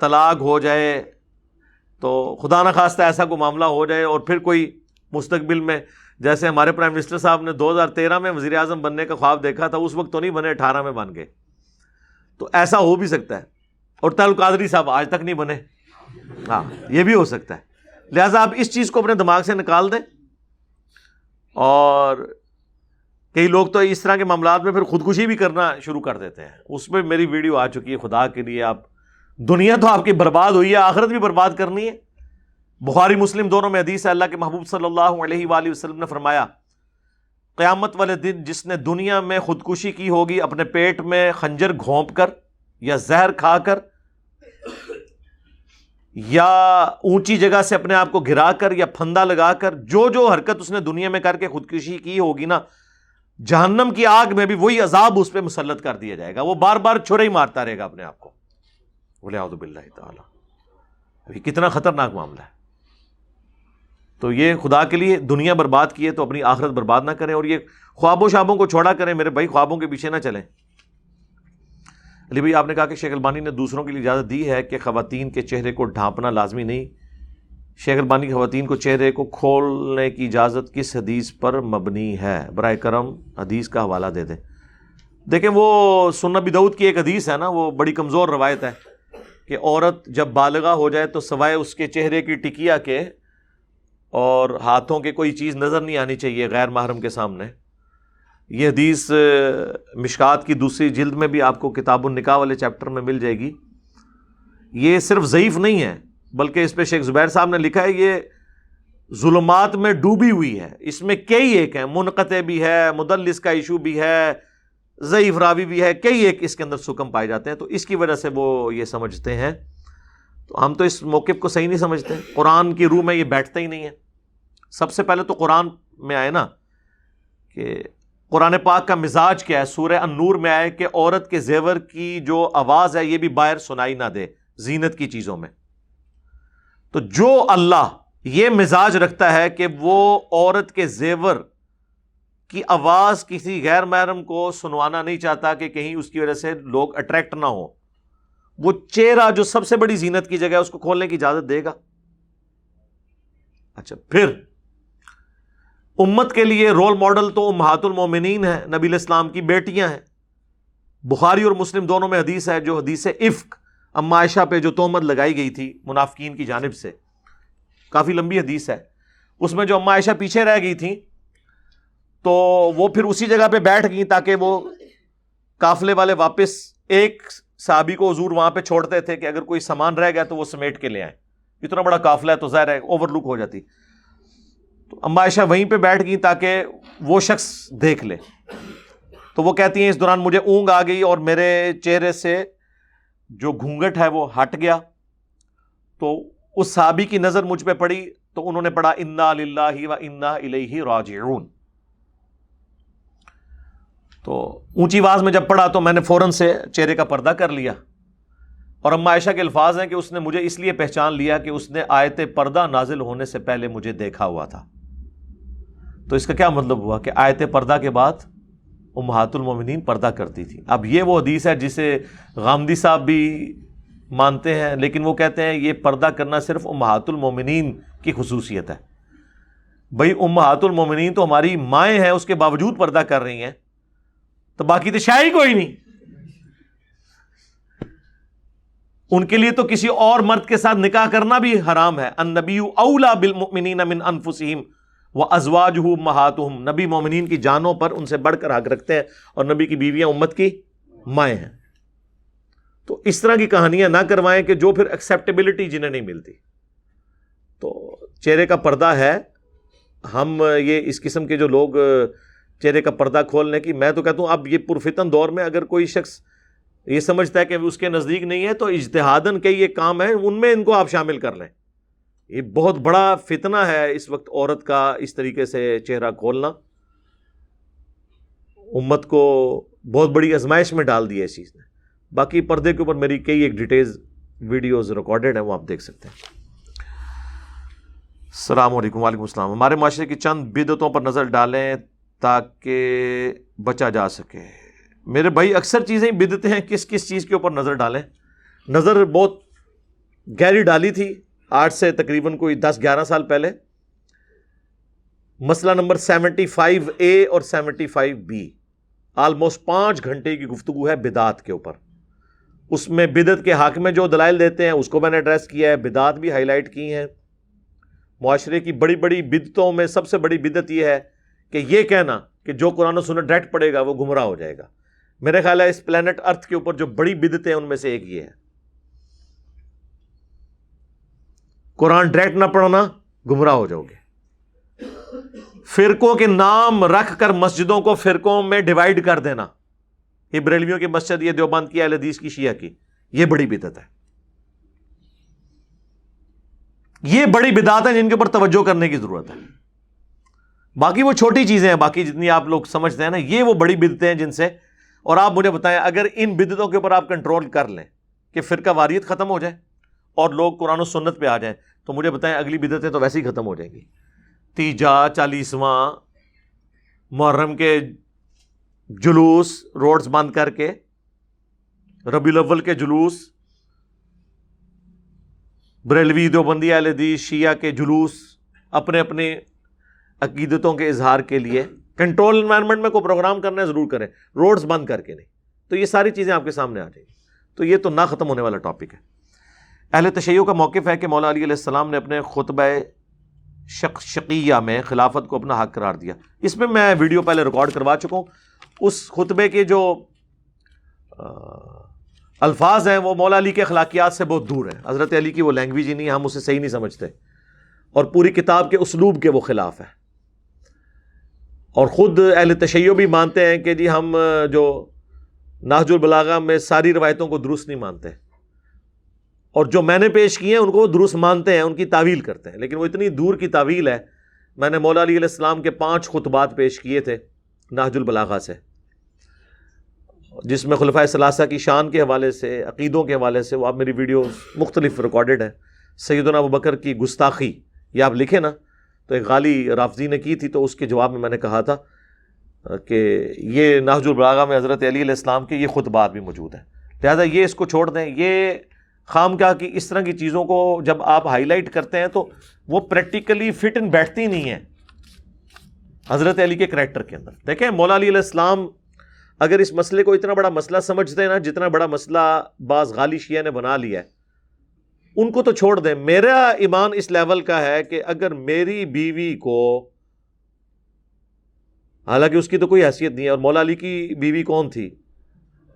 طلاق ہو جائے, تو خدا نہ خواستہ ایسا کوئی معاملہ ہو جائے اور پھر کوئی مستقبل میں, جیسے ہمارے پرائم منسٹر صاحب نے دو ہزار تیرہ میں وزیر اعظم بننے کا خواب دیکھا تھا, اس وقت تو نہیں بنے, اٹھارہ میں بن گئے, تو ایسا ہو بھی سکتا ہے. اور تعلق قادری صاحب آج تک نہیں بنے, ہاں یہ بھی ہو سکتا ہے. لہٰذا آپ اس چیز کو اپنے دماغ سے نکال دیں. اور کئی لوگ تو اس طرح کے معاملات میں پھر خودکشی بھی کرنا شروع کر دیتے ہیں, اس میں میری ویڈیو آ چکی ہے. خدا کے لیے آپ, دنیا تو آپ کی برباد ہوئی ہے, آخرت بھی برباد کرنی ہے. بخاری مسلم دونوں میں حدیث ہے, اللہ کے محبوب صلی اللہ علیہ وآلہ وسلم نے فرمایا قیامت والے دن جس نے دنیا میں خودکشی کی ہوگی اپنے پیٹ میں خنجر گھونپ کر یا زہر کھا کر یا اونچی جگہ سے اپنے آپ کو گرا کر یا پھندا لگا کر, جو جو حرکت اس نے دنیا میں کر کے خودکشی کی ہوگی نا, جہنم کی آگ میں بھی وہی عذاب اس پہ مسلط کر دیا جائے گا. وہ بار بار چھرے ہی مارتا رہے گا اپنے آپ کو. بولے اعوذ باللہ تعالی, کتنا خطرناک معاملہ ہے. تو یہ خدا کے لیے دنیا برباد کی ہے تو اپنی آخرت برباد نہ کریں, اور یہ خواب و شابوں کو چھوڑا کریں میرے بھائی, خوابوں کے پیچھے نہ چلیں. علی بھائی آپ نے کہا کہ شیخ البانی نے دوسروں کے لیے اجازت دی ہے کہ خواتین کے چہرے کو ڈھانپنا لازمی نہیں. شیخ البانی کی خواتین کو چہرے کو کھولنے کی اجازت کس حدیث پر مبنی ہے؟ برائے کرم حدیث کا حوالہ دے دیں. دیکھیں وہ سنن ابی داؤد کی ایک حدیث ہے نا, وہ بڑی کمزور روایت ہے کہ عورت جب بالغہ ہو جائے تو سوائے اس کے چہرے کی ٹکیا کے اور ہاتھوں کے کوئی چیز نظر نہیں آنی چاہیے غیر محرم کے سامنے. یہ حدیث مشکات کی دوسری جلد میں بھی آپ کو کتاب النکاح والے چیپٹر میں مل جائے گی. یہ صرف ضعیف نہیں ہے بلکہ اس پہ شیخ زبیر صاحب نے لکھا ہے یہ ظلمات میں ڈوبی ہوئی ہے, اس میں کئی ایک ہیں, منقطع بھی ہے, مدلس کا ایشو بھی ہے, ضعیف راوی بھی ہے, کئی ایک اس کے اندر سکم پائے جاتے ہیں. تو اس کی وجہ سے وہ یہ سمجھتے ہیں, تو ہم تو اس موقف کو صحیح نہیں سمجھتے, قرآن کی روح میں یہ بیٹھتا ہی نہیں ہے. سب سے پہلے تو قرآن میں آئے نا کہ قرآن پاک کا مزاج کیا ہے. سورہ النور میں آئے کہ عورت کے زیور کی جو آواز ہے یہ بھی باہر سنائی نہ دے زینت کی چیزوں میں. تو جو اللہ یہ مزاج رکھتا ہے کہ وہ عورت کے زیور کی آواز کسی غیر محرم کو سنوانا نہیں چاہتا کہ کہیں اس کی وجہ سے لوگ اٹریکٹ نہ ہوں, وہ چہرہ جو سب سے بڑی زینت کی جگہ ہے اس کو کھولنے کی اجازت دے گا؟ اچھا پھر امت کے لیے رول ماڈل تو امہات المومنین ہیں, نبی علیہ السلام کی بیٹیاں ہیں. بخاری اور مسلم دونوں میں حدیث ہے جو حدیث افک اما عائشہ پہ جو تہمت لگائی گئی تھی منافقین کی جانب سے, کافی لمبی حدیث ہے. اس میں جو اما عائشہ پیچھے رہ گئی تھیں تو وہ پھر اسی جگہ پہ بیٹھ گئیں تاکہ وہ قافلے والے واپس, ایک صحابی کو حضور وہاں پہ چھوڑتے تھے کہ اگر کوئی سامان رہ گیا تو وہ سمیٹ کے لے آئیں, اتنا بڑا قافلہ ہے تو ظاہر ہے اوور لک ہو جاتی. اما عائشہ وہیں پہ بیٹھ گئی تاکہ وہ شخص دیکھ لے. تو وہ کہتی ہیں اس دوران مجھے اونگ آ گئی اور میرے چہرے سے جو گھونگھٹ ہے وہ ہٹ گیا, تو اس صحابی کی نظر مجھ پہ پڑی تو انہوں نے پڑھا انا للہ و انا الیہ راجعون. تو اونچی آواز میں جب پڑھا تو میں نے فوراً سے چہرے کا پردہ کر لیا. اور اما عائشہ کے الفاظ ہیں کہ اس نے مجھے اس لیے پہچان لیا کہ اس نے آیت پردہ نازل ہونے سے پہلے مجھے دیکھا ہوا تھا. تو اس کا کیا مطلب ہوا کہ آیت پردہ کے بعد امہات المومنین پردہ کرتی تھی. اب یہ وہ حدیث ہے جسے غامدی صاحب بھی مانتے ہیں, لیکن وہ کہتے ہیں یہ پردہ کرنا صرف امہات المومنین کی خصوصیت ہے. بھئی امہات المومنین تو ہماری مائیں ہیں, اس کے باوجود پردہ کر رہی ہیں, تو باقی تو شاید کوئی نہیں. ان کے لیے تو کسی اور مرد کے ساتھ نکاح کرنا بھی حرام ہے. النبی اولا بالمؤمنین من انفسہم وَأَزْوَاجُهُ أُمَّهَاتُهُمْ، نبی مومنین کی جانوں پر ان سے بڑھ کر حق رکھتے ہیں، اور نبی کی بیویاں امت کی مائیں ہیں. تو اس طرح کی کہانیاں نہ کروائیں کہ جو پھر ایکسیپٹیبلٹی جنہیں نہیں ملتی. تو چہرے کا پردہ ہے، ہم یہ اس قسم کے جو لوگ چہرے کا پردہ کھولنے کی، میں تو کہتا ہوں اب یہ پرفتن دور میں اگر کوئی شخص یہ سمجھتا ہے کہ اس کے نزدیک نہیں ہے تو اجتہاداً کے یہ کام ہیں، ان میں ان کو آپ شامل کر لیں. یہ بہت بڑا فتنہ ہے اس وقت عورت کا اس طریقے سے چہرہ کھولنا. امت کو بہت بڑی آزمائش میں ڈال دی ہے اس چیز نے. باقی پردے کے اوپر میری کئی ایک ڈیٹیلز ویڈیوز ریکارڈڈ ہیں، وہ آپ دیکھ سکتے ہیں. السلام علیکم. وعلیکم السلام. ہمارے معاشرے کی چند بدعتوں پر نظر ڈالیں تاکہ بچا جا سکے. میرے بھائی اکثر چیزیں بدعتیں ہیں، کس کس چیز کے اوپر نظر ڈالیں؟ نظر بہت گہری ڈالی تھی آج سے تقریباً کوئی دس گیارہ سال پہلے. مسئلہ نمبر سیونٹی فائیو اے اور سیونٹی فائیو بی، آلموسٹ پانچ گھنٹے کی گفتگو ہے بدعت کے اوپر. اس میں بدعت کے حق میں جو دلائل دیتے ہیں اس کو میں نے ایڈریس کیا ہے، بدعت بھی ہائی لائٹ کی ہیں. معاشرے کی بڑی بڑی بدعتوں میں سب سے بڑی بدعت یہ ہے کہ یہ کہنا کہ جو قرآن و سنت ڈائریکٹ پڑے گا وہ گمراہ ہو جائے گا. میرے خیال ہے اس پلینٹ ارتھ کے اوپر جو بڑی بدعتیں ہیں ان میں سے ایک یہ ہے. قرآن ڈائریکٹ نہ پڑھنا، گمراہ ہو جاؤ گے. فرقوں کے نام رکھ کر مسجدوں کو فرقوں میں ڈیوائیڈ کر دینا، یہ بریلویوں کی مسجد، یہ دیوبند کی، اہل حدیث کی، شیعہ کی، یہ بڑی بدعت ہے. یہ بڑی بدعت ہیں جن کے اوپر توجہ کرنے کی ضرورت ہے. باقی وہ چھوٹی چیزیں ہیں، باقی جتنی آپ لوگ سمجھتے ہیں نا، یہ وہ بڑی بدعتیں ہیں جن سے. اور آپ مجھے بتائیں اگر ان بدعتوں کے اوپر آپ کنٹرول کر لیں کہ فرقہ واریت ختم ہو جائے اور لوگ قرآن و سنت پہ آ جائیں تو مجھے بتائیں اگلی بدعتیں تو ویسے ہی ختم ہو جائیں گی. تیجا، چالیسواں، محرم کے جلوس روڈز بند کر کے، ربیع الاول کے جلوس، بریلوی، دیوبندی، اہل حدیث، شیعہ کے جلوس اپنے اپنے عقیدتوں کے اظہار کے لیے کنٹرول انوائرمنٹ میں کوئی پروگرام کرنا ہے ضرور کریں، روڈز بند کر کے نہیں. تو یہ ساری چیزیں آپ کے سامنے آ جائیں گی. تو یہ تو نہ ختم ہونے والا ٹاپک ہے. اہل تشیع کا موقف ہے کہ مولا علی علیہ السلام نے اپنے خطبہ شق شقیہ میں خلافت کو اپنا حق قرار دیا. اس میں میں ویڈیو پہلے ریکارڈ کروا چکا ہوں. اس خطبے کے جو الفاظ ہیں وہ مولا علی کے اخلاقیات سے بہت دور ہیں. حضرت علی کی وہ لینگویج ہی نہیں، ہم اسے صحیح نہیں سمجھتے، اور پوری کتاب کے اسلوب کے وہ خلاف ہے. اور خود اہل تشیع بھی مانتے ہیں کہ جی ہم جو نہج البلاغہ میں ساری روایتوں کو درست نہیں مانتے، اور جو میں نے پیش کیے ہیں ان کو وہ درست مانتے ہیں، ان کی تعویل کرتے ہیں. لیکن وہ اتنی دور کی تعویل ہے. میں نے مولا علی علیہ السلام کے پانچ خطبات پیش کیے تھے نہج البلاغہ سے، جس میں خلفائے ثلاثہ کی شان کے حوالے سے، عقیدوں کے حوالے سے، وہ آپ میری ویڈیوز مختلف ریکارڈڈ ہیں. سیدنا ابوبکر کی گستاخی، یہ آپ لکھیں نا، تو ایک غالی رافضی نے کی تھی، تو اس کے جواب میں میں نے کہا تھا کہ یہ نہج البلاغہ میں حضرت علی علیہ السلام کے یہ خطبات بھی موجود ہیں، لہٰذا یہ اس کو چھوڑ دیں. یہ خام کہا کہ اس طرح کی چیزوں کو جب آپ ہائی لائٹ کرتے ہیں تو وہ پریکٹیکلی فٹ ان بیٹھتی نہیں ہے حضرت علی کے کریکٹر کے اندر. دیکھیں مولا علی علیہ السلام اگر اس مسئلے کو اتنا بڑا مسئلہ سمجھتے ہیں نا جتنا بڑا مسئلہ بعض غالی شیعہ نے بنا لیا ہے، ان کو تو چھوڑ دیں. میرا ایمان اس لیول کا ہے کہ اگر میری بیوی کو، حالانکہ اس کی تو کوئی حیثیت نہیں ہے، اور مولا علی کی بیوی کون تھی؟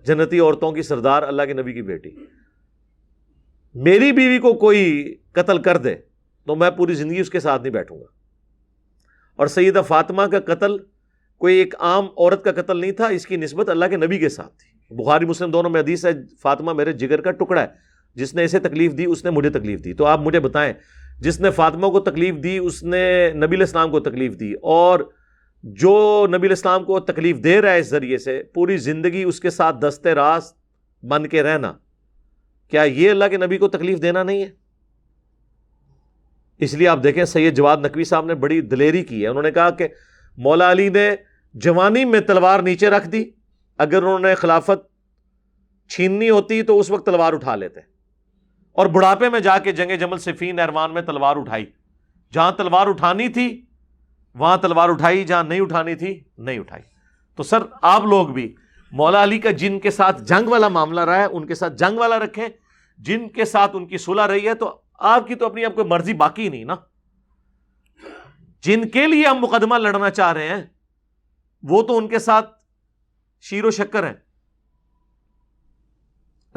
جنتی عورتوں کی سردار، اللہ کے نبی کی بیٹی. میری بیوی کو کوئی قتل کر دے تو میں پوری زندگی اس کے ساتھ نہیں بیٹھوں گا. اور سیدہ فاطمہ کا قتل کوئی ایک عام عورت کا قتل نہیں تھا، اس کی نسبت اللہ کے نبی کے ساتھ تھی. بخاری مسلم دونوں میں حدیث ہے، فاطمہ میرے جگر کا ٹکڑا ہے، جس نے اسے تکلیف دی اس نے مجھے تکلیف دی. تو آپ مجھے بتائیں جس نے فاطمہ کو تکلیف دی اس نے نبی علیہ السلام کو تکلیف دی، اور جو نبی علیہ السلام کو تکلیف دے رہا ہے اس ذریعے سے پوری زندگی اس کے ساتھ دست راست بن کے رہنا، کیا یہ اللہ کے نبی کو تکلیف دینا نہیں ہے؟ اس لیے آپ دیکھیں سید جواد نقوی صاحب نے بڑی دلیری کی ہے. انہوں نے کہا کہ مولا علی نے جوانی میں تلوار نیچے رکھ دی، اگر انہوں نے خلافت چھیننی ہوتی تو اس وقت تلوار اٹھا لیتے، اور بڑھاپے میں جا کے جنگ جمل صفین ایروان میں تلوار اٹھائی. جہاں تلوار اٹھانی تھی وہاں تلوار اٹھائی، جہاں نہیں اٹھانی تھی نہیں اٹھائی. تو سر آپ لوگ بھی مولا علی کا جن کے ساتھ جنگ والا معاملہ رہا ہے ان کے ساتھ جنگ والا رکھیں، جن کے ساتھ ان کی صلح رہی ہے تو آپ کی تو اپنی آپ کوئی مرضی باقی نہیں نا. جن کے لیے ہم مقدمہ لڑنا چاہ رہے ہیں وہ تو ان کے ساتھ شیر و شکر ہیں.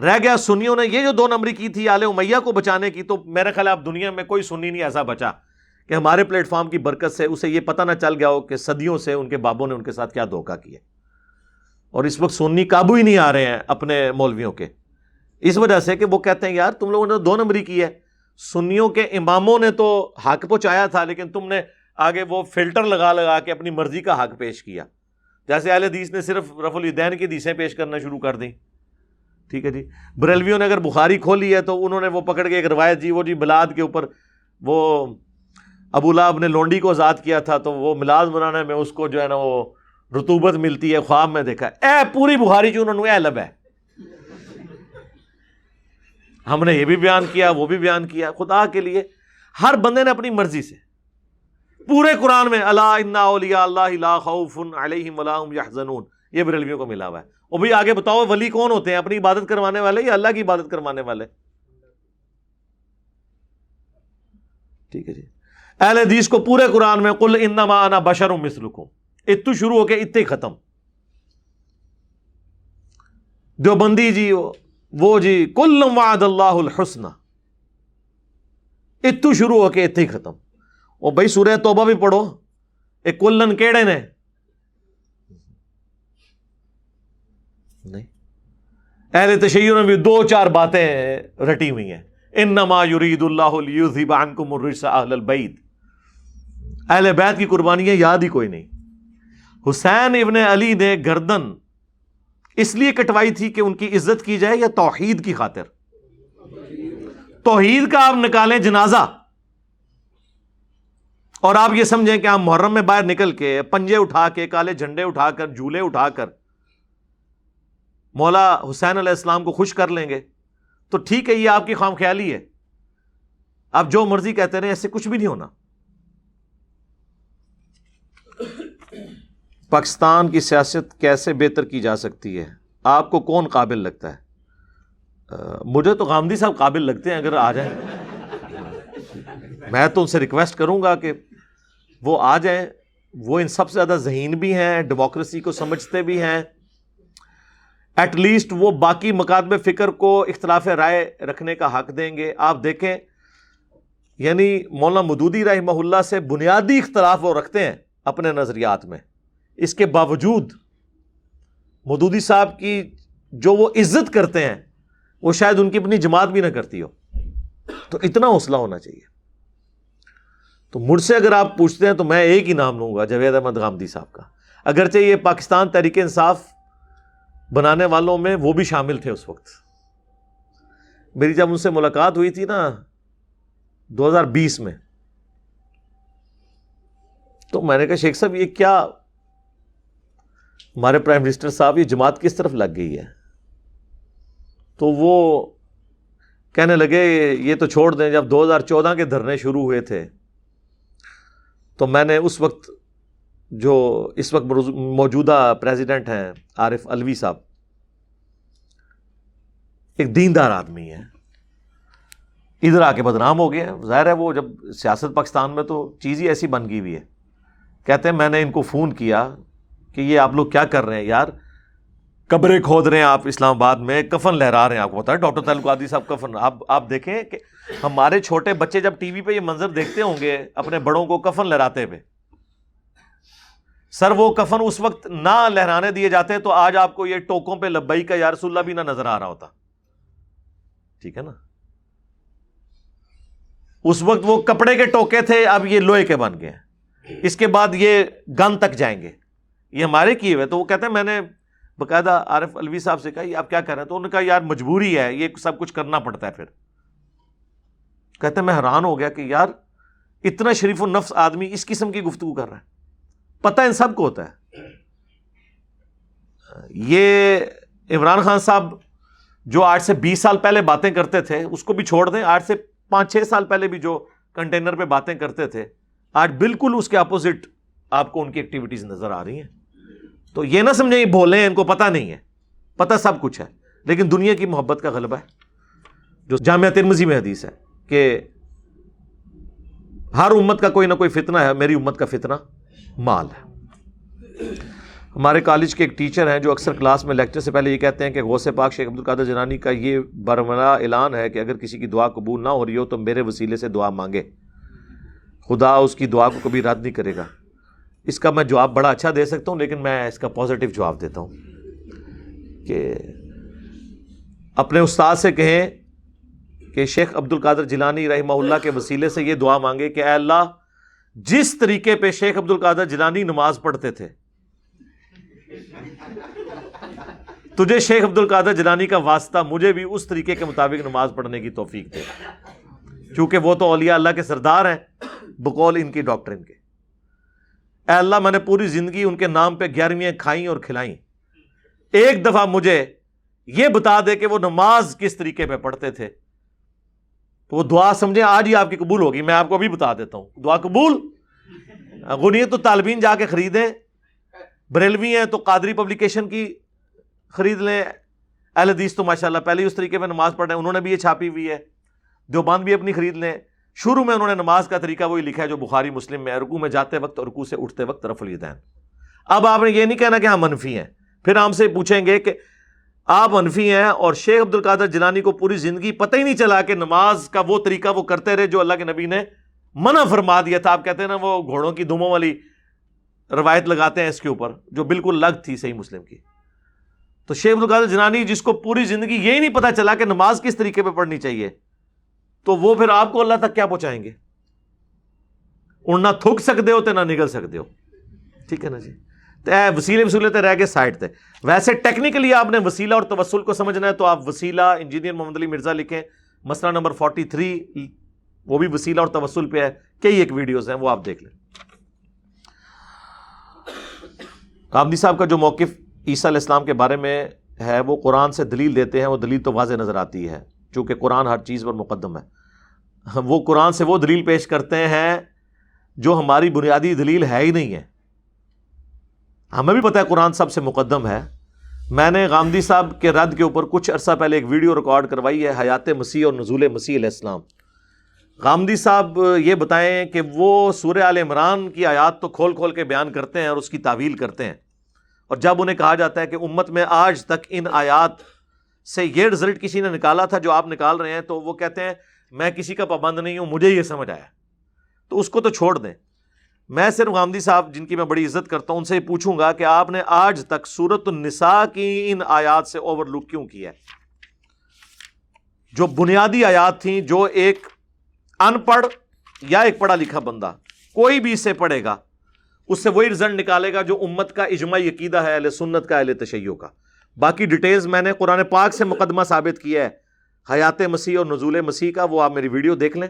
رہ گیا سنیوں نے یہ جو دو نمبری کی تھی آل امیہ کو بچانے کی, تو میرے خیال آپ دنیا میں کوئی سنی نہیں ایسا بچا کہ ہمارے پلیٹ فارم کی برکت سے اسے یہ پتہ نہ چل گیا ہو کہ صدیوں سے ان کے بابوں نے ان کے ساتھ کیا دھوکہ کیا. اور اس وقت سنی قابو ہی نہیں آ رہے ہیں اپنے مولویوں کے, اس وجہ سے کہ وہ کہتے ہیں یار تم لوگوں نے دو نمبری کی ہے, سنیوں کے اماموں نے تو حق پہنچایا تھا لیکن تم نے آگے وہ فلٹر لگا لگا کے اپنی مرضی کا حق پیش کیا, جیسے اہل حدیث نے صرف رفع الیدین کی حدیثیں پیش کرنا شروع کر دیں. ٹھیک ہے جی, بریلویوں نے اگر بخاری کھولی ہے تو انہوں نے وہ پکڑ کے ایک روایت, جی وہ جی بلاد کے اوپر وہ ابو لہب نے لونڈی کو آزاد کیا تھا تو وہ ملاد بنانے میں اس کو جو ہے نا وہ رطوبت ملتی ہے, خواب میں دیکھا اے پوری بخاری جو انہوں نے اے لب ہے. ہم نے یہ بھی بیان کیا وہ بھی بیان کیا, خدا کے لیے ہر بندے نے اپنی مرضی سے پورے قرآن میں الا ان اولیاء اللہ لا خوف علیہم ولا هم یحزنون, یہ بریلویوں کو ملا ہوا ہے. اور بھائی آگے بتاؤ ولی کون ہوتے ہیں, اپنی عبادت کروانے والے یا اللہ کی عبادت کروانے والے؟ ٹھیک ہے جی, اہل حدیث کو پورے قرآن میں قل انما انا بشر مثلکم اتو شروع ہو کے اتنے ختم. دیوبندی جی وہ جی کل وعد اللہ الحسنہ اتو شروع ہو کے اتنے ختم. اور بھائی سورہ توبہ بھی پڑھو, ایک کلن کیڑے نے نہیں, اہل تشیع میں بھی دو چار باتیں رٹی ہوئی ہیں, انما یرید اللہ لیذھب عنکم الرجس اہل البیت, اہل بیت کی قربانیاں یاد ہی کوئی نہیں. حسین ابن علی نے گردن اس لیے کٹوائی تھی کہ ان کی عزت کی جائے یا توحید کی خاطر؟ توحید کا آپ نکالیں جنازہ اور آپ یہ سمجھیں کہ آپ محرم میں باہر نکل کے پنجے اٹھا کے, کالے جھنڈے اٹھا کر, جھولے اٹھا کر مولا حسین علیہ السلام کو خوش کر لیں گے, تو ٹھیک ہے یہ آپ کی خام خیالی ہے, آپ جو مرضی کہتے رہے ایسے کچھ بھی نہیں ہونا. پاکستان کی سیاست کیسے بہتر کی جا سکتی ہے, آپ کو کون قابل لگتا ہے؟ مجھے تو غامدی صاحب قابل لگتے ہیں, اگر آ جائیں میں تو ان سے ریکویسٹ کروں گا کہ وہ آ جائیں, وہ ان سب سے زیادہ ذہین بھی ہیں, ڈیموکریسی کو سمجھتے بھی ہیں, ایٹ لیسٹ وہ باقی مکاتب فکر کو اختلاف رائے رکھنے کا حق دیں گے. آپ دیکھیں یعنی مولانا مودودی رحمہ اللہ سے بنیادی اختلاف وہ رکھتے ہیں اپنے نظریات میں, اس کے باوجود مودودی صاحب کی جو وہ عزت کرتے ہیں وہ شاید ان کی اپنی جماعت بھی نہ کرتی ہو, تو اتنا حوصلہ ہونا چاہیے. تو مجھ سے اگر آپ پوچھتے ہیں تو میں ایک ہی نام لوں گا, جاوید احمد غامدی صاحب کا, اگرچہ یہ پاکستان تحریک انصاف بنانے والوں میں وہ بھی شامل تھے اس وقت. میری جب ان سے ملاقات ہوئی تھی نا دو ہزار بیس میں, تو میں نے کہا شیخ صاحب یہ کیا ہمارے پرائم منسٹر صاحب یہ جماعت کس طرف لگ گئی ہے؟ تو وہ کہنے لگے یہ تو چھوڑ دیں, جب دو ہزار چودہ کے دھرنے شروع ہوئے تھے تو میں نے اس وقت جو اس وقت موجودہ پریزیڈنٹ ہیں عارف علوی صاحب, ایک دیندار آدمی ہے, ادھر آ کے بدنام ہو گئے ہیں. ظاہر ہے وہ جب سیاست پاکستان میں تو چیز ہی ایسی بن گئی ہوئی ہے. کہتے ہیں میں نے ان کو فون کیا کہ یہ آپ لوگ کیا کر رہے ہیں یار, قبریں کھود رہے ہیں آپ اسلام آباد میں, کفن لہرا رہے ہیں. آپ کو پتا ہے ڈاکٹر تعلق عادی صاحب کفن, آپ آپ دیکھیں کہ ہمارے چھوٹے بچے جب ٹی وی پہ یہ منظر دیکھتے ہوں گے اپنے بڑوں کو کفن لہراتے ہوئے, سر وہ کفن اس وقت نہ لہرانے دیے جاتے تو آج آپ کو یہ ٹوکوں پہ لبیک کا یا رسول اللہ بھی نہ نظر آ رہا ہوتا. ٹھیک ہے نا, اس وقت وہ کپڑے کے ٹوکے تھے, اب یہ لوہے کے بن گئے ہیں, اس کے بعد یہ گن تک جائیں گے, یہ ہمارے کیے ہوئے. تو وہ کہتے ہیں میں نے باقاعدہ عارف علوی صاحب سے کہا یہ آپ کیا کر رہے ہیں, تو انہوں نے کہا یار مجبوری ہے, یہ سب کچھ کرنا پڑتا ہے. پھر کہتے ہیں میں حیران ہو گیا کہ یار اتنا شریف النفس آدمی اس قسم کی گفتگو کر رہا ہے, پتہ ان سب کو ہوتا ہے. یہ عمران خان صاحب جو آج سے بیس سال پہلے باتیں کرتے تھے اس کو بھی چھوڑ دیں, آج سے پانچ چھ سال پہلے بھی جو کنٹینر پہ باتیں کرتے تھے آج بالکل اس کے اپوزٹ آپ کو ان کی ایکٹیویٹیز نظر آ رہی ہیں. تو یہ نہ سمجھیں یہ بھولے ہیں, ان کو پتہ نہیں ہے, پتہ سب کچھ ہے, لیکن دنیا کی محبت کا غلبہ ہے. جو جامع ترمذی میں حدیث ہے کہ ہر امت کا کوئی نہ کوئی فتنہ ہے, میری امت کا فتنہ مال ہے. ہمارے کالج کے ایک ٹیچر ہیں جو اکثر کلاس میں لیکچر سے پہلے یہ کہتے ہیں کہ غوث پاک شیخ عبد القادر جیلانی کا یہ برملا اعلان ہے کہ اگر کسی کی دعا قبول نہ ہو رہی ہو تو میرے وسیلے سے دعا مانگے, خدا اس کی دعا کو کبھی رد نہیں کرے گا. اس کا میں جواب بڑا اچھا دے سکتا ہوں, لیکن میں اس کا پازیٹیو جواب دیتا ہوں کہ اپنے استاد سے کہیں کہ شیخ عبد القادر جیلانی رحمہ اللہ کے وسیلے سے یہ دعا مانگے کہ اے اللہ, جس طریقے پہ شیخ عبد القادر جیلانی نماز پڑھتے تھے تجھے شیخ عبد القادر جیلانی کا واسطہ مجھے بھی اس طریقے کے مطابق نماز پڑھنے کی توفیق دے, کیونکہ وہ تو اولیاء اللہ کے سردار ہیں بقول ان کی ڈاکٹرن کے. اے اللہ, میں نے پوری زندگی ان کے نام پہ گیارہویں کھائیں اور کھلائیں, ایک دفعہ مجھے یہ بتا دے کہ وہ نماز کس طریقے پہ پڑھتے تھے. تو وہ دعا سمجھیں آج ہی آپ کی قبول ہوگی. میں آپ کو ابھی بتا دیتا ہوں, دعا قبول غنیت تو طالبین جا کے خریدیں, بریلوی ہیں تو قادری پبلیکیشن کی خرید لیں, اہل حدیث تو ماشاءاللہ پہلے ہی اس طریقے پہ نماز پڑھ رہے ہیں, انہوں نے بھی یہ چھاپی ہوئی ہے, دیوبند بھی اپنی خرید لیں. شروع میں انہوں نے نماز کا طریقہ وہی لکھا ہے جو بخاری مسلم میں, رکوع میں جاتے وقت اور رکوع سے اٹھتے وقت رفع الیدین. اب آپ نے یہ نہیں کہنا کہ ہم منفی ہیں, پھر ہم سے پوچھیں گے کہ آپ منفی ہیں اور شیخ عبد القادر جیلانی کو پوری زندگی پتہ ہی نہیں چلا کہ نماز کا وہ طریقہ وہ کرتے رہے جو اللہ کے نبی نے منع فرما دیا تھا. آپ کہتے ہیں نا وہ گھوڑوں کی دموں والی روایت لگاتے ہیں اس کے اوپر, جو بالکل لگ تھی صحیح مسلم کی. تو شیخ عبد القادر جیلانی جس کو پوری زندگی یہی نہیں پتہ چلا کہ نماز کس طریقے پہ پڑھنی چاہیے, تو وہ پھر آپ کو اللہ تک کیا پہنچائیں گے؟ اڑنا تھک سکتے ہو تو نہ نگل سکتے ہو, ٹھیک ہے نا جی. تو اے وسیلے وسیلے تو رہ گئے سائڈ تے. ویسے ٹیکنیکلی آپ نے وسیلہ اور توسل کو سمجھنا ہے تو آپ وسیلہ انجینئر محمد علی مرزا لکھیں, مسئلہ نمبر تینتالیس, وہ بھی وسیلہ اور توسل پہ ہے, کئی ایک ویڈیوز ہیں وہ آپ دیکھ لیں. غامدی صاحب کا جو موقف عیسیٰ علیہ السلام کے بارے میں ہے وہ قرآن سے دلیل دیتے ہیں, وہ دلیل تو واضح نظر آتی ہے چونکہ قرآن ہر چیز پر مقدم ہے. وہ قرآن سے وہ دلیل پیش کرتے ہیں جو ہماری بنیادی دلیل ہے ہی نہیں ہے. ہمیں بھی پتہ ہے قرآن سب سے مقدم ہے. میں نے غامدی صاحب کے رد کے اوپر کچھ عرصہ پہلے ایک ویڈیو ریکارڈ کروائی ہے, حیات مسیح اور نزول مسیح علیہ السلام. غامدی صاحب یہ بتائیں کہ وہ سورہ آل عمران کی آیات تو کھول کھول کے بیان کرتے ہیں اور اس کی تعویل کرتے ہیں, اور جب انہیں کہا جاتا ہے کہ امت میں آج تک ان آیات سے یہ رزلٹ کسی نے نکالا تھا جو آپ نکال رہے ہیں, تو وہ کہتے ہیں میں کسی کا پابند نہیں ہوں, مجھے یہ سمجھ آیا. تو اس کو تو چھوڑ دیں. میں صرف غامدی صاحب جن کی میں بڑی عزت کرتا ہوں ان سے پوچھوں گا کہ آپ نے آج تک سورۃ النساء کی ان آیات سے اوور لک کیوں کیا ہے, جو بنیادی آیات تھیں جو ایک ان پڑھ یا ایک پڑھا لکھا بندہ کوئی بھی اسے پڑھے گا اس سے وہی رزلٹ نکالے گا جو امت کا اجماعی عقیدہ ہے, اہل سنت کا, اہل تشیع کا. باقی ڈیٹیلز میں نے قرآن پاک سے مقدمہ ثابت کیا ہے, حیات مسیح اور نزول مسیح کا وہ آپ میری ویڈیو دیکھ لیں,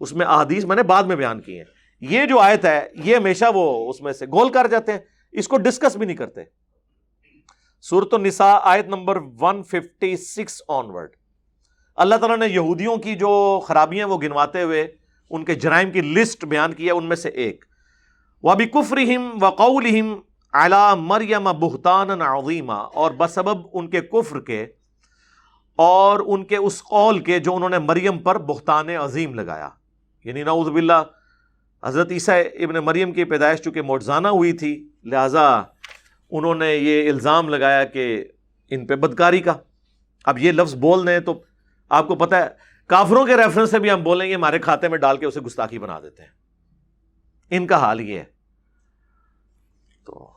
اس میں احادیث میں نے بعد میں بیان کی ہیں. یہ جو آیت ہے یہ ہمیشہ وہ اس میں سے گول کر جاتے ہیں, اس کو ڈسکس بھی نہیں کرتے. سورۃ النساء آیت نمبر ایک سو چھپن آنورڈ اللہ تعالیٰ نے یہودیوں کی جو خرابیاں وہ گنواتے ہوئے ان کے جرائم کی لسٹ بیان کی ہے, ان میں سے ایک وَبِكُفْرِهِمْ وَقَوْلِهِمْ عَلَى مَرْيَمَ بُهْتَانًا عَظِيمًا, اور بسبب ان کے کفر کے اور ان کے اس قول کے جو انہوں نے مریم پر بہتان عظیم لگایا, یعنی نعوذ باللہ حضرت عیسیٰ ابن مریم کی پیدائش چونکہ معجزانہ ہوئی تھی لہٰذا انہوں نے یہ الزام لگایا کہ ان پہ بدکاری کا. اب یہ لفظ بول دیں تو آپ کو پتہ ہے کافروں کے ریفرنس سے بھی ہم بولیں گے ہمارے کھاتے میں ڈال کے اسے گستاخی بنا دیتے ہیں, ان کا حال یہ ہے. تو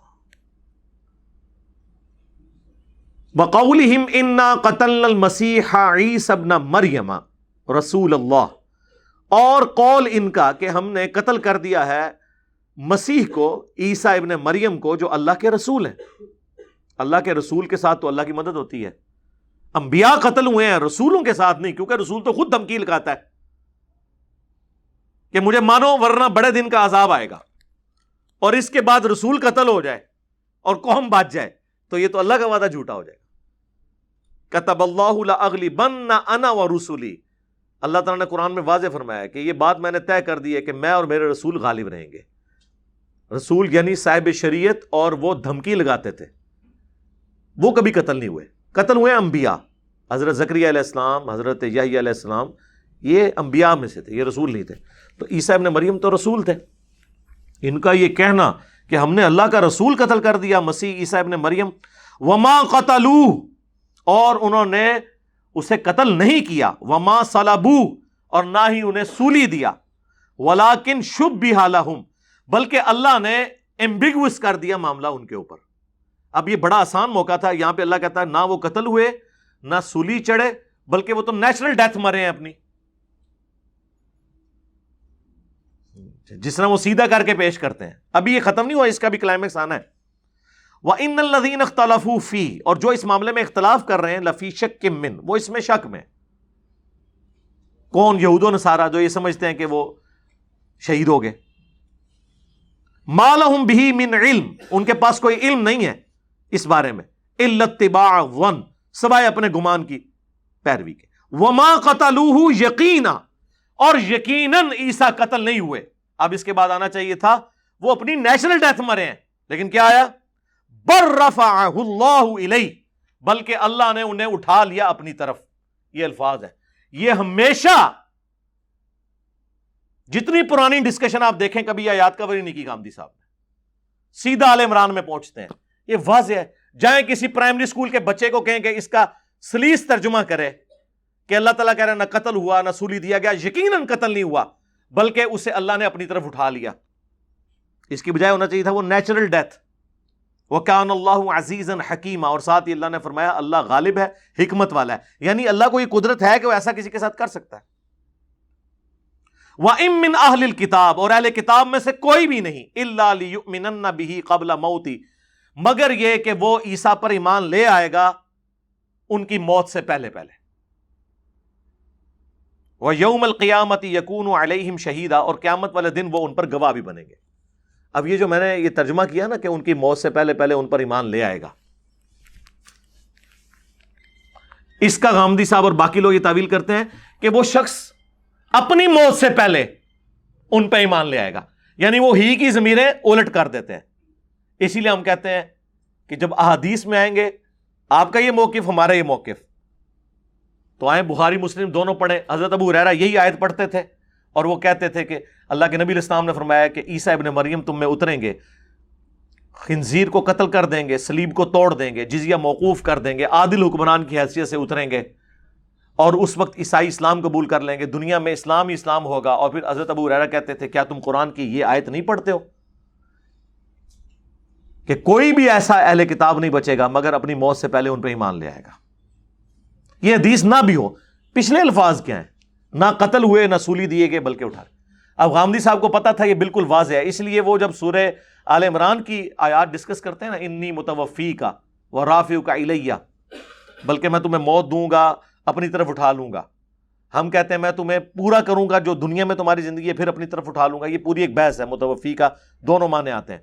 بقولہم انا قتلنا المسیح عیسی ابن مریم رسول اللہ, اور قول ان کا کہ ہم نے قتل کر دیا ہے مسیح کو, عیسیٰ ابن مریم کو, جو اللہ کے رسول ہیں. اللہ کے رسول کے ساتھ تو اللہ کی مدد ہوتی ہے, انبیاء قتل ہوئے ہیں رسولوں کے ساتھ نہیں, کیونکہ رسول تو خود دھمکی لگاتا ہے کہ مجھے مانو ورنہ بڑے دن کا عذاب آئے گا, اور اس کے بعد رسول قتل ہو جائے اور قوم بچ جائے تو یہ تو اللہ کا وعدہ جھوٹا ہو جائے گا. کتب اللہ لاغلبن انا ورسولی, اللہ تعالیٰ نے قرآن میں واضح فرمایا کہ یہ بات میں نے طے کر دی ہے کہ میں اور میرے رسول غالب رہیں گے. رسول یعنی صاحب شریعت, اور وہ دھمکی لگاتے تھے, وہ کبھی قتل نہیں ہوئے. قتل ہوئے انبیاء, حضرت زکریا علیہ السلام, حضرت یحییٰ علیہ السلام, یہ انبیاء میں سے تھے, یہ رسول نہیں تھے. تو عیسیٰ ابن مریم تو رسول تھے. ان کا یہ کہنا کہ ہم نے اللہ کا رسول قتل کر دیا, مسیح عیسیٰ ابن مریم, وما قتلوہ, اور انہوں نے اسے قتل نہیں کیا, وما صلبوہ, اور نہ ہی انہیں سولی دیا, ولیکن شبہ لہم, بلکہ اللہ نے ایمبیگوس کر دیا معاملہ ان کے اوپر. اب یہ بڑا آسان موقع تھا, یہاں پہ اللہ کہتا ہے نہ وہ قتل ہوئے نہ سولی چڑھے, بلکہ وہ تو نیچرل ڈیتھ مرے ہیں اپنی, جس طرح وہ سیدھا کر کے پیش کرتے ہیں. ابھی یہ ختم نہیں ہوا, اس کا بھی کلائمیکس آنا ہے. وَإِنَّ الَّذِينَ اخْتَلَفُوا فِيهِ, اور جو اس معاملے میں اختلاف کر رہے ہیں, لَفِي شَكٍّ مِّن, وہ اس میں شک میں. کون؟ یہود و نصارا, جو یہ سمجھتے ہیں کہ وہ شہید ہو گئے. مَا لَهُم بِهِ مِن عِلْم, ان کے پاس کوئی علم نہیں ہے اس بارے میں, إِلَّا اتِّبَاعًا, سوائے اپنے گمان کی پیروی کے. وَمَا قَتَلُوهُ يَقِينًا, اور یقیناً عیسیٰ قتل نہیں ہوئے. اب اس کے بعد آنا چاہیے تھا وہ اپنی نیچرل ڈیتھ مرے ہیں, لیکن کیا آیا؟ بر رفعہ اللہ الیہ, بلکہ اللہ نے انہیں اٹھا لیا اپنی طرف. یہ الفاظ ہیں, یہ ہمیشہ جتنی پرانی ڈسکشن آپ دیکھیں کبھی آیات کور ہی نہیں کی غامدی صاحب نے, سیدھا آل عمران میں پہنچتے ہیں. یہ واضح ہے, جائیں کسی پرائمری اسکول کے بچے کو کہیں کہ اس کا سلیس ترجمہ کرے کہ اللہ تعالیٰ کہہ رہا ہے نہ قتل ہوا نہ سولی دیا گیا, یقیناً قتل نہیں ہوا بلکہ اسے اللہ نے اپنی طرف اٹھا لیا. اس کی بجائے ہونا چاہیے تھا وہ نیچرل ڈیتھ. وَكَانَ اللَّهُ عَزِيزًا حَكِيمًا, اور ساتھ ہی اللہ نے فرمایا اللہ غالب ہے, حکمت والا ہے. یعنی اللہ کو یہ قدرت ہے کہ وہ ایسا کسی کے ساتھ کر سکتا ہے. وَإِن مِّن أَهْلِ الْكِتَابِ, اور اہل کتاب میں سے کوئی بھی نہیں, إِلَّا لِيُؤْمِنَنَّ بِهِ قَبْلَ مَوْتِهِ, مگر یہ کہ وہ عیسیٰ پر ایمان لے آئے گا ان کی موت سے پہلے پہلے. وَيَوْمَ الْقِيَامَةِ يَكُونُ عَلَيْهِمْ شَهِيدًا, اور قیامت والے دن وہ ان پر گواہ بھی بنیں گے. اب یہ جو میں نے یہ ترجمہ کیا نا کہ ان کی موت سے پہلے پہلے ان پر ایمان لے آئے گا, اس کا غامدی صاحب اور باقی لوگ یہ تعویل کرتے ہیں کہ وہ شخص اپنی موت سے پہلے ان پہ ایمان لے آئے گا, یعنی وہ ہی کی ضمیریں الٹ کر دیتے ہیں. اسی لیے ہم کہتے ہیں کہ جب احادیث میں آئیں گے آپ کا یہ موقف ہمارا یہ موقف, تو آئیں بخاری مسلم دونوں پڑھیں. حضرت ابو ہریرہ یہی آیت پڑھتے تھے اور وہ کہتے تھے کہ اللہ کے نبی علیہ السلام نے فرمایا کہ عیسیٰ ابن مریم تم میں اتریں گے, خنزیر کو قتل کر دیں گے, صلیب کو توڑ دیں گے, جزیہ موقوف کر دیں گے, عادل حکمران کی حیثیت سے اتریں گے, اور اس وقت عیسائی اسلام قبول کر لیں گے, دنیا میں اسلام ہی اسلام ہوگا. اور پھر حضرت ابو ہریرہ کہتے تھے کیا تم قرآن کی یہ آیت نہیں پڑھتے ہو کہ کوئی بھی ایسا اہل کتاب نہیں بچے گا مگر اپنی موت سے پہلے ان پہ ایمان لے آئے گا. یہ حدیث نہ بھی ہو, پچھلے الفاظ کیا ہیں, نہ قتل ہوئے نہ سولی دیے گئے بلکہ اٹھا. اب غامدی صاحب کو پتا تھا, یہ بالکل واضح ہے, اس لیے وہ جب سورہ آل عمران کی آیات ڈسکس کرتے ہیں نا, انی متوفی کا و رافع کا الیہ, بلکہ میں تمہیں موت دوں گا اپنی طرف اٹھا لوں گا. ہم کہتے ہیں میں تمہیں پورا کروں گا جو دنیا میں تمہاری زندگی ہے پھر اپنی طرف اٹھا لوں گا. یہ پوری ایک بحث ہے, متوفی کا دونوں معنی آتے ہیں.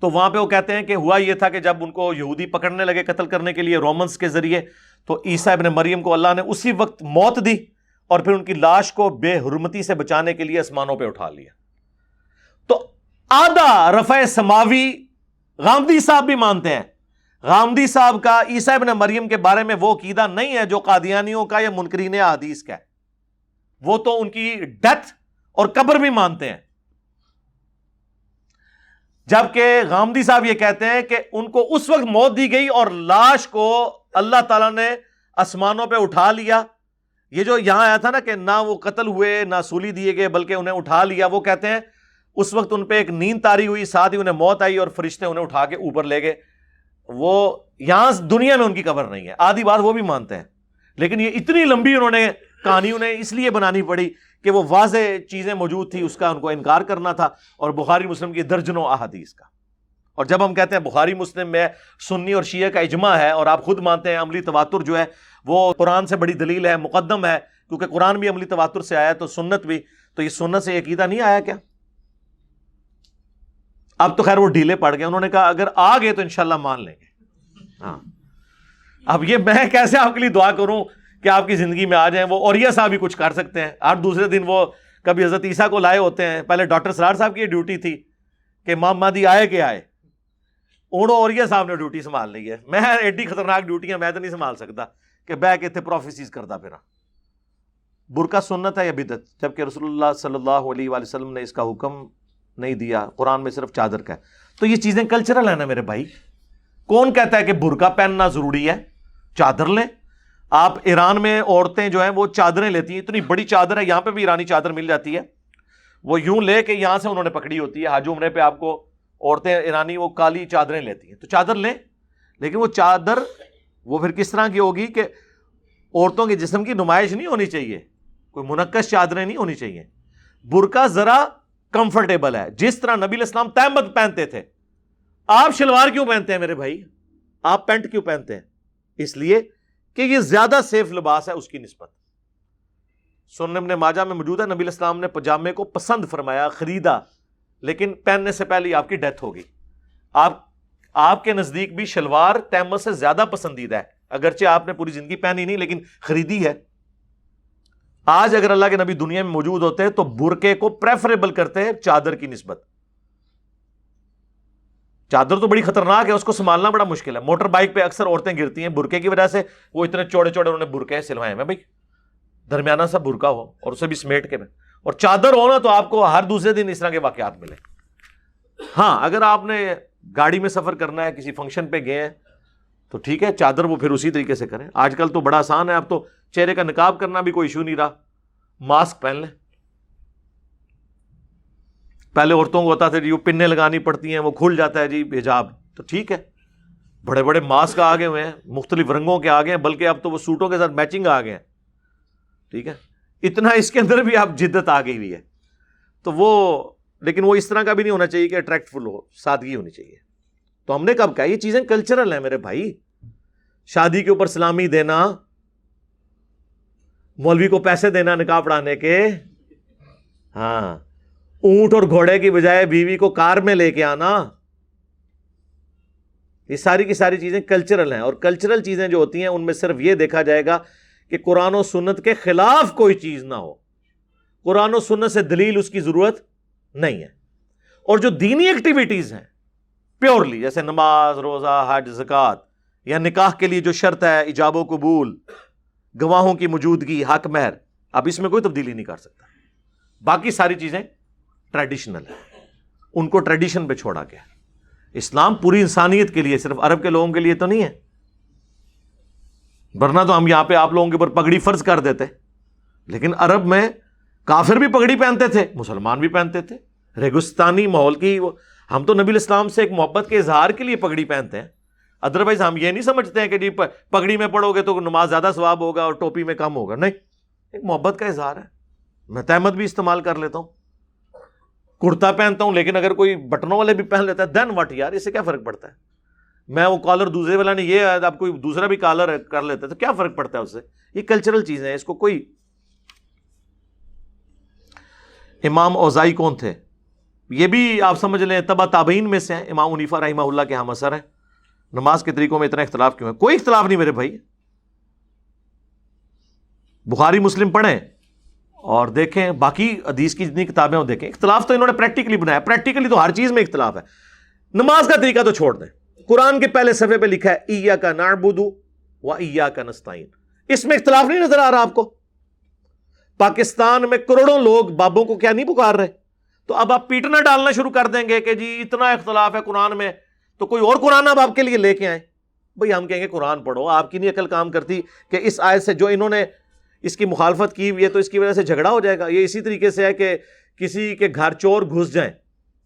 تو وہاں پہ وہ کہتے ہیں کہ ہوا یہ تھا کہ جب ان کو یہودی پکڑنے لگے قتل کرنے کے لیے رومنس کے ذریعے, تو عیسیٰ ابن مریم کو اللہ نے اسی وقت موت دی اور پھر ان کی لاش کو بے حرمتی سے بچانے کے لیے آسمانوں پہ اٹھا لیا. تو آدھا رفع سماوی غامدی صاحب بھی مانتے ہیں. غامدی صاحب کا عیسیٰ ابن مریم کے بارے میں وہ عقیدہ نہیں ہے جو قادیانیوں کا یا منکرین احادیث کا ہے, وہ تو ان کی ڈیتھ اور قبر بھی مانتے ہیں, جبکہ غامدی صاحب یہ کہتے ہیں کہ ان کو اس وقت موت دی گئی اور لاش کو اللہ تعالیٰ نے آسمانوں پہ اٹھا لیا. یہ جو یہاں آیا تھا نا کہ نہ وہ قتل ہوئے نہ سولی دیے گئے بلکہ انہیں اٹھا لیا, وہ کہتے ہیں اس وقت ان پہ ایک نیند طاری ہوئی, ساتھ ہی انہیں موت آئی اور فرشتے انہیں اٹھا کے اوپر لے گئے. وہ یہاں دنیا میں ان کی قبر نہیں ہے, آدھی بات وہ بھی مانتے ہیں. لیکن یہ اتنی لمبی انہوں نے کہانی انہیں اس لیے بنانی پڑی کہ وہ واضح چیزیں موجود تھی, اس کا ان کو انکار کرنا تھا, اور بخاری مسلم کی درجنوں احادیث کا. اور جب ہم کہتے ہیں بخاری مسلم میں سنی اور شیعہ کا اجماع ہے, اور آپ خود مانتے ہیں عملی تواتر جو ہے وہ قرآن سے بڑی دلیل ہے, مقدم ہے, کیونکہ قرآن بھی عملی تواتر سے آیا تو سنت بھی, تو یہ سنت سے عقیدہ نہیں آیا کیا؟ اب تو خیر وہ ڈھیلے پڑ گئے, انہوں نے کہا اگر آ گئے تو انشاءاللہ مان لیں گے. ہاں اب یہ میں کیسے آپ کے لیے دعا کروں کہ آپ کی زندگی میں آ جائیں. وہ اوریا صاحب بھی کچھ کر سکتے ہیں, ہر دوسرے دن وہ کبھی حضرت عیسیٰ کو لائے ہوتے ہیں. پہلے ڈاکٹر سرار صاحب کی یہ ڈیوٹی تھی کہ امام مہدی آئے کہ آئے, اونو اوریا صاحب نے ڈیوٹی سنبھال لی ہے. میں ایڈی خطرناک ڈیوٹیاں میں تو نہیں سنبھال سکتا کہ بہ کے اتنے پروفیسیز کرتا پھرا. برقع سنت ہے یا بدعت؟ جبکہ رسول اللہ صلی اللہ علیہ وآلہ وسلم نے اس کا حکم نہیں دیا، قرآن میں صرف چادر کا ہے. تو یہ چیزیں کلچرل ہیں نا میرے بھائی. کون کہتا ہے کہ برقع پہننا ضروری ہے؟ چادر لیں. آپ ایران میں عورتیں جو ہیں وہ چادریں لیتی ہیں، اتنی بڑی چادر ہے، یہاں پہ بھی ایرانی چادر مل جاتی ہے، وہ یوں لے کہ یہاں سے انہوں نے پکڑی ہوتی ہے. حج عمرے پہ آپ کو عورتیں ایرانی وہ کالی چادریں لیتی ہیں، تو چادر لیں، لیکن وہ چادر وہ پھر کس طرح کی ہوگی کہ عورتوں کے جسم کی نمائش نہیں ہونی چاہیے، کوئی منقش چادریں نہیں ہونی چاہیے. برقع ذرا کمفرٹیبل ہے، جس طرح نبی علیہ السلام تہمت پہنتے تھے. آپ شلوار کیوں پہنتے ہیں میرے بھائی؟ آپ پینٹ کیوں پہنتے ہیں؟ اس لیے کہ یہ زیادہ سیف لباس ہے اس کی نسبت. سنن ابن ماجہ میں موجود ہے، نبی علیہ السلام نے پجامے کو پسند فرمایا، خریدا، لیکن پہننے سے پہلے آپ کی ڈیتھ ہوگی. آپ آپ کے نزدیک بھی شلوار تیمم سے زیادہ پسندیدہ ہے، اگرچہ آپ نے پوری زندگی پہنی نہیں لیکن خریدی ہے. آج اگر اللہ کے نبی دنیا میں موجود ہوتے تو برقعے کو پریفریبل کرتے ہیں چادر کی نسبت. چادر تو بڑی خطرناک ہے، اس کو سنبھالنا بڑا مشکل ہے. موٹر بائیک پہ اکثر عورتیں گرتی ہیں برقعے کی وجہ سے، وہ اتنے چوڑے چوڑے انہوں نے برقعے سلوائے ہیں. بھائی درمیانہ سا برقع ہو اور اسے بھی سمیٹ کے میں، اور چادر ہونا تو آپ کو ہر دوسرے دن اس طرح کے واقعات ملے. ہاں اگر آپ نے گاڑی میں سفر کرنا ہے، کسی فنکشن پہ گئے ہیں تو ٹھیک ہے، چادر وہ پھر اسی طریقے سے کریں. آج کل تو بڑا آسان ہے، اب تو چہرے کا نقاب کرنا بھی کوئی ایشو نہیں رہا، ماسک پہن لیں. پہلے عورتوں کو ہوتا تھا جی وہ پنیں لگانی پڑتی ہیں، وہ کھل جاتا ہے جی حجاب، تو ٹھیک ہے. بڑے بڑے ماسک آ گئے ہوئے ہیں، مختلف رنگوں کے آ گئے ہیں، بلکہ اب تو وہ سوٹوں کے ساتھ میچنگ آ گئے ہیں. ٹھیک ہے، اتنا اس کے اندر بھی آپ جدت آ گئی ہوئی ہے. تو وہ لیکن وہ اس طرح کا بھی نہیں ہونا چاہیے کہ اٹریکٹ فل ہو، سادگی ہونی چاہیے. تو ہم نے کب کہا یہ چیزیں کلچرل ہیں میرے بھائی. شادی کے اوپر سلامی دینا، مولوی کو پیسے دینا نکاح پڑھانے کے، ہاں اونٹ اور گھوڑے کی بجائے بیوی کو کار میں لے کے آنا، یہ ساری کی ساری چیزیں کلچرل ہیں. اور کلچرل چیزیں جو ہوتی ہیں ان میں صرف یہ دیکھا جائے گا کہ قرآن و سنت کے خلاف کوئی چیز نہ ہو، قرآن و سنت سے دلیل اس کی ضرورت نہیں ہے. اور جو دینی ایکٹیویٹیز ہیں پیورلی، جیسے نماز، روزہ، حج، زکوٰۃ، یا نکاح کے لیے جو شرط ہے ایجاب و قبول، گواہوں کی موجودگی، حق مہر، اب اس میں کوئی تبدیلی نہیں کر سکتا. باقی ساری چیزیں ٹریڈیشنل ہیں، ان کو ٹریڈیشن پہ چھوڑا گیا. اسلام پوری انسانیت کے لیے، صرف عرب کے لوگوں کے لیے تو نہیں ہے، ورنہ تو ہم یہاں پہ آپ لوگوں کے اوپر پگڑی فرض کر دیتے. لیکن عرب میں کافر بھی پگڑی پہنتے تھے، مسلمان بھی پہنتے تھے، ریگستانی ماحول کی. ہم تو نبی علیہ السلام سے ایک محبت کے اظہار کے لیے پگڑی پہنتے ہیں، ادروائز ہم یہ نہیں سمجھتے ہیں کہ جی پگڑی میں پڑھو گے تو نماز زیادہ ثواب ہوگا اور ٹوپی میں کم ہوگا. نہیں، ایک محبت کا اظہار ہے. میں تہمت بھی استعمال کر لیتا ہوں، کرتا پہنتا ہوں، لیکن اگر کوئی بٹنوں والے بھی پہن لیتا ہے دین واٹ یار، اس سے کیا فرق پڑتا ہے؟ میں وہ کالر دوسرے والا نہیں، یہ ہے آپ کوئی دوسرا بھی کالر کر لیتا ہے تو کیا فرق پڑتا ہے اس سے؟ یہ کلچرل چیزیں ہیں، اس کو کوئی. امام اوزائی کون تھے؟ یہ بھی آپ سمجھ لیں تبع تابعین میں سے ہیں، امام حنیفہ رحمہ اللہ کے ہم اثر ہیں. نماز کے طریقوں میں اتنا اختلاف کیوں ہے؟ کوئی اختلاف نہیں میرے بھائی. بخاری مسلم پڑھیں اور دیکھیں، باقی حدیث کی جتنی کتابیں وہ دیکھیں. اختلاف تو انہوں نے پریکٹیکلی بنایا، پریکٹیکلی تو ہر چیز میں اختلاف ہے. نماز کا طریقہ تو چھوڑ دیں، قرآن کے پہلے صفحے پہ لکھا ہے ایاک نعبد و ایاک نستعین، اس میں اختلاف نہیں نظر آ رہا آپ کو؟ پاکستان میں کروڑوں لوگ بابوں کو کیا نہیں پکار رہے؟ تو اب آپ پیٹنا ڈالنا شروع کر دیں گے کہ جی اتنا اختلاف ہے قرآن میں تو کوئی اور قرآن اب آپ کے لیے لے کے آئیں. بھئی ہم کہیں گے قرآن پڑھو. آپ کی نہیں عقل کام کرتی کہ اس آیت سے جو انہوں نے اس کی مخالفت کی ہوئی ہے تو اس کی وجہ سے جھگڑا ہو جائے گا. یہ اسی طریقے سے ہے کہ کسی کے گھر چور گھس جائیں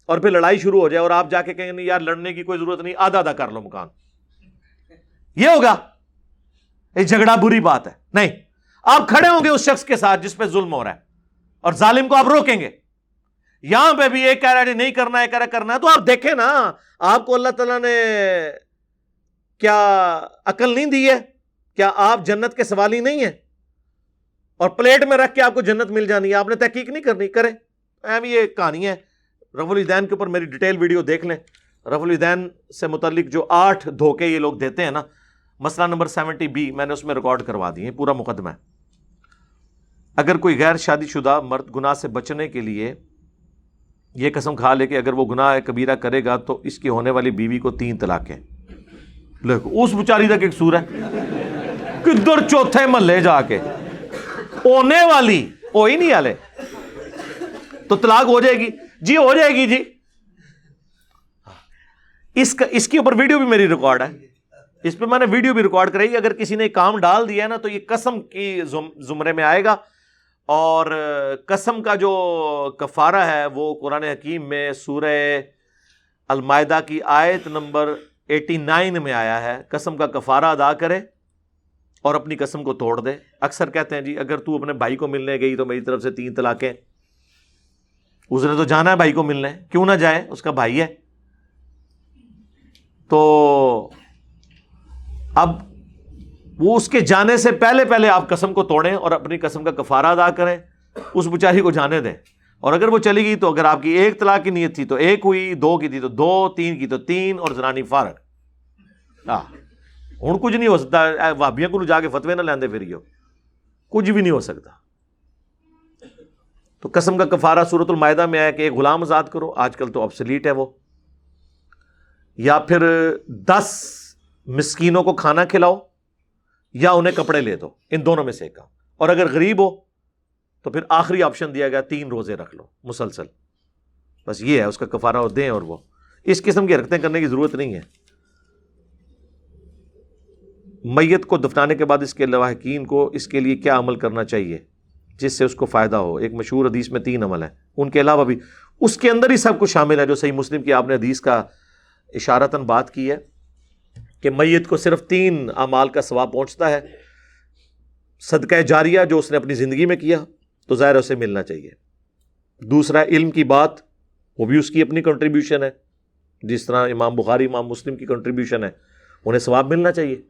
اور پھر لڑائی شروع ہو جائے اور آپ جا کے کہیں نہیں یار لڑنے کی کوئی ضرورت نہیں، آدھا آدھا کر لو مکان، یہ ہوگا یہ جھگڑا بری بات ہے. نہیں، آپ کھڑے ہوں گے اس شخص کے ساتھ جس پہ ظلم ہو رہا ہے اور ظالم کو آپ روکیں گے. یہاں پہ بھی ایک کہہ رہا ہے نہیں کرنا ہے، کہہ رہا کرنا ہے، تو آپ دیکھیں نا آپ کو اللہ تعالیٰ نے کیا عقل نہیں دی ہے؟ کیا آپ جنت کے سوالی نہیں ہیں اور پلیٹ میں رکھ کے آپ کو جنت مل جانی ہے؟ آپ نے تحقیق نہیں کرنی؟ کریں. اہم یہ کہانی ہے رفع الیدین کے اوپر، میری ڈیٹیل ویڈیو دیکھ لیں. رفع الیدین سے متعلق جو آٹھ دھوکے یہ لوگ دیتے ہیں نا، مسئلہ نمبر سیونٹی بی میں نے اس میں ریکارڈ کروا دی ہے، پورا مقدمہ ہے. اگر کوئی غیر شادی شدہ مرد گناہ سے بچنے کے لیے یہ قسم کھا لے کہ اگر وہ گناہ کبیرہ کرے گا تو اس کی ہونے والی بیوی کو تین طلاقیں، لے اس بیچاری کا کیا قصور ہے؟ کدھر چوتھے محلے جا کے ہونے والی ہو ہی نہیں آلے تو طلاق ہو جائے گی جی ہو جائے گی جی. اس کا اس کے اوپر ویڈیو بھی میری ریکارڈ ہے, اس پہ میں نے ویڈیو بھی ریکارڈ کرائی. اگر کسی نے کام ڈال دیا ہے نا تو یہ قسم کی زمرے میں آئے گا, اور قسم کا جو کفارہ ہے وہ قرآن حکیم میں سورہ المائدہ کی آیت نمبر اٹھانوے میں آیا ہے. قسم کا کفارہ ادا کرے اور اپنی قسم کو توڑ دے. اکثر کہتے ہیں جی اگر تو اپنے بھائی کو ملنے گئی تو میری طرف سے تین طلاقیں. اس نے تو جانا ہے بھائی کو ملنے, کیوں نہ جائے, اس کا بھائی ہے. تو اب وہ اس کے جانے سے پہلے پہلے آپ قسم کو توڑیں اور اپنی قسم کا کفارہ ادا کریں, اس بیچاری کو جانے دیں. اور اگر وہ چلی گئی تو اگر آپ کی ایک طلاق کی نیت تھی تو ایک ہوئی, دو کی تھی تو دو, تین کی تو تین, اور زنانی فارغ. ہاں ہوں کچھ نہیں ہو سکتا, وہابیاں کو جا کے فتوے نہ لیندے پھریو, کچھ بھی نہیں ہو سکتا. تو قسم کا کفارہ سورۃ المائدہ میں آیا کہ ایک غلام آزاد کرو, آج کل تو ابسلیٹ ہے وہ, یا پھر دس مسکینوں کو کھانا کھلاؤ, یا انہیں کپڑے لے دو, ان دونوں میں سے ایک کام. اور اگر غریب ہو تو پھر آخری آپشن دیا گیا تین روزے رکھ لو مسلسل. بس یہ ہے اس کا کفارہ, اور دیں. اور وہ اس قسم کی حرکتیں کرنے کی ضرورت نہیں ہے. میت کو دفنانے کے بعد اس کے لواحقین کو اس کے لیے کیا عمل کرنا چاہیے جس سے اس کو فائدہ ہو؟ ایک مشہور حدیث میں تین عمل ہیں, ان کے علاوہ بھی اس کے اندر ہی سب کچھ شامل ہے جو صحیح مسلم کی آپ نے حدیث کا اشارتاً بات کی ہے کہ میت کو صرف تین اعمال کا ثواب پہنچتا ہے. صدقہ جاریہ جو اس نے اپنی زندگی میں کیا تو ظاہر اسے ملنا چاہیے. دوسرا علم کی بات, وہ بھی اس کی اپنی کنٹریبیوشن ہے, جس طرح امام بخاری امام مسلم کی کنٹریبیوشن ہے, انہیں ثواب ملنا چاہیے.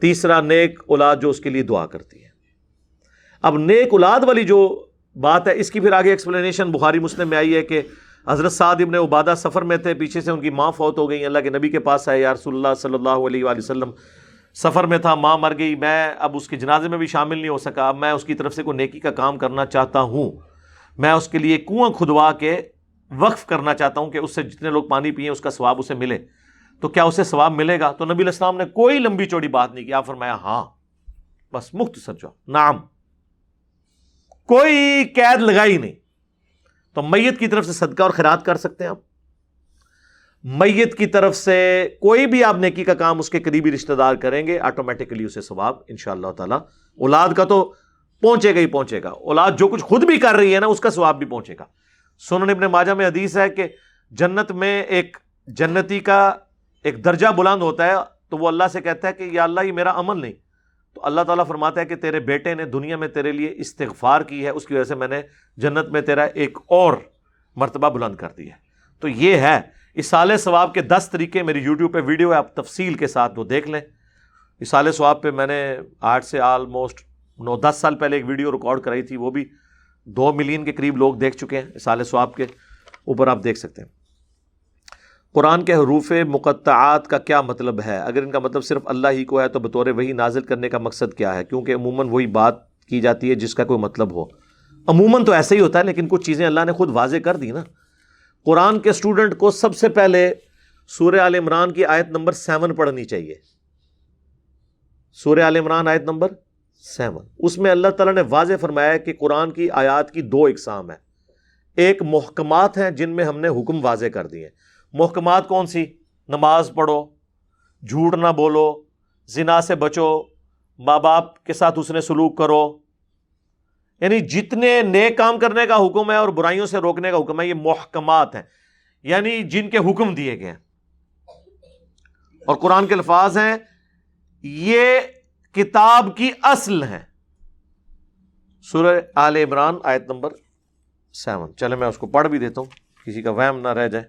تیسرا نیک اولاد جو اس کے لیے دعا کرتی ہے. اب نیک اولاد والی جو بات ہے اس کی پھر آگے ایکسپلینیشن بخاری مسلم میں آئی ہے کہ حضرت سعید ابن عبادہ سفر میں تھے, پیچھے سے ان کی ماں فوت ہو گئی, اللہ کے نبی کے پاس آئے, یا رسول اللہ صلی اللہ علیہ وآلہ وسلم سفر میں تھا, ماں مر گئی, میں اب اس کے جنازے میں بھی شامل نہیں ہو سکا, اب میں اس کی طرف سے کوئی نیکی کا کام کرنا چاہتا ہوں, میں اس کے لیے کنواں کھدوا کے وقف کرنا چاہتا ہوں کہ اس سے جتنے لوگ پانی پئیں اس کا ثواب اسے ملے, تو کیا اسے ثواب ملے گا؟ تو نبی علیہ السلام نے کوئی لمبی چوڑی بات نہیں کی, آپ فرمایا ہاں, بس مختصر جو نام, کوئی قید لگائی نہیں. تو میت کی طرف سے صدقہ اور خیرات کر سکتے ہیں آپ. میت کی طرف سے کوئی بھی آپ نیکی کا کام اس کے قریبی رشتہ دار کریں گے, آٹومیٹکلی اسے ثواب انشاءاللہ تعالی. اولاد کا تو پہنچے گا ہی پہنچے گا, اولاد جو کچھ خود بھی کر رہی ہے نا اس کا ثواب بھی پہنچے گا. سنن ابن ماجہ میں حدیث ہے کہ جنت میں ایک جنتی کا ایک درجہ بلند ہوتا ہے, تو وہ اللہ سے کہتا ہے کہ یا اللہ یہ میرا عمل نہیں, تو اللہ تعالیٰ فرماتا ہے کہ تیرے بیٹے نے دنیا میں تیرے لیے استغفار کی ہے, اس کی وجہ سے میں نے جنت میں تیرا ایک اور مرتبہ بلند کر دیا ہے. تو یہ ہے اصالِ ثواب کے دس طریقے, میری یوٹیوب پہ ویڈیو ہے, آپ تفصیل کے ساتھ وہ دیکھ لیں. اصالِ ثواب پہ میں نے آٹھ سے آلموسٹ نو دس سال پہلے ایک ویڈیو ریکارڈ کرائی تھی, وہ بھی دو ملین کے قریب لوگ دیکھ چکے ہیں. اصالِ ثواب کے اوپر آپ دیکھ سکتے ہیں. قرآن کے حروف مقطعات کا کیا مطلب ہے؟ اگر ان کا مطلب صرف اللہ ہی کو ہے تو بطور وحی نازل کرنے کا مقصد کیا ہے؟ کیونکہ عموماً وہی بات کی جاتی ہے جس کا کوئی مطلب ہو. عموماً تو ایسا ہی ہوتا ہے, لیکن کچھ چیزیں اللہ نے خود واضح کر دی نا. قرآن کے اسٹوڈنٹ کو سب سے پہلے سورہ آل عمران کی آیت نمبر سیون پڑھنی چاہیے. سورہ آل عمران آیت نمبر سیون, اس میں اللہ تعالیٰ نے واضح فرمایا کہ قرآن کی آیات کی دو اقسام ہیں. ایک محکمات ہیں جن میں ہم نے حکم واضح کر دیے ہیں. محکمات کون سی؟ نماز پڑھو, جھوٹ نہ بولو, زنا سے بچو, ماں باپ کے ساتھ اس نے سلوک کرو, یعنی جتنے نیک کام کرنے کا حکم ہے اور برائیوں سے روکنے کا حکم ہے, یہ محکمات ہیں, یعنی جن کے حکم دیے گئے ہیں. اور قرآن کے الفاظ ہیں یہ کتاب کی اصل ہیں. سورہ آل عمران آیت نمبر سیون. چلے میں اس کو پڑھ بھی دیتا ہوں, کسی کا وہم نہ رہ جائے,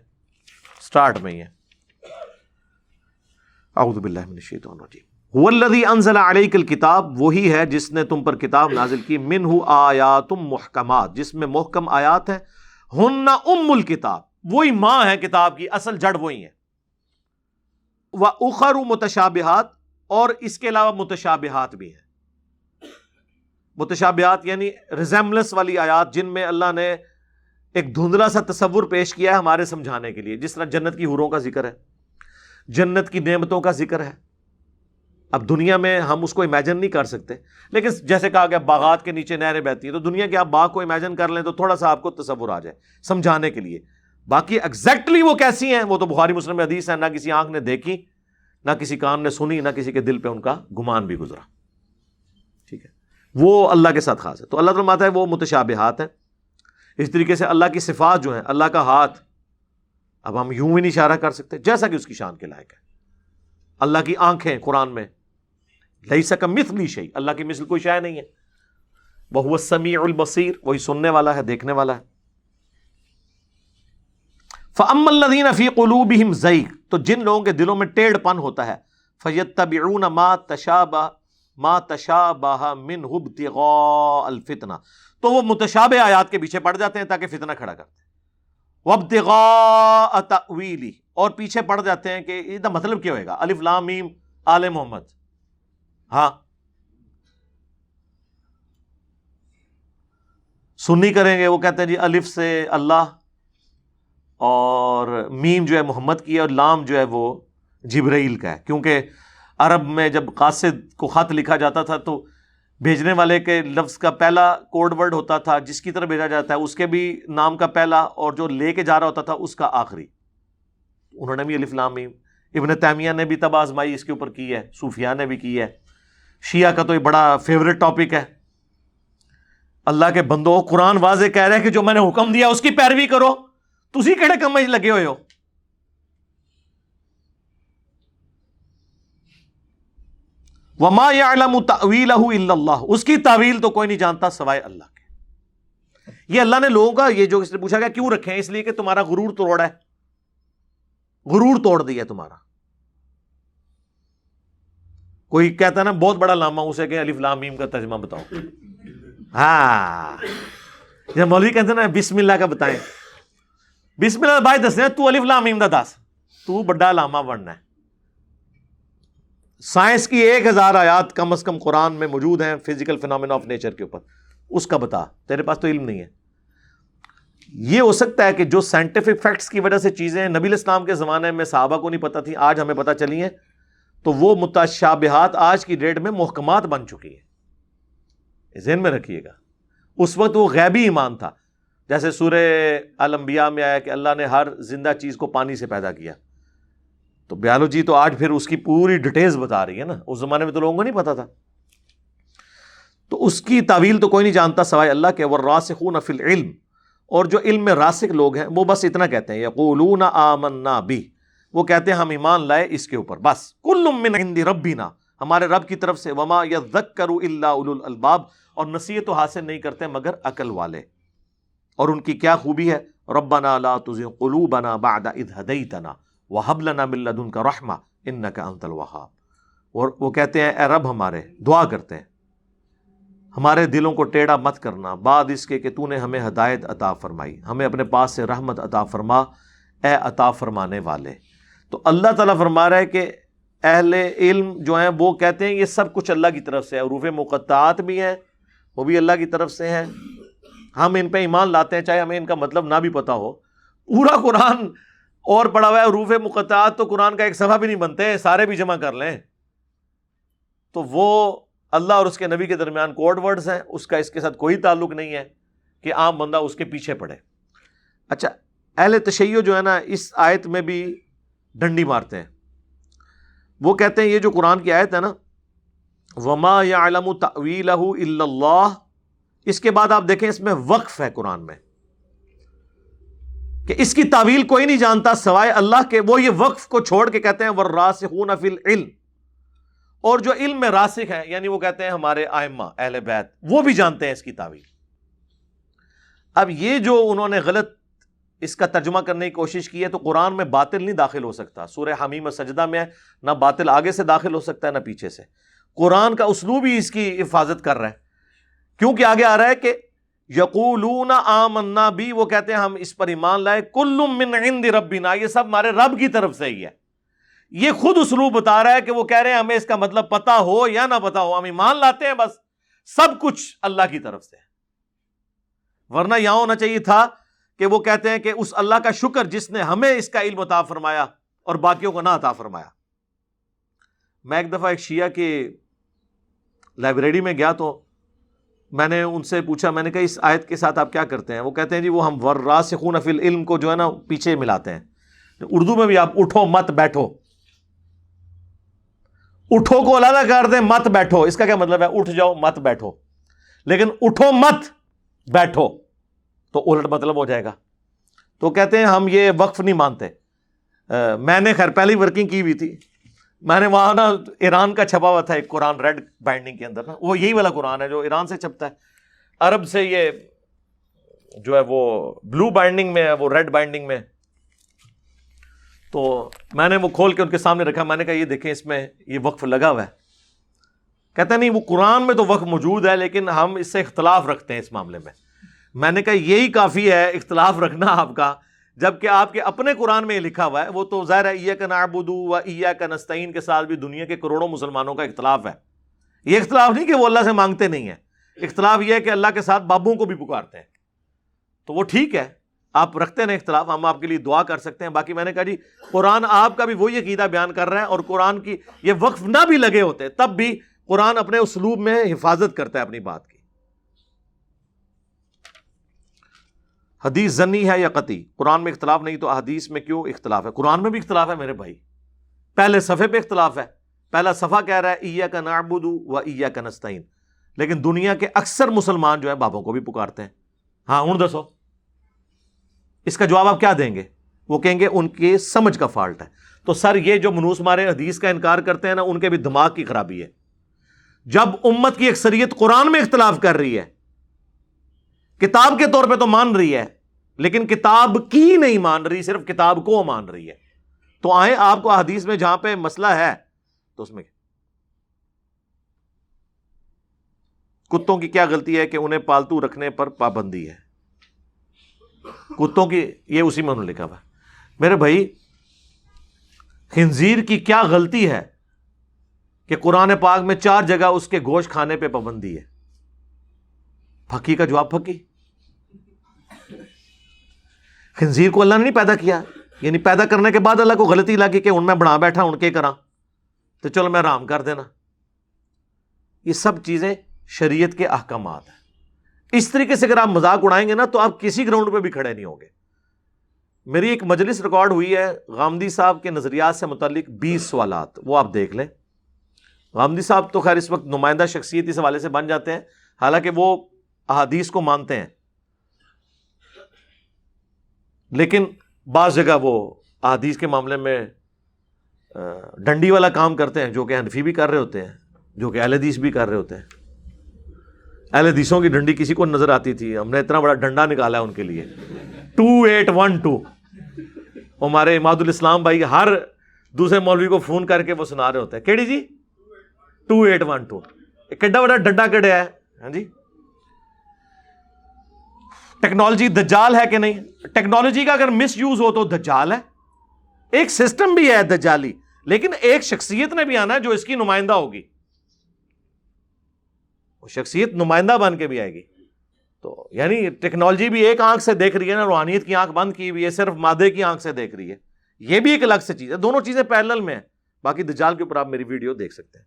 سٹارٹ میں ہی ہے. اعوذ باللہ من الشیطان الرجیم. هو الذی انزل علیک الکتاب, وہی ہے جس نے تم پر کتاب نازل کی. منہ آیات محکمات, جس میں محکم آیات ہیں. ہن ام الکتاب, وہی ماں ہے کتاب کی, اصل جڑ وہی ہیں. واخر متشابہات, اور اس کے علاوہ متشابہات بھی ہیں. متشابہات یعنی ریزمبلنس والی آیات جن میں اللہ نے ایک دھندلا سا تصور پیش کیا ہے ہمارے سمجھانے کے لیے. جس طرح جنت کی حوروں کا ذکر ہے, جنت کی نعمتوں کا ذکر ہے, اب دنیا میں ہم اس کو امیجن نہیں کر سکتے, لیکن جیسے کہا گیا باغات کے نیچے نہریں بہتی ہیں, تو دنیا کے آپ باغ کو امیجن کر لیں تو تھوڑا سا آپ کو تصور آ جائے سمجھانے کے لیے. باقی ایگزیکٹلی وہ کیسی ہیں وہ تو بخاری مسلم میں حدیث ہے, نہ کسی آنکھ نے دیکھی, نہ کسی کان نے سنی, نہ کسی کے دل پہ ان کا گمان بھی گزرا. ٹھیک ہے, وہ اللہ کے ساتھ خاص ہے. تو اللہ تعالیٰ فرماتا ہے وہ متشابہات ہیں. اس طریقے سے اللہ کی صفات جو ہیں, اللہ کا ہاتھ اب ہم یوں بھی نہیں اشارہ کر سکتے جیسا کہ اس کی شان کے لائق ہے. اللہ کی آنکھیں قرآن میں لیس کمثلہ شیء, اللہ کی مثل کوئی شے نہیں ہے. وہو السمیع البصیر, وہی سننے والا ہے, دیکھنے والا ہے. فَأَمَّا الَّذِينَ فِي قُلُوبِهِمْ زَيْغٌ, تو جن لوگوں کے دلوں میں ٹیڑھ پن ہوتا ہے, فَيَتَّبِعُونَ مَا تَشَابَهَ مَا تَشَابَهَ مِنْهُ ابْتِغَاءَ الْفِتْنَةِ, تو وہ متشابہ آیات کے پیچھے پڑ جاتے ہیں تاکہ فتنہ کھڑا کرتے ہیں. وَابْتِغَاءَ تَأْوِيلِهِ, اور پیچھے پڑ جاتے ہیں کہ اس کا مطلب کیا ہوئے گا, الف لام میم آل محمد. ہاں سنی کریں گے, وہ کہتے ہیں جی الف سے اللہ اور میم جو ہے محمد کی ہے اور لام جو ہے وہ جبرائیل کا ہے, کیونکہ عرب میں جب قاصد کو خط لکھا جاتا تھا تو بھیجنے والے کے لفظ کا پہلا کوڈ ورڈ ہوتا تھا, جس کی طرف بھیجا جاتا ہے اس کے بھی نام کا پہلا اور جو لے کے جا رہا ہوتا تھا اس کا آخری. انہوں نے بھی الف لام میم, ابن تیمیہ نے بھی تب آزمائی اس کے اوپر کی ہے, صوفیہ نے بھی کی ہے, شیعہ کا تو یہ بڑا فیوریٹ ٹاپک ہے. اللہ کے بندوں قرآن واضح کہہ رہے ہیں کہ جو میں نے حکم دیا اس کی پیروی کرو, تسی کیڑے کم میں لگے ہوئے ہو. وما يعلم تاویلہ الا اللہ, اس کی تاویل تو کوئی نہیں جانتا سوائے اللہ کے. یہ اللہ نے لوگوں کا یہ جو اس نے پوچھا گیا کیوں رکھے ہیں, اس لیے کہ تمہارا غرور توڑا ہے, غرور توڑ دیا تمہارا. کوئی کہتا ہے نا بہت بڑا لامہ, اسے کہ الف لام میم کا ترجمہ بتاؤ. ہاں جب مولوی کہتے ہیں نا بسم اللہ کا بتائیں, بسم اللہ بھائی دس تو الف لام میم دا دس, تو بڑا لامہ بننا ہے. سائنس کی ایک ہزار آیات کم از کم قرآن میں موجود ہیں فزیکل فینومینا آف نیچر کے اوپر, اس کا بتا, تیرے پاس تو علم نہیں ہے. یہ ہو سکتا ہے کہ جو سائنٹیفک فیکٹس کی وجہ سے چیزیں نبی علیہ السلام کے زمانے میں صحابہ کو نہیں پتہ تھی, آج ہمیں پتہ چلی ہیں, تو وہ متشابہات آج کی ڈیٹ میں محکمات بن چکی ہیں, ذہن میں رکھیے گا. اس وقت وہ غیبی ایمان تھا, جیسے سورہ الانبیاء میں آیا کہ اللہ نے ہر زندہ چیز کو پانی سے پیدا کیا, تو بیالوجی تو آج پھر اس کی پوری ڈیٹیلز بتا رہی ہے نا, اس زمانے میں تو لوگوں کو نہیں پتا تھا. تو اس کی تاویل تو کوئی نہیں جانتا سوائے اللہ کے. والراسخون فی العلم, اور جو علم میں راسخ لوگ ہیں وہ بس اتنا کہتے ہیں, یقولون آمنا بہ, وہ کہتے ہیں ہم ایمان لائے اس کے اوپر, بس. کل من عند ربنا, ہمارے رب کی طرف سے. وما یذکر الا اولو الالباب, اور نصیحت تو حاصل نہیں کرتے مگر عقل والے. اور ان کی کیا خوبی ہے, ربنا لا تزغ قلوبنا بعد اذ ہدیتنا وہب لنا من لدنک رحمہ انک انت الوہاب, اور وہ کہتے ہیں اے رب ہمارے, دعا کرتے ہیں ہمارے دلوں کو ٹیڑھا مت کرنا بعد اس کے کہ تو نے ہمیں ہدایت عطا فرمائی, ہمیں اپنے پاس سے رحمت عطا فرما اے عطا فرمانے والے. تو اللہ تعالیٰ فرما رہا ہے کہ اہل علم جو ہیں وہ کہتے ہیں یہ سب کچھ اللہ کی طرف سے ہے, حروف مقطعات بھی ہیں وہ بھی اللہ کی طرف سے ہیں, ہم ان پہ ایمان لاتے ہیں چاہے ہمیں ان کا مطلب نہ بھی پتہ ہو. پورا قرآن اور پڑا ہوا ہے, حروف مقطعات تو قرآن کا ایک صفحہ بھی نہیں بنتے, سارے بھی جمع کر لیں تو وہ اللہ اور اس کے نبی کے درمیان کوڈ ورڈز ہیں, اس کا اس کے ساتھ کوئی تعلق نہیں ہے کہ عام بندہ اس کے پیچھے پڑے. اچھا, اہل تشیع جو ہے نا اس آیت میں بھی ڈنڈی مارتے ہیں, وہ کہتے ہیں یہ جو قرآن کی آیت ہے نا وما یعلم تاویلہ الا اللہ, اس کے بعد آپ دیکھیں اس میں وقف ہے قرآن میں کہ اس کی تاویل کوئی نہیں جانتا سوائے اللہ کے. وہ یہ وقف کو چھوڑ کے کہتے ہیں والراسخون فی العلم, اور جو علم میں راسخ ہیں یعنی وہ کہتے ہیں ہمارے آئمہ اہل بیت, وہ بھی جانتے ہیں اس کی تاویل. اب یہ جو انہوں نے غلط اس کا ترجمہ کرنے کی کوشش کی ہے, تو قرآن میں باطل نہیں داخل ہو سکتا, سورہ حمیم سجدہ میں ہے, نہ باطل آگے سے داخل ہو سکتا ہے نہ پیچھے سے. قرآن کا اسلوب ہی اس کی حفاظت کر رہا ہے, کیونکہ آگے آ رہا ہے کہ یقولون آمنا بہ, وہ کہتے ہیں ہم اس پر ایمان لائے, کل من عند ربنا, یہ سب ہمارے رب کی طرف سے ہی ہے. یہ خود اسلوب بتا رہا ہے کہ وہ کہہ رہے ہیں ہمیں اس کا مطلب پتہ ہو یا نہ پتہ ہو, ہم ایمان لاتے ہیں بس, سب کچھ اللہ کی طرف سے ہے. ورنہ یہاں ہونا چاہیے تھا کہ وہ کہتے ہیں کہ اس اللہ کا شکر جس نے ہمیں اس کا علم عطا فرمایا اور باقیوں کو نہ عطا فرمایا. میں ایک دفعہ ایک شیعہ کے لائبریری میں گیا تو میں نے ان سے پوچھا, میں نے کہا اس آیت کے ساتھ آپ کیا کرتے ہیں؟ وہ کہتے ہیں جی وہ ہم والراسخون فی العلم کو جو ہے نا پیچھے ملاتے ہیں. اردو میں بھی آپ اٹھو مت بیٹھو, اٹھو کو علیحدہ کر دیں مت بیٹھو, اس کا کیا مطلب ہے؟ اٹھ جاؤ مت بیٹھو, لیکن اٹھو مت بیٹھو تو الٹ مطلب ہو جائے گا. تو کہتے ہیں ہم یہ وقف نہیں مانتے. میں نے خیر پہلی ورکنگ کی ہوئی تھی, میں نے وہاں نا ایران کا چھپا ہوا تھا ایک قرآن ریڈ بائنڈنگ کے اندر نا, وہ یہی والا قرآن ہے جو ایران سے چھپتا ہے, عرب سے یہ جو ہے وہ بلو بائنڈنگ میں ہے, وہ ریڈ بائنڈنگ میں. تو میں نے وہ کھول کے ان کے سامنے رکھا, میں نے کہا یہ دیکھیں اس میں یہ وقف لگا ہوا ہے. کہتا نہیں وہ قرآن میں تو وقف موجود ہے لیکن ہم اس سے اختلاف رکھتے ہیں اس معاملے میں. میں نے کہا یہی کافی ہے اختلاف رکھنا آپ کا, جبکہ آپ کے اپنے قرآن میں یہ لکھا ہوا ہے. وہ تو ظاہر ہے ایاک نعبد و ایاک نستعین کے ساتھ بھی دنیا کے کروڑوں مسلمانوں کا اختلاف ہے. یہ اختلاف نہیں کہ وہ اللہ سے مانگتے نہیں ہیں, اختلاف یہ ہے کہ اللہ کے ساتھ بابوں کو بھی پکارتے ہیں. تو وہ ٹھیک ہے آپ رکھتے ہیں اختلاف, ہم آپ کے لیے دعا کر سکتے ہیں. باقی میں نے کہا جی قرآن آپ کا بھی وہی عقیدہ بیان کر رہا ہے, اور قرآن کی یہ وقف نہ بھی لگے ہوتے تب بھی قرآن اپنے اسلوب میں حفاظت کرتا ہے اپنی بات کی. حدیث ظنی ہے یا قطعی؟ قرآن میں اختلاف نہیں تو حدیث میں کیوں اختلاف ہے؟ قرآن میں بھی اختلاف ہے میرے بھائی, پہلے صفحے پہ اختلاف ہے. پہلا صفحہ کہہ رہا ہے ایاک نعبد و ایاک نستعین, لیکن دنیا کے اکثر مسلمان جو ہیں بابوں کو بھی پکارتے ہیں. ہاں ہوں دسو اس کا جواب آپ کیا دیں گے؟ وہ کہیں گے ان کے سمجھ کا فالٹ ہے. تو سر یہ جو منوس مارے حدیث کا انکار کرتے ہیں نا ان کے بھی دماغ کی خرابی ہے. جب امت کی اکثریت قرآن میں اختلاف کر رہی ہے, کتاب کے طور پہ تو مان رہی ہے لیکن کتاب کی نہیں مان رہی, صرف کتاب کو مان رہی ہے, تو آئیں آپ کو حدیث میں جہاں پہ مسئلہ ہے تو اس میں کتوں کی کیا غلطی ہے کہ انہیں پالتو رکھنے پر پابندی ہے؟ کتوں کی یہ اسی میں انہوں نے لکھا ہوا میرے بھائی. خنزیر کی کیا غلطی ہے کہ قرآن پاک میں چار جگہ اس کے گوشت کھانے پہ پابندی ہے؟ پھکی کا جواب پھکی. خنزیر کو اللہ نے نہیں پیدا کیا, یعنی پیدا کرنے کے بعد اللہ کو غلطی لگی کہ ان میں بنا بیٹھا ان کے کرا تو چلو میں آرام کر دینا. یہ سب چیزیں شریعت کے احکامات ہیں. اس طریقے سے اگر آپ مذاق اڑائیں گے نا تو آپ کسی گراؤنڈ پہ بھی کھڑے نہیں ہوں گے. میری ایک مجلس ریکارڈ ہوئی ہے غامدی صاحب کے نظریات سے متعلق بیس سوالات, وہ آپ دیکھ لیں. غامدی صاحب تو خیر اس وقت نمائندہ شخصیت اس حوالے سے بن جاتے ہیں, حالانکہ وہ احادیث کو مانتے ہیں لیکن بعض جگہ وہ احادیث کے معاملے میں ڈنڈی والا کام کرتے ہیں, جو کہ حنفی بھی کر رہے ہوتے ہیں, جو کہ اہل حدیث بھی کر رہے ہوتے ہیں. اہل حدیثوں کی ڈنڈی کسی کو نظر آتی تھی, ہم نے اتنا بڑا ڈنڈا نکالا ہے ان کے لیے ٹو ایٹ ون ٹو. ہمارے اماد الاسلام بھائی ہر دوسرے مولوی کو فون کر کے وہ سنا رہے ہوتے ہیں کیڑی G two eight one two, کڈا بڑا ڈنڈا کڈیا ہے. ہاں جی ٹیکنالوجی دجال ہے کہ نہیں؟ ٹیکنالوجی کا اگر مس یوز ہو تو دجال ہے. ایک سسٹم بھی ہے دجالی, لیکن ایک شخصیت نے بھی آنا ہے جو اس کی نمائندہ ہوگی, شخصیت نمائندہ بن کے بھی آئے گی. تو یعنی ٹیکنالوجی بھی ایک آنکھ سے دیکھ رہی ہے نا, روحانیت کی آنکھ بند کی ہوئی ہے, صرف مادے کی آنکھ سے دیکھ رہی ہے. یہ بھی ایک الگ سے چیز ہے, دونوں چیزیں پیرلل میں ہیں. باقی دجال کے اوپر آپ میری ویڈیو دیکھ سکتے ہیں.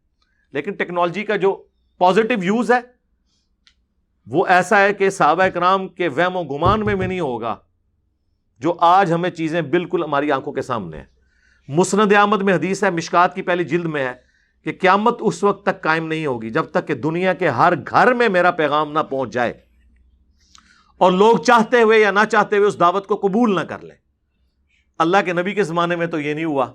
لیکن ٹیکنالوجی کا جو پازیٹیو یوز ہے وہ ایسا ہے کہ صحابہ کرام کے وہم و گمان میں بھی نہیں ہوگا, جو آج ہمیں چیزیں بالکل ہماری آنکھوں کے سامنے ہیں. مسند احمد میں حدیث ہے, مشکات کی پہلی جلد میں ہے کہ قیامت اس وقت تک قائم نہیں ہوگی جب تک کہ دنیا کے ہر گھر میں میرا پیغام نہ پہنچ جائے اور لوگ چاہتے ہوئے یا نہ چاہتے ہوئے اس دعوت کو قبول نہ کر لیں. اللہ کے نبی کے زمانے میں تو یہ نہیں ہوا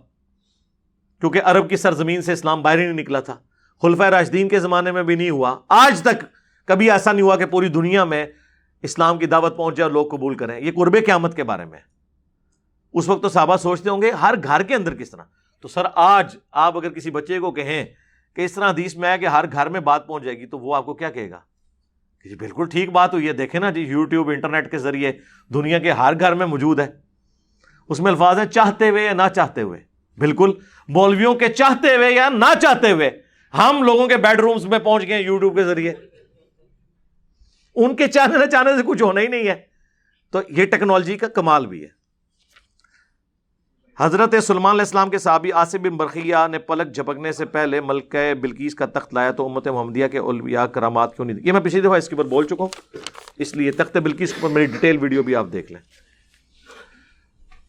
کیونکہ عرب کی سرزمین سے اسلام باہر نہیں نکلا تھا. خلفائے راشدین کے زمانے میں بھی نہیں ہوا. آج تک کبھی ایسا نہیں ہوا کہ پوری دنیا میں اسلام کی دعوت پہنچ جائے اور لوگ قبول کریں. یہ قرب قیامت کے بارے میں اس وقت تو صحابہ سوچتے ہوں گے ہر گھر کے اندر کس طرح. تو سر آج آپ اگر کسی بچے کو کہیں کہ اس طرح حدیث میں ہے کہ ہر گھر میں بات پہنچ جائے گی تو وہ آپ کو کیا کہے گا کہ جی بالکل ٹھیک بات ہوئی ہے. دیکھیں نا جی یوٹیوب انٹرنیٹ کے ذریعے دنیا کے ہر گھر میں موجود ہے. اس میں الفاظ ہیں چاہتے ہوئے یا نہ چاہتے ہوئے. بالکل مولویوں کے چاہتے ہوئے یا نہ چاہتے ہوئے ہم لوگوں کے بیڈ رومز میں پہنچ گئے ہیں یوٹیوب کے ذریعے. ان کے چاہنے نہ چاہنے سے کچھ ہونا ہی نہیں ہے. تو یہ ٹیکنالوجی کا کمال بھی ہے. حضرت سلمان علیہ السلام کے صحابی عاصم بن برقیہ نے پلک جھپکنے سے پہلے ملکہ بلقیس کا تخت لایا تو امت محمدیہ کے اولیاء کرامات کیوں نہیں دی؟ یہ میں پچھلی دفعہ اس کے اوپر بول چکا ہوں، اس لیے تخت بلقیس کے اوپر میری ڈیٹیل ویڈیو بھی آپ دیکھ لیں.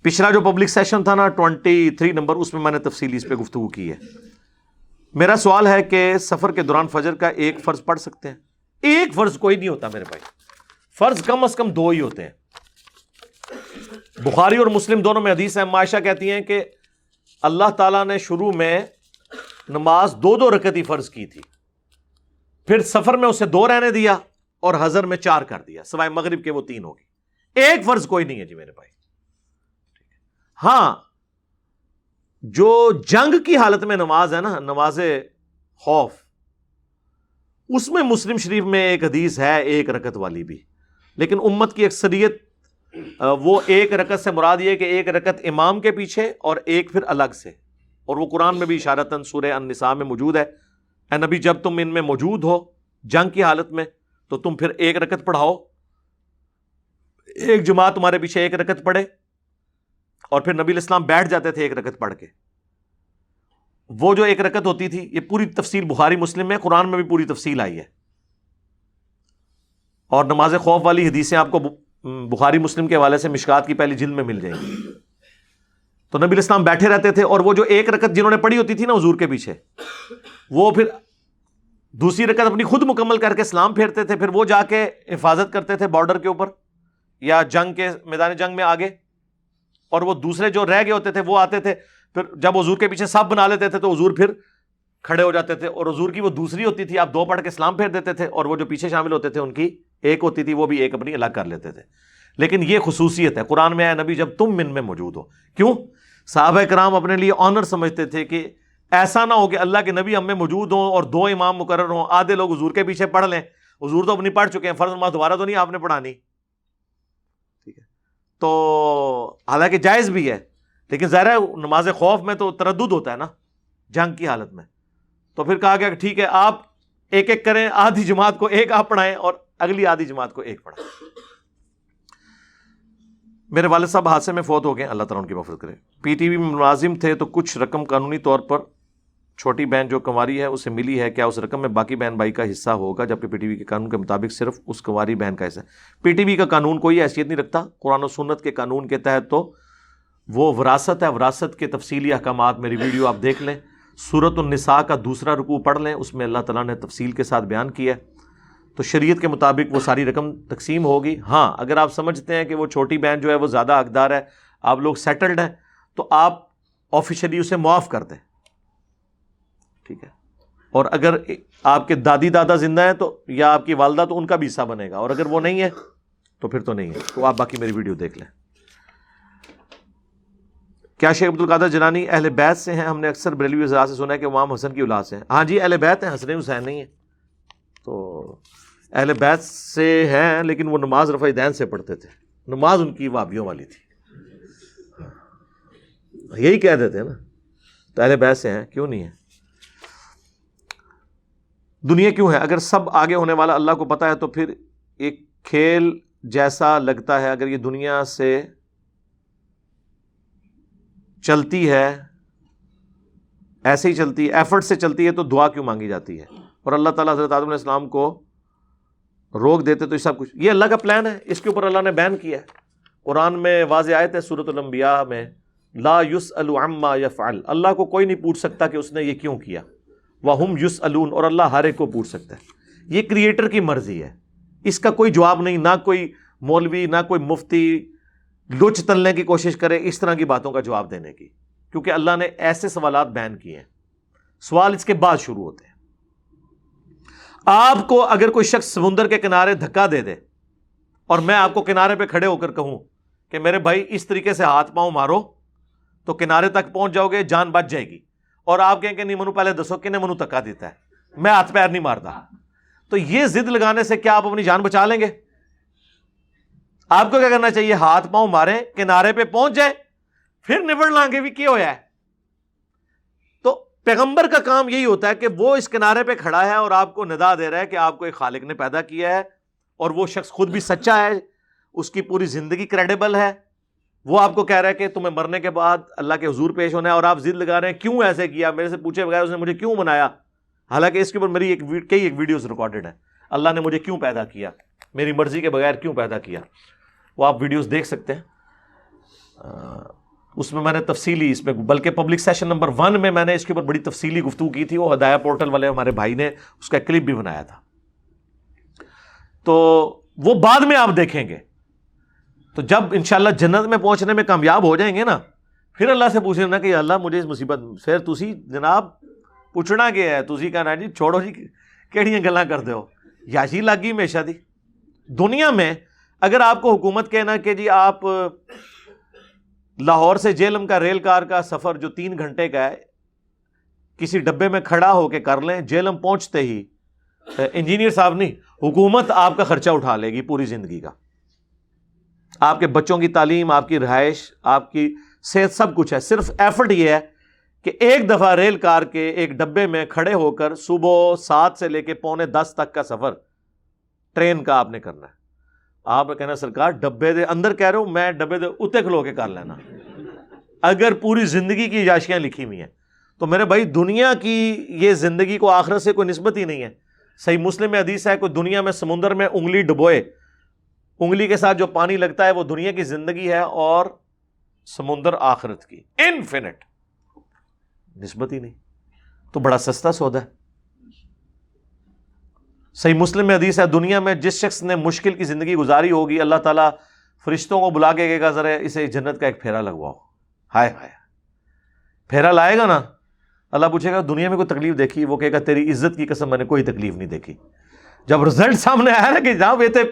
پچھلا جو پبلک سیشن تھا نا تیئیس نمبر، اس میں میں نے تفصیلی اس پہ گفتگو کی ہے. میرا سوال ہے کہ سفر کے دوران فجر کا ایک فرض پڑھ سکتے ہیں؟ ایک فرض کوئی نہیں ہوتا میرے بھائی، فرض کم از کم دو ہی ہوتے ہیں. بخاری اور مسلم دونوں میں حدیث ہے، عائشہ کہتی ہیں کہ اللہ تعالیٰ نے شروع میں نماز دو دو رکعتی فرض کی تھی، پھر سفر میں اسے دو رہنے دیا اور حضر میں چار کر دیا، سوائے مغرب کے وہ تین ہوگی. ایک فرض کوئی نہیں ہے جی میرے بھائی. ہاں جو جنگ کی حالت میں نماز ہے نا، نماز خوف، اس میں مسلم شریف میں ایک حدیث ہے ایک رکعت والی بھی، لیکن امت کی اکثریت وہ ایک رکعت سے مراد یہ کہ ایک رکعت امام کے پیچھے اور ایک پھر الگ سے، اور وہ قرآن میں بھی اشارتاً سورہ النساء میں موجود ہے، اے نبی جب تم ان میں موجود ہو جنگ کی حالت میں تو تم پھر ایک رکعت پڑھاؤ، ایک جماعت تمہارے پیچھے ایک رکعت پڑھے، اور پھر نبی علیہ السلام بیٹھ جاتے تھے ایک رکعت پڑھ کے. وہ جو ایک رکعت ہوتی تھی، یہ پوری تفصیل بخاری مسلم میں، قرآن میں بھی پوری تفصیل آئی ہے. اور نماز خوف والی حدیثیں آپ کو بخاری مسلم کے حوالے سے مشکات کی پہلی جلد میں مل جائیں گی. تو نبی علیہ السلام بیٹھے رہتے تھے، اور وہ جو ایک رکعت جنہوں نے پڑھی ہوتی تھی نا حضور کے پیچھے، وہ پھر دوسری رکعت اپنی خود مکمل کر کے سلام پھیرتے تھے، پھر وہ جا کے حفاظت کرتے تھے بارڈر کے اوپر یا جنگ کے میدان جنگ میں آگے، اور وہ دوسرے جو رہ گئے ہوتے تھے وہ آتے تھے، پھر جب حضور کے پیچھے سب بنا لیتے تھے تو حضور پھر کھڑے ہو جاتے تھے، اور حضور کی وہ دوسری ہوتی تھی، آپ دو پڑھ کے سلام پھیر دیتے تھے، اور وہ جو پیچھے شامل ہوتے تھے ان کی ایک ہوتی تھی، وہ بھی ایک اپنی الگ کر لیتے تھے. لیکن یہ خصوصیت ہے، قرآن میں آیا نبی جب تم من میں موجود ہو. کیوں؟ صحابہ کرام اپنے لیے آنر سمجھتے تھے کہ ایسا نہ ہو کہ اللہ کے نبی ہم میں موجود ہوں اور دو امام مقرر ہوں، آدھے لوگ حضور کے پیچھے پڑھ لیں، حضور تو اپنی پڑھ چکے ہیں فرض نماز، دوبارہ تو نہیں آپ نے پڑھانی. ٹھیک ہے، تو حالانکہ جائز بھی ہے، لیکن ظاہر ہے نماز خوف میں تو تردد ہوتا ہے نا جنگ کی حالت میں. تو پھر کہا گیا کہ ٹھیک ہے آپ ایک ایک کریں، آدھی جماعت کو ایک آپ پڑھائیں اور اگلی آدھی جماعت کو ایک پڑھائیں. میرے والد صاحب حادثے میں فوت ہو گئے، اللہ تعالیٰ ان کی مغفرت کرے. پی ٹی وی میں ملازم تھے تو کچھ رقم قانونی طور پر چھوٹی بہن جو کنواری ہے اسے ملی ہے، کیا اس رقم میں باقی بہن بھائی کا حصہ ہوگا جبکہ پی ٹی وی کے قانون کے مطابق صرف اس کنواری بہن کا حصہ ہے؟ پی ٹی وی کا قانون کوئی حیثیت نہیں رکھتا، قرآن و سنت کے قانون کے تحت تو وہ وراثت ہے. وراثت کے تفصیلی احکامات میری ویڈیو آپ دیکھ لیں، سورۃ النساء کا دوسرا رکوع پڑھ لیں، اس میں اللہ تعالیٰ نے تفصیل کے ساتھ بیان کیا ہے. تو شریعت کے مطابق وہ ساری رقم تقسیم ہوگی. ہاں اگر آپ سمجھتے ہیں کہ وہ چھوٹی بہن جو ہے وہ زیادہ حقدار ہے، آپ لوگ سیٹلڈ ہیں، تو آپ آفیشلی اسے معاف کر دیں. ٹھیک ہے، اور اگر آپ کے دادی دادا زندہ ہیں تو یا آپ کی والدہ، تو ان کا بھی حصہ بنے گا، اور اگر وہ نہیں ہے تو پھر تو نہیں ہے. تو آپ باقی میری ویڈیو دیکھ لیں. کیا شیخ عبد القادر جیلانی اہل بیت سے ہیں؟ ہم نے اکثر بریلوی وزراء سے سنا ہے کہ امام حسن کی اولاد سے ہیں. ہاں جی اہل بیت ہیں، حسن حسین نہیں ہیں، تو اہل بیت سے ہیں، لیکن وہ نماز رفع یدین سے پڑھتے تھے، نماز ان کی وابیوں والی تھی، یہی کہہ دیتے ہیں نا. تو اہل بیت سے ہیں، کیوں نہیں ہیں؟ دنیا کیوں ہے؟ اگر سب آگے ہونے والا اللہ کو پتہ ہے تو پھر ایک کھیل جیسا لگتا ہے. اگر یہ دنیا سے چلتی ہے، ایسے ہی چلتی ہے، ایفرٹ سے چلتی ہے، تو دعا کیوں مانگی جاتی ہے؟ اور اللہ تعالیٰ حضرت آدم علیہ السلام کو روک دیتے تو یہ سب کچھ، یہ اللہ کا پلان ہے، اس کے اوپر اللہ نے بیان کیا ہے. قرآن میں واضح آیت ہے سورۃ الانبیاء میں، لا یسأل عما یفعل، اللہ کو کوئی نہیں پوچھ سکتا کہ اس نے یہ کیوں کیا. وہم یسألون، اور اللہ ہر ایک کو پوچھ سکتا ہے. یہ کریٹر کی مرضی ہے، اس کا کوئی جواب نہیں، نہ کوئی مولوی نہ کوئی مفتی لچ تلنے کی کوشش کرے اس طرح کی باتوں کا جواب دینے کی، کیونکہ اللہ نے ایسے سوالات بیان کیے ہیں، سوال اس کے بعد شروع ہوتے ہیں. آپ کو اگر کوئی شخص سمندر کے کنارے دھکا دے دے اور میں آپ کو کنارے پہ کھڑے ہو کر کہوں کہ میرے بھائی اس طریقے سے ہاتھ پاؤں مارو تو کنارے تک پہنچ جاؤ گے، جان بچ جائے گی، اور آپ کہیں کہ نہیں منو پہلے دسو کہ نہیں منو دھکا دیتا ہے، میں ہاتھ پیر نہیں مارتا، تو یہ ضد لگانے سے کیا آپ اپنی جان بچا لیں گے؟ آپ کو کیا کرنا چاہیے؟ ہاتھ پاؤں ماریں، کنارے پہ پہنچ جائیں، پھر نبڑ لانگے بھی کیا ہوا ہے. تو پیغمبر کا کام یہی ہوتا ہے کہ وہ اس کنارے پہ کھڑا ہے اور آپ کو ندا دے رہا ہے کہ آپ کو ایک خالق نے پیدا کیا ہے، اور وہ شخص خود بھی سچا ہے، اس کی پوری زندگی کریڈیبل ہے، وہ آپ کو کہہ رہا ہے کہ تمہیں مرنے کے بعد اللہ کے حضور پیش ہونا ہے, اور آپ ضد لگا رہے ہیں کیوں ایسے کیا, میرے سے پوچھے بغیر اس نے مجھے کیوں بنایا, حالانکہ اس کے اوپر میری ایک کئی ایک ویڈیوز ریکارڈڈ ہیں, اللہ نے مجھے کیوں پیدا کیا, میری مرضی کے بغیر کیوں پیدا کیا. وہ آپ ویڈیوز دیکھ سکتے ہیں, اس میں میں نے تفصیلی اس میں بلکہ پبلک سیشن نمبر ون میں میں نے اس کے اوپر بڑی تفصیلی گفتگو کی تھی, وہ ہدایہ پورٹل والے ہمارے بھائی نے اس کا کلپ بھی بنایا تھا, تو وہ بعد میں آپ دیکھیں گے. تو جب انشاءاللہ جنت میں پہنچنے میں کامیاب ہو جائیں گے نا, پھر اللہ سے پوچھیں نا کہ اللہ مجھے اس مصیبت پھر تسی جناب پوچھنا کیا ہے, تسی کہنا جی چھوڑو جی کیڑیاں گلاں کرتے ہو, یاشی لگی ہمیشہ دی. دنیا میں اگر آپ کو حکومت کہنا کہ جی آپ لاہور سے جہلم کا ریل کار کا سفر جو تین گھنٹے کا ہے کسی ڈبے میں کھڑا ہو کے کر لیں, جہلم پہنچتے ہی انجینئر صاحب نہیں, حکومت آپ کا خرچہ اٹھا لے گی پوری زندگی کا, آپ کے بچوں کی تعلیم, آپ کی رہائش, آپ کی صحت, سب کچھ ہے. صرف ایفرٹ یہ ہے کہ ایک دفعہ ریل کار کے ایک ڈبے میں کھڑے ہو کر صبح سات سے لے کے پونے دس تک کا سفر ٹرین کا آپ نے کرنا ہے. آپ کہنا سرکار ڈبے دے اندر کہہ رہے ہو, میں ڈبے دے اتنے کھلو کے کر لینا. اگر پوری زندگی کی یاشیاں لکھی ہوئی ہیں تو میرے بھائی دنیا کی یہ زندگی کو آخرت سے کوئی نسبت ہی نہیں ہے. صحیح مسلم میں حدیث ہے کوئی دنیا میں سمندر میں انگلی ڈبوئے, انگلی کے ساتھ جو پانی لگتا ہے وہ دنیا کی زندگی ہے اور سمندر آخرت کی انفینٹ, نسبت ہی نہیں. تو بڑا سستا سودا ہے. صحیح مسلم میں حدیث ہے دنیا میں جس شخص نے مشکل کی زندگی گزاری ہوگی اللہ تعالیٰ فرشتوں کو بلا کے کہے گا ذرا اسے جنت کا ایک پھیرا لگواؤ. ہائے ہائے پھیرا لائے گا نا, اللہ پوچھے گا دنیا میں کوئی تکلیف دیکھی, وہ کہے گا تیری عزت کی قسم میں نے کوئی تکلیف نہیں دیکھی. جب رزلٹ سامنے آیا نا کہ جناب یہ تھے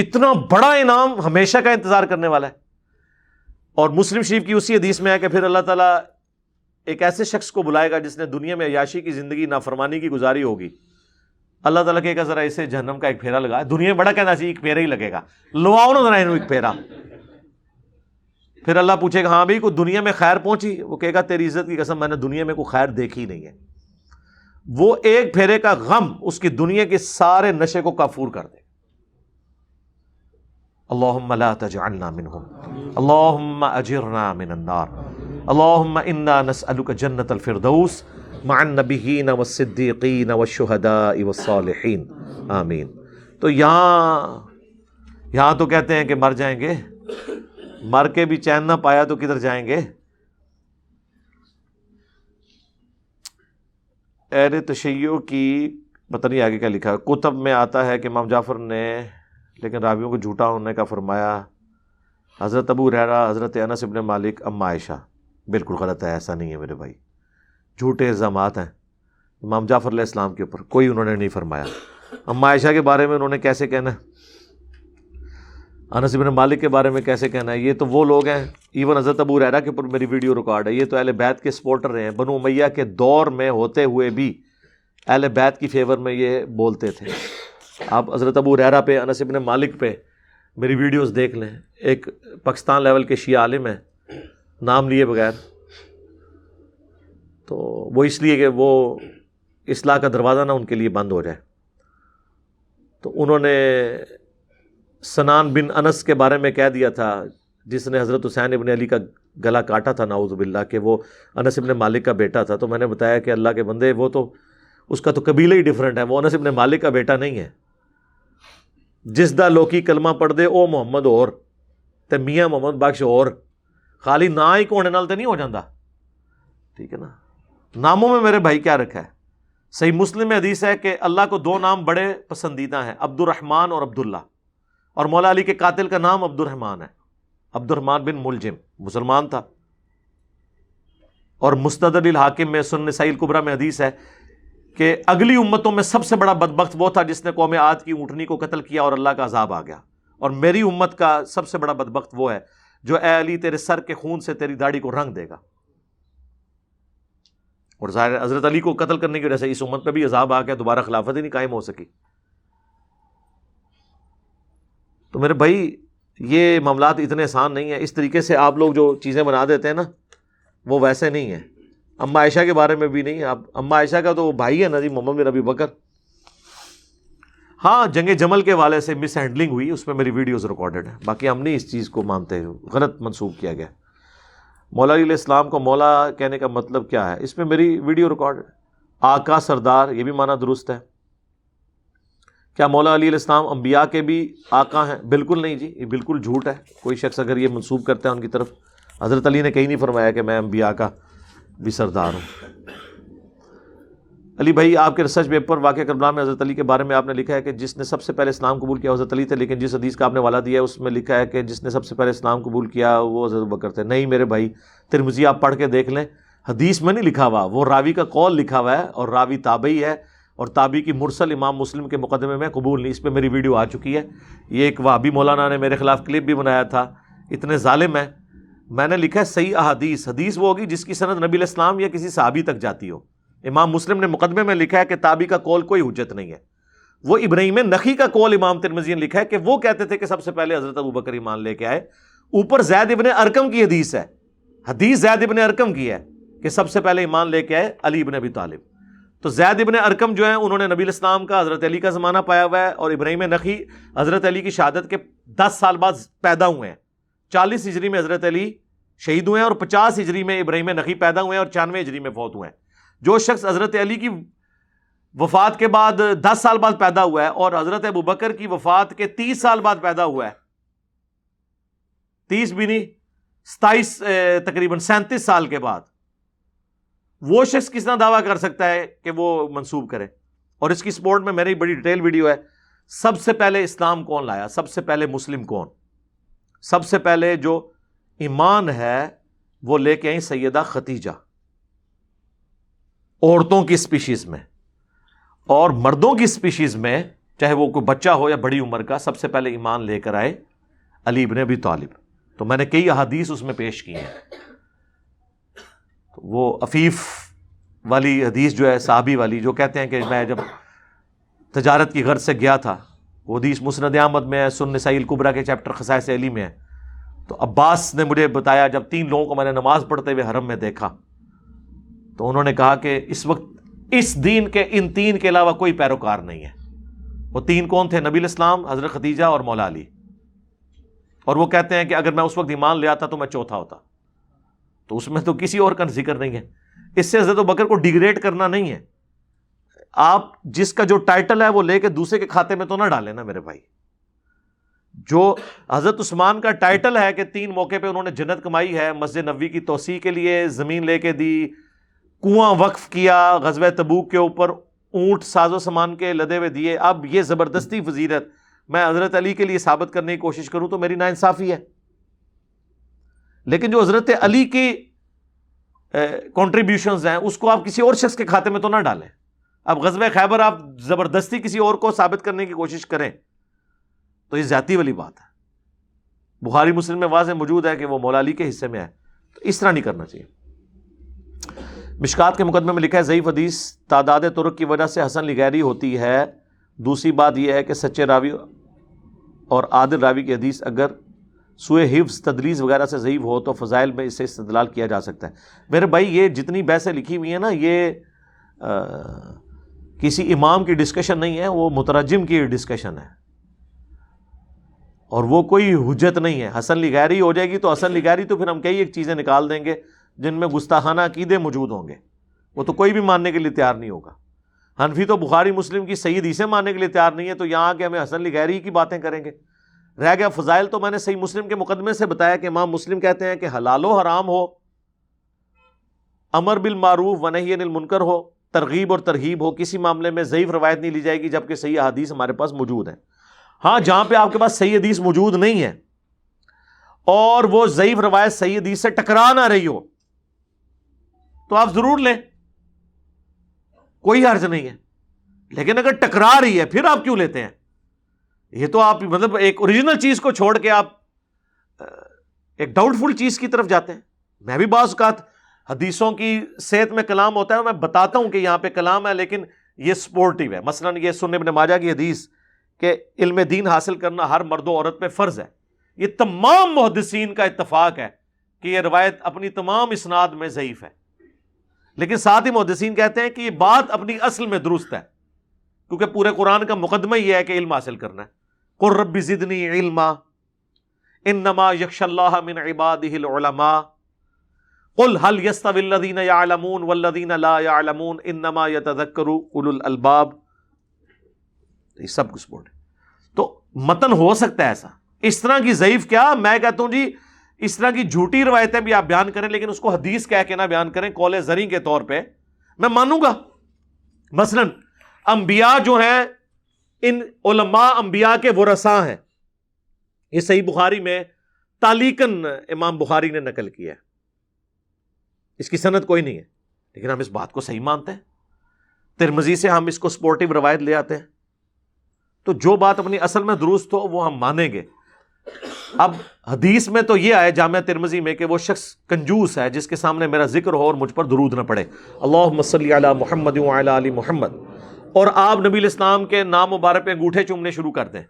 اتنا بڑا انعام ہمیشہ کا انتظار کرنے والا ہے. اور مسلم شریف کی اسی حدیث میں ہے کہ پھر اللہ تعالیٰ ایک ایسے شخص کو بلائے گا جس نے دنیا میں عیاشی کی زندگی نافرمانی کی گزاری ہوگی, اللہ تعالیٰ کہے گا ذرا اسے جہنم کا ایک پھیرا لگا. دنیا میں بڑا کہنا چاہیے ایک پھیرا ہی لگے گا, لواؤ نا ذرا انہوں ایک پھیرا. پھر اللہ پوچھے گا ہاں بھائی کوئی دنیا میں خیر پہنچی, وہ کہے گا تیری عزت کی قسم میں نے دنیا میں کوئی خیر دیکھی نہیں ہے. وہ ایک پھیرے کا غم اس کی دنیا کے سارے نشے کو کافور کر دے. اللہم لا تجعلنا منہم, اللہم اجرنا من النار, اللہم انا نسألک جنت الفردوس مع النبیین والصدیقین والشہداء والصالحین, آمین. تو یہاں یہاں تو کہتے ہیں کہ مر جائیں گے, مر کے بھی چین نہ پایا تو کدھر جائیں گے. اہل تشیع کی پتہ نہیں آگے کیا لکھا, کتب میں آتا ہے کہ امام جعفر نے لیکن راویوں کو جھوٹا ہونے کا فرمایا, حضرت ابو ہریرہ, حضرت انس ابن مالک, اما عائشہ. بالکل غلط ہے, ایسا نہیں ہے میرے بھائی, جھوٹے الزامات ہیں امام جعفر علیہ السلام کے اوپر, کوئی انہوں نے نہیں فرمایا. اما عائشہ کے بارے میں انہوں نے کیسے کہنا ہے, انس ابن مالک کے بارے میں کیسے کہنا ہے, یہ تو وہ لوگ ہیں. ایون حضرت ابو ہریرہ کے اوپر میری ویڈیو ریکارڈ ہے, یہ تو اہل بیت کے سپورٹر رہے ہیں, بنو امیہ کے دور میں ہوتے ہوئے بھی اہل بیت کی فیور میں یہ بولتے تھے. آپ حضرت ابو ہریرہ پہ, انس ابن مالک پہ میری ویڈیوز دیکھ لیں. ایک پاکستان لیول کے شیعہ عالم ہیں نام لیے بغیر, تو وہ اس لیے کہ وہ اصلاح کا دروازہ نہ ان کے لیے بند ہو جائے, تو انہوں نے سنان بن انس کے بارے میں کہہ دیا تھا جس نے حضرت حسین ابن علی کا گلا کاٹا تھا نعوذ باللہ, کہ وہ انس ابن مالک کا بیٹا تھا. تو میں نے بتایا کہ اللہ کے بندے وہ تو اس کا تو قبیلہ ہی ڈفرینٹ ہے, وہ انس ابن مالک کا بیٹا نہیں ہے. جس دا لوکی کلمہ پڑھ دے او محمد اور تے میاں محمد بخش اور, خالی نا ہی کونے نال تے نہیں ہو جاندہ, ٹھیک ہے نا. ناموں میں میرے بھائی کیا رکھا ہے. صحیح مسلم میں حدیث ہے کہ اللہ کو دو نام بڑے پسندیدہ ہیں, عبد الرحمن اور عبداللہ, اور مولا علی کے قاتل کا نام عبد الرحمن ہے, عبد الرحمن بن ملجم, مسلمان تھا. اور مستدرک الحاکم میں, سنن نسائی الکبریٰ میں حدیث ہے کہ اگلی امتوں میں سب سے بڑا بدبخت وہ تھا جس نے قوم عاد کی اونٹنی کو قتل کیا اور اللہ کا عذاب آ گیا, اور میری امت کا سب سے بڑا بدبخت وہ ہے جو اے علی تیرے سر کے خون سے تیری داڑھی کو رنگ دے گا. اور ظاہر حضرت علی کو قتل کرنے کی وجہ سے اس امت پہ بھی عذاب آ گیا, دوبارہ خلافت ہی نہیں قائم ہو سکی. تو میرے بھائی یہ معاملات اتنے آسان نہیں ہیں, اس طریقے سے آپ لوگ جو چیزیں بنا دیتے ہیں نا وہ ویسے نہیں ہیں. اما عائشہ کے بارے میں بھی نہیں, آپ اما عائشہ کا تو وہ بھائی ہے نا جی محمد بن ابی بکر, ہاں جنگ جمل کے والے سے مس ہینڈلنگ ہوئی, اس میں میری ویڈیوز ریکارڈڈ ہیں, باقی ہم نہیں اس چیز کو مانتے, غلط منسوب کیا گیا. مولا علیہ السلام کو مولا کہنے کا مطلب کیا ہے, اس میں میری ویڈیو ریکارڈ. آقا سردار, یہ بھی معنی درست ہے. کیا مولا علیہ السلام انبیاء کے بھی آقا ہیں؟ بالکل نہیں جی, یہ بالکل جھوٹ ہے. کوئی شخص اگر یہ منسوب کرتا ہے ان کی طرف, حضرت علی نے کہیں نہیں فرمایا کہ میں انبیاء کا بھی سردار ہوں. علی بھائی, آپ کے ریسرچ پیپر واقعہ کربلا میں حضرت علی کے بارے میں آپ نے لکھا ہے کہ جس نے سب سے پہلے اسلام قبول کیا حضرت علی تھے, لیکن جس حدیث کا آپ نے والا دیا ہے اس میں لکھا ہے کہ جس نے سب سے پہلے اسلام قبول کیا وہ حضرت ابوبکر تھے. نہیں میرے بھائی, ترمذی آپ پڑھ کے دیکھ لیں, حدیث میں نہیں لکھا ہوا, وہ راوی کا قول لکھا ہوا ہے, اور راوی تابعی ہے, اور تابعی کی مرسل امام مسلم کے مقدمے میں قبول نہیں. اس پہ میری ویڈیو آ چکی ہے. یہ ایک وہابی مولانا نے میرے خلاف کلپ بھی بنایا تھا, اتنے ظالم ہیں. میں نے لکھا ہے صحیح احادیث, حدیث وہ ہوگی جس کی سند نبی الاسلام یا کسی صحابی تک جاتی ہو. امام مسلم نے مقدمے میں لکھا ہے کہ تابعی کا قول کوئی حجت نہیں ہے. وہ ابراہیم نخی کا قول امام ترمذی نے لکھا ہے کہ وہ کہتے تھے کہ سب سے پہلے حضرت ابوبکر ایمان لے کے آئے. اوپر زید ابن ارقم کی حدیث ہے, حدیث زید ابن ارقم کی ہے کہ سب سے پہلے ایمان لے کے آئے علی ابن ابی طالب. تو زید ابن ارقم جو ہیں انہوں نے نبی الاسلام کا حضرت علی کا زمانہ پایا ہوا ہے, اور ابراہیم نخی حضرت علی کی شہادت کے دس سال بعد پیدا ہوئے ہیں. چالیس ہجری میں حضرت علی شہید ہوئے ہیں, اور پچاس ہجری میں ابراہیم نخی پیدا ہوئے ہیں, اور چھیانوے ہجری میں فوت ہوئے ہیں. جو شخص حضرت علی کی وفات کے بعد دس سال بعد پیدا ہوا ہے اور حضرت ابوبکر کی وفات کے تیس سال بعد پیدا ہوا ہے, تیس بھی نہیں ستائیس تقریباً سینتیس سال کے بعد, وہ شخص کس طرح دعویٰ کر سکتا ہے کہ وہ منسوب کرے؟ اور اس کی سپورٹ میں میری بڑی ڈیٹیل ویڈیو ہے. سب سے پہلے اسلام کون لایا, سب سے پہلے مسلم کون, سب سے پہلے جو ایمان ہے وہ لے کے آئیں سیدہ خدیجہ, عورتوں کی سپیشیز میں. اور مردوں کی سپیشیز میں چاہے وہ کوئی بچہ ہو یا بڑی عمر کا, سب سے پہلے ایمان لے کر آئے علی ابن ابی طالب. تو میں نے کئی احادیث اس میں پیش کی ہیں. وہ عفیف والی حدیث جو ہے صحابی والی, جو کہتے ہیں کہ میں جب تجارت کی غرض سے گیا تھا, وہ حدیث مسند احمد میں ہے, سنن نسائی الکبریٰ کے چیپٹر خصائص علی میں ہے. تو عباس نے مجھے بتایا, جب تین لوگوں کو میں نے نماز پڑھتے ہوئے حرم میں دیکھا تو انہوں نے کہا کہ اس وقت اس دین کے ان تین کے علاوہ کوئی پیروکار نہیں ہے. وہ تین کون تھے؟ نبی الاسلام, حضرت خدیجہ اور مولا علی. اور وہ کہتے ہیں کہ اگر میں اس وقت ایمان لے آتا تو میں چوتھا ہوتا. تو اس میں تو کسی اور کا ذکر نہیں ہے. اس سے حضرت ابوبکر کو ڈیگریڈ کرنا نہیں ہے. آپ جس کا جو ٹائٹل ہے وہ لے کے دوسرے کے کھاتے میں تو نہ ڈالیں نا میرے بھائی. جو حضرت عثمان کا ٹائٹل ہے کہ تین موقع پہ انہوں نے جنت کمائی ہے, مسجد نبوی کی توسیع کے لیے زمین لے کے دی, کنواں وقف کیا, غزوہ تبوک کے اوپر اونٹ ساز و سامان کے لدے ہوئے دیے, اب یہ زبردستی فضیلت میں حضرت علی کے لیے ثابت کرنے کی کوشش کروں تو میری ناانصافی ہے. لیکن جو حضرت علی کی کنٹریبیوشنز ہیں اس کو آپ کسی اور شخص کے کھاتے میں تو نہ ڈالیں. اب غزوہ خیبر آپ زبردستی کسی اور کو ثابت کرنے کی کوشش کریں تو یہ ذاتی والی بات ہے. بخاری مسلم میں واضح موجود ہے کہ وہ مولا علی کے حصے میں ہے. تو اس طرح نہیں کرنا چاہیے. مشکات کے مقدمے میں لکھا ہے ضعیف حدیث تعداد طرق کی وجہ سے حسن لغیری ہوتی ہے. دوسری بات یہ ہے کہ سچے راوی اور عادل راوی کی حدیث اگر سوئے حفظ تدلیس وغیرہ سے ضعیف ہو تو فضائل میں اسے استدلال کیا جا سکتا ہے. میرے بھائی یہ جتنی بحثیں لکھی ہوئی ہیں نا, یہ آ... کسی امام کی ڈسکشن نہیں ہے, وہ مترجم کی ڈسکشن ہے, اور وہ کوئی حجت نہیں ہے. حسن لغیری ہو جائے گی تو حسن لغیری تو پھر ہم کئی ایک چیزیں نکال دیں گے جن میں گستاخانہ عقیدے موجود ہوں گے, وہ تو کوئی بھی ماننے کے لیے تیار نہیں ہوگا. حنفی تو بخاری مسلم کی صحیح حدیثیں ماننے کے لیے تیار نہیں ہے, تو یہاں کے ہمیں حسن لغیری کی باتیں کریں گے. رہ گیا فضائل, تو میں نے صحیح مسلم کے مقدمے سے بتایا کہ امام مسلم کہتے ہیں کہ حلال و حرام ہو, امر بالمعروف و نہی عن المنکر ہو, ترغیب اور ترہیب ہو, کسی معاملے میں ضعیف روایت نہیں لی جائے گی, جبکہ صحیح حدیث ہمارے پاس موجود ہیں. ہاں جہاں پہ آپ کے پاس صحیح حدیث موجود نہیں ہے اور وہ ضعیف روایت صحیح حدیث سے ٹکرا نہ رہی ہو تو آپ ضرور لیں, کوئی حرج نہیں ہے. لیکن اگر ٹکرا رہی ہے پھر آپ کیوں لیتے ہیں؟ یہ تو آپ مطلب ایک اوریجنل چیز کو چھوڑ کے آپ ایک ڈاؤٹ فل چیز کی طرف جاتے ہیں. میں بھی بعض اوقات حدیثوں کی صحت میں کلام ہوتا ہے, میں بتاتا ہوں کہ یہاں پہ کلام ہے لیکن یہ سپورٹیو ہے. مثلا یہ سنن ابن ماجہ کی حدیث کہ علم دین حاصل کرنا ہر مرد و عورت پہ فرض ہے, یہ تمام محدثین کا اتفاق ہے کہ یہ روایت اپنی تمام اسناد میں ضعیف ہے. لیکن ساتھ ہی محدثین کہتے ہیں کہ یہ بات اپنی اصل میں درست ہے, کیونکہ پورے قرآن کا مقدمہ یہ ہے کہ علم حاصل کرنا ہے. قُلْ رَبِّ زِدْنِي عِلْمًا اِنَّمَا يَخْشَى اللَّهَ مِنْ عِبَادِهِ الْعُلَمَاءَ قُلْ هَلْ يَسْتَوِي الَّذِينَ يَعْلَمُونَ وَالَّذِينَ لَا يَعْلَمُونَ إِنَّمَا يَتَذَكَّرُ أُولُو الْأَلْبَابِ. یہ سب کچھ بول رہے. تو متن ہو سکتا ہے ایسا اس طرح کی ضعیف، کیا میں کہتا ہوں جی اس طرح کی جھوٹی روایتیں بھی آپ بیان کریں لیکن اس کو حدیث کہہ کے نہ بیان کریں قول زری کے طور پہ، میں مانوں گا. مثلاً انبیاء جو ہیں، ان علماء انبیاء کے ورثاء ہیں، یہ صحیح بخاری میں تالیکن امام بخاری نے نقل کیا ہے، اس کی سند کوئی نہیں ہے لیکن ہم اس بات کو صحیح مانتے ہیں، ترمذی سے ہم اس کو سپورٹیو روایت لے آتے ہیں، تو جو بات اپنی اصل میں درست ہو وہ ہم مانیں گے. اب حدیث میں تو یہ آیا جامع ترمذی میں کہ وہ شخص کنجوس ہے جس کے سامنے میرا ذکر ہو اور مجھ پر درود نہ پڑے، اللہم صلی علی محمد وعلی آل محمد، اور آپ نبی علیہ السلام کے نام مبارک پہ انگوٹھے چومنے شروع کر دیں،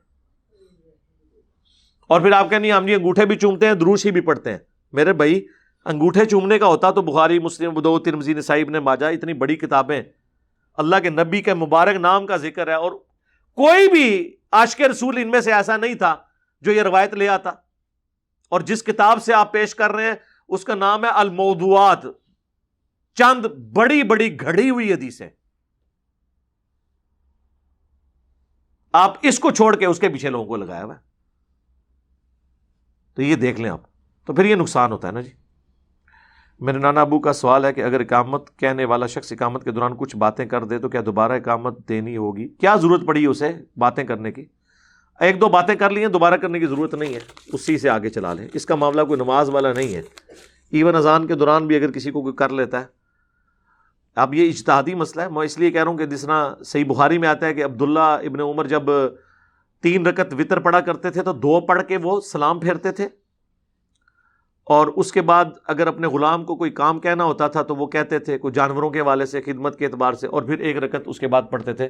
اور پھر آپ کہیں نہیں ہم جی انگوٹھے بھی چومتے ہیں دروش ہی بھی پڑھتے ہیں. میرے بھائی انگوٹھے چومنے کا ہوتا تو بخاری، مسلم، ابو داؤد، ترمذی، نسائی، ابن ماجہ، اتنی بڑی کتابیں، اللہ کے نبی کے مبارک نام کا ذکر ہے، اور کوئی بھی عاشق رسول ان میں سے ایسا نہیں تھا جو یہ روایت لے آتا. اور جس کتاب سے آپ پیش کر رہے ہیں اس کا نام ہے الموضوعات، چند بڑی بڑی گھڑی ہوئی حدیثیں، آپ اس کو چھوڑ کے اس کے پیچھے لوگوں کو لگایا ہوا ہے. تو یہ دیکھ لیں آپ، تو پھر یہ نقصان ہوتا ہے نا جی. میرے نانا ابو کا سوال ہے کہ اگر اقامت کہنے والا شخص اقامت کے دوران کچھ باتیں کر دے تو کیا دوبارہ اقامت دینی ہوگی؟ کیا ضرورت پڑی اسے باتیں کرنے کی؟ ایک دو باتیں کر لی ہیں دوبارہ کرنے کی ضرورت نہیں ہے، اسی سے آگے چلا لیں. اس کا معاملہ کوئی نماز والا نہیں ہے، ایون اذان کے دوران بھی اگر کسی کو کوئی کر لیتا ہے. اب یہ اجتہادی مسئلہ ہے، میں اس لیے کہہ رہا ہوں کہ جس طرح صحیح بخاری میں آتا ہے کہ عبداللہ ابن عمر جب تین رکعت وتر پڑھا کرتے تھے تو دو پڑھ کے وہ سلام پھیرتے تھے، اور اس کے بعد اگر اپنے غلام کو کوئی کام کہنا ہوتا تھا تو وہ کہتے تھے کوئی جانوروں کے حوالے سے، خدمت کے اعتبار سے، اور پھر ایک رکعت اس کے بعد پڑھتے تھے.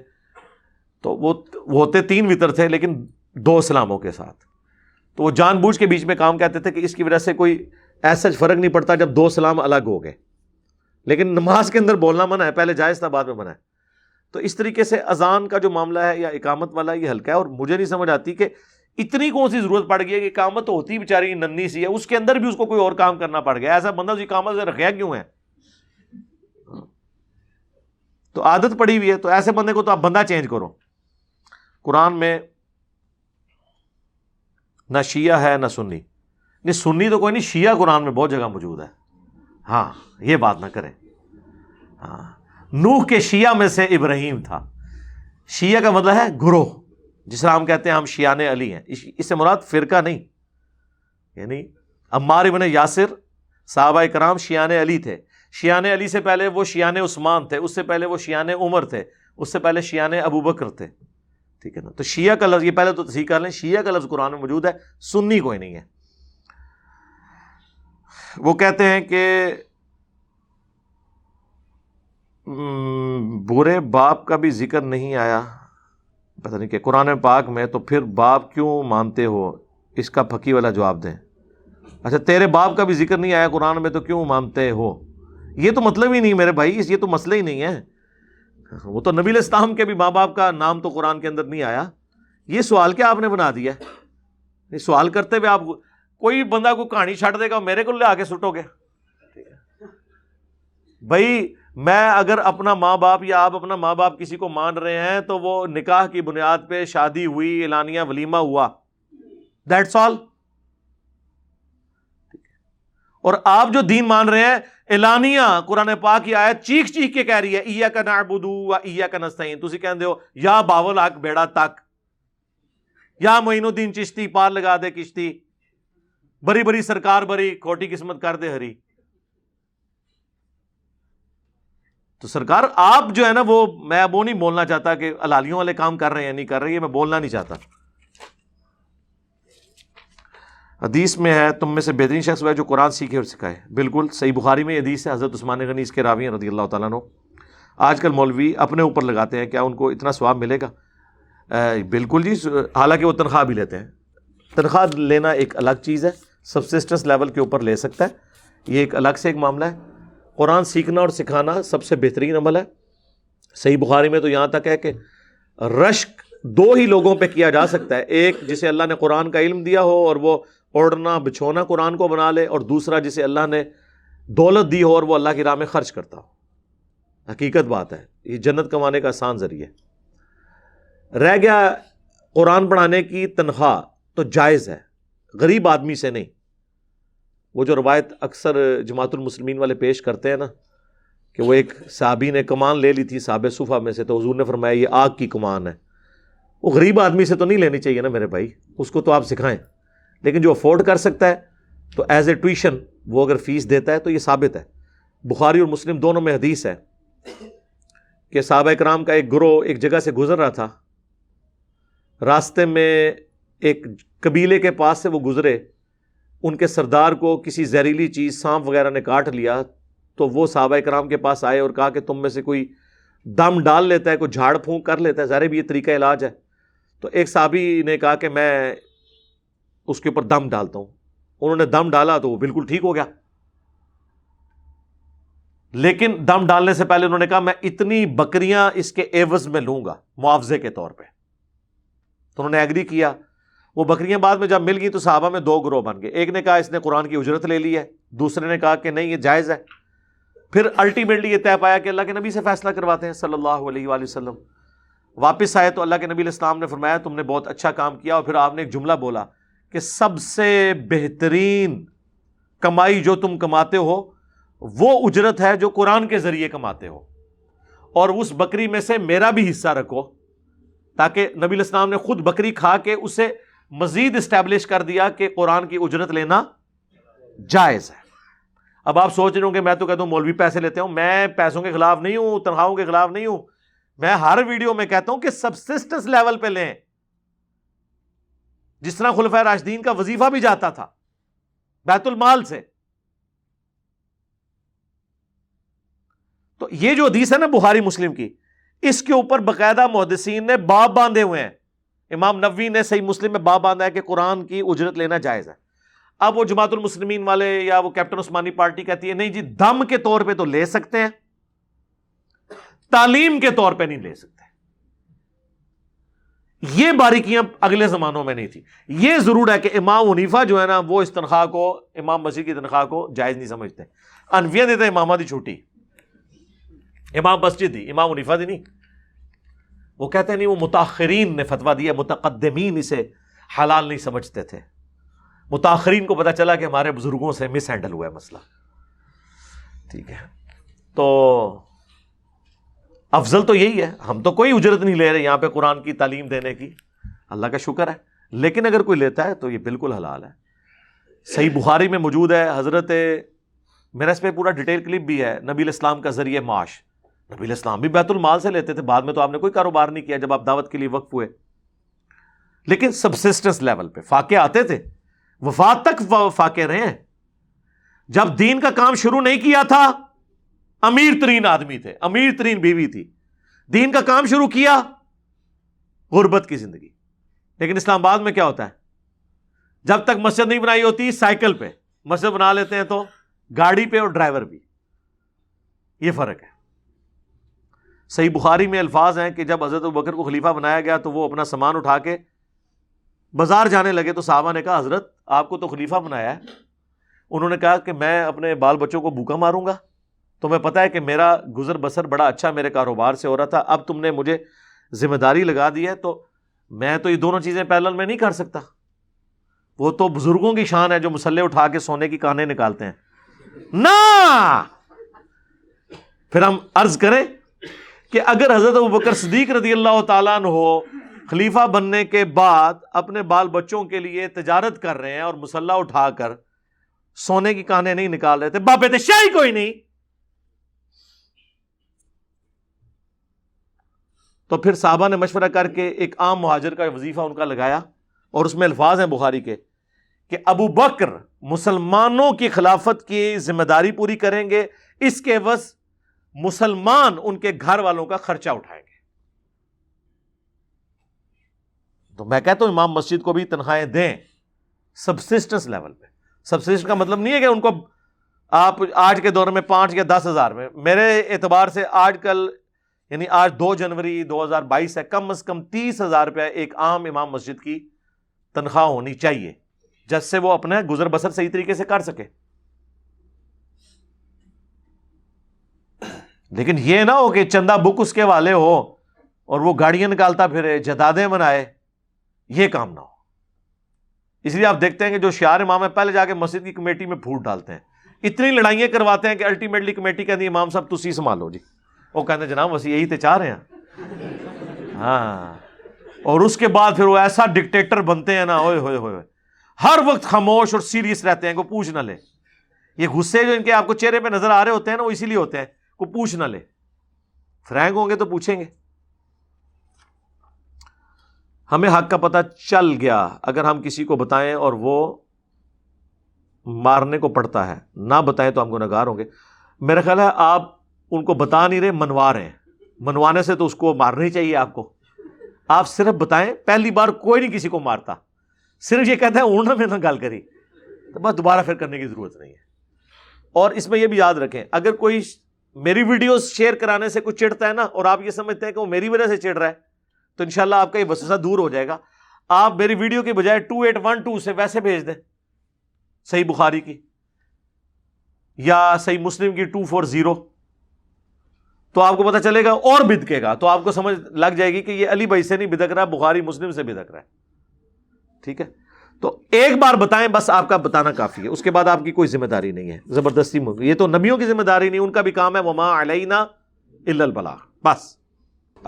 تو وہ ہوتے تین وتر تھے لیکن دو سلاموں کے ساتھ، تو وہ جان بوجھ کے بیچ میں کام کہتے تھے کہ اس کی وجہ سے کوئی ایسا فرق نہیں پڑتا جب دو سلام الگ ہو گئے، لیکن نماز کے اندر بولنا منع ہے، پہلے جائز تھا بعد میں منع ہے. تو اس طریقے سے اذان کا جو معاملہ ہے یا اقامت والا یہ ہلکا ہے، اور مجھے نہیں سمجھ آتی کہ اتنی کون سی ضرورت پڑ گئی ہے کہ اقامت تو ہوتی بیچاری ننی سی ہے، اس کے اندر بھی اس کو کوئی اور کام کرنا پڑ گیا، ایسا بندہ جو اقامت سے رکھا کیوں ہے؟ تو عادت پڑی ہوئی ہے، تو ایسے بندے کو تو آپ بندہ چینج کرو. قرآن میں نہ شیعہ ہے نہ سنی، نہیں سنی تو کوئی نہیں، شیعہ قرآن میں بہت جگہ موجود ہے، ہاں یہ بات نہ کریں. ہاں نوح کے شیعہ میں سے ابراہیم تھا، شیعہ کا مطلب ہے گروہ، جس طرح ہم کہتے ہیں ہم شیعان علی ہیں، اس سے مراد فرقہ نہیں. یعنی عمار ابن یاسر صحابہ کرام شیعان علی تھے، شیعان علی سے پہلے وہ شیعان عثمان تھے، اس سے پہلے وہ شیعان عمر تھے، اس سے پہلے شیعان ابوبکر تھے، ٹھیک ہے نا. تو شیعہ کا لفظ یہ پہلے تو تصحیح کر لیں، شیعہ کا لفظ قرآن میں موجود ہے، سنی کوئی نہیں ہے. وہ کہتے ہیں کہ برے باپ کا بھی ذکر نہیں آیا، پتہ نہیں کہ قرآن پاک میں، تو پھر باپ کیوں مانتے ہو؟ اس کا پھکی والا جواب دیں. اچھا تیرے باپ کا بھی ذکر نہیں آیا قرآن میں تو کیوں مانتے ہو؟ یہ تو مطلب ہی نہیں میرے بھائی، یہ تو مسئلہ ہی نہیں ہے. وہ تو نبی علیہ السلام کے بھی ماں باپ کا نام تو قرآن کے اندر نہیں آیا، یہ سوال کیا آپ نے بنا دیا ہے؟ سوال کرتے ہوئے آپ کوئی بندہ کو کہانی چھٹ دے گا اور میرے کو لے آ کے سٹو گے. بھائی میں اگر اپنا ماں باپ یا آپ اپنا ماں باپ کسی کو مان رہے ہیں تو وہ نکاح کی بنیاد پہ شادی ہوئی، اعلانیہ ولیمہ ہوا، دیٹس آل. اور آپ جو دین مان رہے ہیں اعلانیہ قرآن پاک کی آیت چیخ چیخ کے کہہ رہی ہے ایاک نعبد و ایاک نستعین، تسی کہندے ہو یا باول حق بیڑا تک، یا معین الدین چشتی پار لگا دے کشتی، بری بری سرکار بری، کھوٹی قسمت کر دے ہری. تو سرکار آپ جو ہے نا وہ میں وہ نہیں بولنا چاہتا کہ حلالیوں والے کام کر رہے ہیں نہیں کر رہے، یہ میں بولنا نہیں چاہتا. حدیث میں ہے تم میں سے بہترین شخص وہ ہے جو قرآن سیکھے اور سکھائے. بالکل صحیح بخاری میں حدیث ہے، حضرت عثمان غنی اس کے راوی ہیں رضی اللہ تعالیٰ عنہ. آج کل مولوی اپنے اوپر لگاتے ہیں، کیا ان کو اتنا ثواب ملے گا؟ بالکل جی، حالانکہ وہ تنخواہ بھی لیتے ہیں. تنخواہ لینا ایک الگ چیز ہے، سبسسٹنس لیول کے اوپر لے سکتا ہے، یہ ایک الگ سے ایک معاملہ ہے. قرآن سیکھنا اور سکھانا سب سے بہترین عمل ہے. صحیح بخاری میں تو یہاں تک ہے کہ رشک دو ہی لوگوں پہ کیا جا سکتا ہے, ایک جسے اللہ نے قرآن کا علم دیا ہو اور وہ اوڑھنا بچھونا قرآن کو بنا لے, اور دوسرا جسے اللہ نے دولت دی ہو اور وہ اللہ کی راہ میں خرچ کرتا ہو. حقیقت بات ہے, یہ جنت کمانے کا آسان ذریعہ. رہ گیا قرآن پڑھانے کی تنخواہ, تو جائز ہے, غریب آدمی سے نہیں. وہ جو روایت اکثر جماعت المسلمین والے پیش کرتے ہیں نا, کہ وہ ایک صحابی نے کمان لے لی تھی صحابہ صوفہ میں سے, تو حضور نے فرمایا یہ آگ کی کمان ہے. وہ غریب آدمی سے تو نہیں لینی چاہیے نا میرے بھائی, اس کو تو آپ سکھائیں, لیکن جو افورڈ کر سکتا ہے تو ایز اے ٹیوشن وہ اگر فیس دیتا ہے تو یہ ثابت ہے. بخاری اور مسلم دونوں میں حدیث ہے کہ صحابہ کرام کا ایک گروہ ایک جگہ سے گزر رہا تھا, راستے میں ایک قبیلے کے پاس سے وہ گزرے, ان کے سردار کو کسی زہریلی چیز سانپ وغیرہ نے کاٹ لیا, تو وہ صحابہ کرام کے پاس آئے اور کہا کہ تم میں سے کوئی دم ڈال لیتا ہے, کوئی جھاڑ پھونک کر لیتا ہے, ظاہر بھی یہ طریقہ علاج ہے. تو ایک صحابی نے کہا کہ میں اس کے اوپر دم ڈالتا ہوں, انہوں نے دم ڈالا تو وہ بالکل ٹھیک ہو گیا, لیکن دم ڈالنے سے پہلے انہوں نے کہا میں اتنی بکریاں اس کے عوض میں لوں گا معاوضے کے طور پہ, تو انہوں نے ایگری کیا. وہ بکریاں بعد میں جب مل گئی تو صحابہ میں دو گروہ بن گئے, ایک نے کہا اس نے قرآن کی اجرت لے لی ہے, دوسرے نے کہا کہ نہیں یہ جائز ہے. پھر الٹیمیٹلی یہ طے پایا کہ اللہ کے نبی سے فیصلہ کرواتے ہیں صلی اللہ علیہ وآلہ وسلم. واپس آئے تو اللہ کے نبی علیہ السلام نے فرمایا تم نے بہت اچھا کام کیا, اور پھر آپ نے ایک جملہ بولا کہ سب سے بہترین کمائی جو تم کماتے ہو وہ اجرت ہے جو قرآن کے ذریعے کماتے ہو, اور اس بکری میں سے میرا بھی حصہ رکھو, تاکہ نبی علیہ السلام نے خود بکری کھا کے اسے مزید اسٹیبلش کر دیا کہ قرآن کی اجرت لینا جائز ہے. اب آپ سوچ رہے ہوں کہ میں تو کہتا ہوں مولوی پیسے لیتے ہوں, میں پیسوں کے خلاف نہیں ہوں, تنخواہوں کے خلاف نہیں ہوں, میں ہر ویڈیو میں کہتا ہوں کہ سبسسٹنس لیول پہ لیں, جس طرح خلفائے راشدین کا وظیفہ بھی جاتا تھا بیت المال سے. تو یہ جو حدیث ہے نا بخاری مسلم کی, اس کے اوپر باقاعدہ محدثین نے باب باندھے ہوئے ہیں. امام نووی نے صحیح مسلم میں باب باندھا ہے کہ قرآن کی اجرت لینا جائز ہے. اب وہ جماعت المسلمین والے یا وہ کیپٹن عثمانی پارٹی کہتی ہے نہیں جی دم کے طور پہ تو لے سکتے ہیں, تعلیم کے طور پہ نہیں لے سکتے. یہ باریکیاں اگلے زمانوں میں نہیں تھی. یہ ضرور ہے کہ امام حنیفہ جو ہے نا وہ اس تنخواہ کو, امام مسجد کی تنخواہ کو جائز نہیں سمجھتے, انویاں دیتے امامہ دی چھوٹی, امام مسجد دی, امام حنیفہ دی نہیں. وہ کہتے ہیں نہیں وہ متاخرین نے فتویٰ دیا, متقدمین اسے حلال نہیں سمجھتے تھے, متاخرین کو پتہ چلا کہ ہمارے بزرگوں سے مس ہینڈل ہوا ہے مسئلہ. ٹھیک ہے, تو افضل تو یہی ہے, ہم تو کوئی اجرت نہیں لے رہے یہاں پہ قرآن کی تعلیم دینے کی, اللہ کا شکر ہے, لیکن اگر کوئی لیتا ہے تو یہ بالکل حلال ہے. صحیح بخاری میں موجود ہے, حضرت میرا اس پہ پورا ڈیٹیل کلپ بھی ہے, نبی علیہ السلام کا ذریعہ معاش, نبی علیہ السلام بھی بیت المال سے لیتے تھے, بعد میں تو آپ نے کوئی کاروبار نہیں کیا جب آپ دعوت کے لیے وقف ہوئے, لیکن سبسسٹنس لیول پہ فاقے آتے تھے, وفات تک فاقے رہے ہیں. جب دین کا کام شروع نہیں کیا تھا امیر ترین آدمی تھے, امیر ترین بیوی تھی, دین کا کام شروع کیا غربت کی زندگی. لیکن اسلام آباد میں کیا ہوتا ہے, جب تک مسجد نہیں بنائی ہوتی سائیکل پہ, مسجد بنا لیتے ہیں تو گاڑی پہ اور ڈرائیور بھی. یہ فرق ہے. صحیح بخاری میں الفاظ ہیں کہ جب حضرت ابوبکر کو خلیفہ بنایا گیا تو وہ اپنا سامان اٹھا کے بازار جانے لگے, تو صحابہ نے کہا حضرت آپ کو تو خلیفہ بنایا ہے. انہوں نے کہا کہ میں اپنے بال بچوں کو بھوکا ماروں گا, تمہیں پتہ ہے کہ میرا گزر بسر بڑا اچھا میرے کاروبار سے ہو رہا تھا, اب تم نے مجھے ذمہ داری لگا دی ہے تو میں تو یہ دونوں چیزیں پیرلل میں نہیں کر سکتا. وہ تو بزرگوں کی شان ہے جو مسلح اٹھا کے سونے کی کانیں نکالتے ہیں نا. پھر ہم عرض کریں کہ اگر حضرت ابوبکر صدیق رضی اللہ تعالیٰ عنہ خلیفہ بننے کے بعد اپنے بال بچوں کے لیے تجارت کر رہے ہیں اور مسلح اٹھا کر سونے کی کانیں نہیں نکال رہے تھے, باپ تھے شاہی کوئی نہیں, تو پھر صحابہ نے مشورہ کر کے ایک عام مہاجر کا وظیفہ ان کا لگایا, اور اس میں الفاظ ہیں بخاری کے کہ ابو بکر مسلمانوں کی خلافت کی ذمہ داری پوری کریں گے, اس کے عوض مسلمان ان کے گھر والوں کا خرچہ اٹھائیں گے. تو میں کہتا ہوں امام مسجد کو بھی تنخواہیں دیں سبسسٹنس لیول پہ. سبسسٹنس کا مطلب نہیں ہے کہ ان کو آپ آج کے دور میں پانچ یا دس ہزار میں, میرے اعتبار سے آج کل یعنی آج دو جنوری دو ہزار بائیس ہے, کم از کم تیس ہزار روپیہ ایک عام امام مسجد کی تنخواہ ہونی چاہیے, جس سے وہ اپنا گزر بسر صحیح طریقے سے کر سکے. لیکن یہ نہ ہو کہ چندہ بک اس کے والے ہو اور وہ گاڑیاں نکالتا پھرے, جدادیں بنائے, یہ کام نہ ہو. اس لیے آپ دیکھتے ہیں کہ جو شعار امام ہے پہلے جا کے مسجد کی کمیٹی میں پھوٹ ڈالتے ہیں, اتنی لڑائیاں کرواتے ہیں کہ الٹیمیٹلی کمیٹی کہتی ہے امام صاحب تسی سنبھالو جی, وہ کہتے ہیں جناب وسیع یہی تو چاہ رہے ہیں. ہاں, اور اس کے بعد پھر وہ ایسا ڈکٹیٹر بنتے ہیں نا, ہوئے ہوئے ہوئے ہر وقت خاموش اور سیریس رہتے ہیں, کوئی پوچھ نہ لے. یہ غصے جو ان کے آپ کو چہرے پہ نظر آ رہے ہوتے ہیں نا, وہ اسی لیے ہوتے ہیں, کوئی پوچھ نہ لے. فرینک ہوں گے تو پوچھیں گے. ہمیں حق کا پتہ چل گیا اگر ہم کسی کو بتائیں اور وہ مارنے کو پڑتا ہے, نہ بتائیں تو ہم گنہگار ہوں گے. میرا خیال ہے آپ ان کو بتا نہیں رہے, منوا رہے ہیں. منوانے سے تو اس کو مارنا ہی چاہیے آپ کو. آپ صرف بتائیں, پہلی بار کوئی نہیں کسی کو مارتا, صرف یہ کہتا ہے انہوں نے میرے نہ گال کری, تو بس دوبارہ پھر کرنے کی ضرورت نہیں ہے. اور اس میں یہ بھی یاد رکھیں, اگر کوئی میری ویڈیوز شیئر کرانے سے کوئی چڑھتا ہے نا, اور آپ یہ سمجھتے ہیں کہ وہ میری وجہ سے چڑھ رہا ہے, تو انشاءاللہ آپ کا یہ وسوسہ دور ہو جائے گا. آپ میری ویڈیو کے بجائے ٹو ایٹ ون ٹو سے ویسے بھیج دیں, صحیح بخاری کی یا صحیح مسلم کی ٹو فور زیرو, تو آپ کو پتہ چلے گا اور بدکے گا, تو آپ کو سمجھ لگ جائے گی کہ یہ علی بھائی سے نہیں بدک رہا, بخاری مسلم سے بدک رہا ہے. ٹھیک ہے, تو ایک بار بتائیں, بس آپ کا بتانا کافی ہے, اس کے بعد آپ کی کوئی ذمہ داری نہیں ہے. زبردستی ممکن, یہ تو نبیوں کی ذمہ داری نہیں, ان کا بھی کام ہے وما علینا الا البلاغ, بس.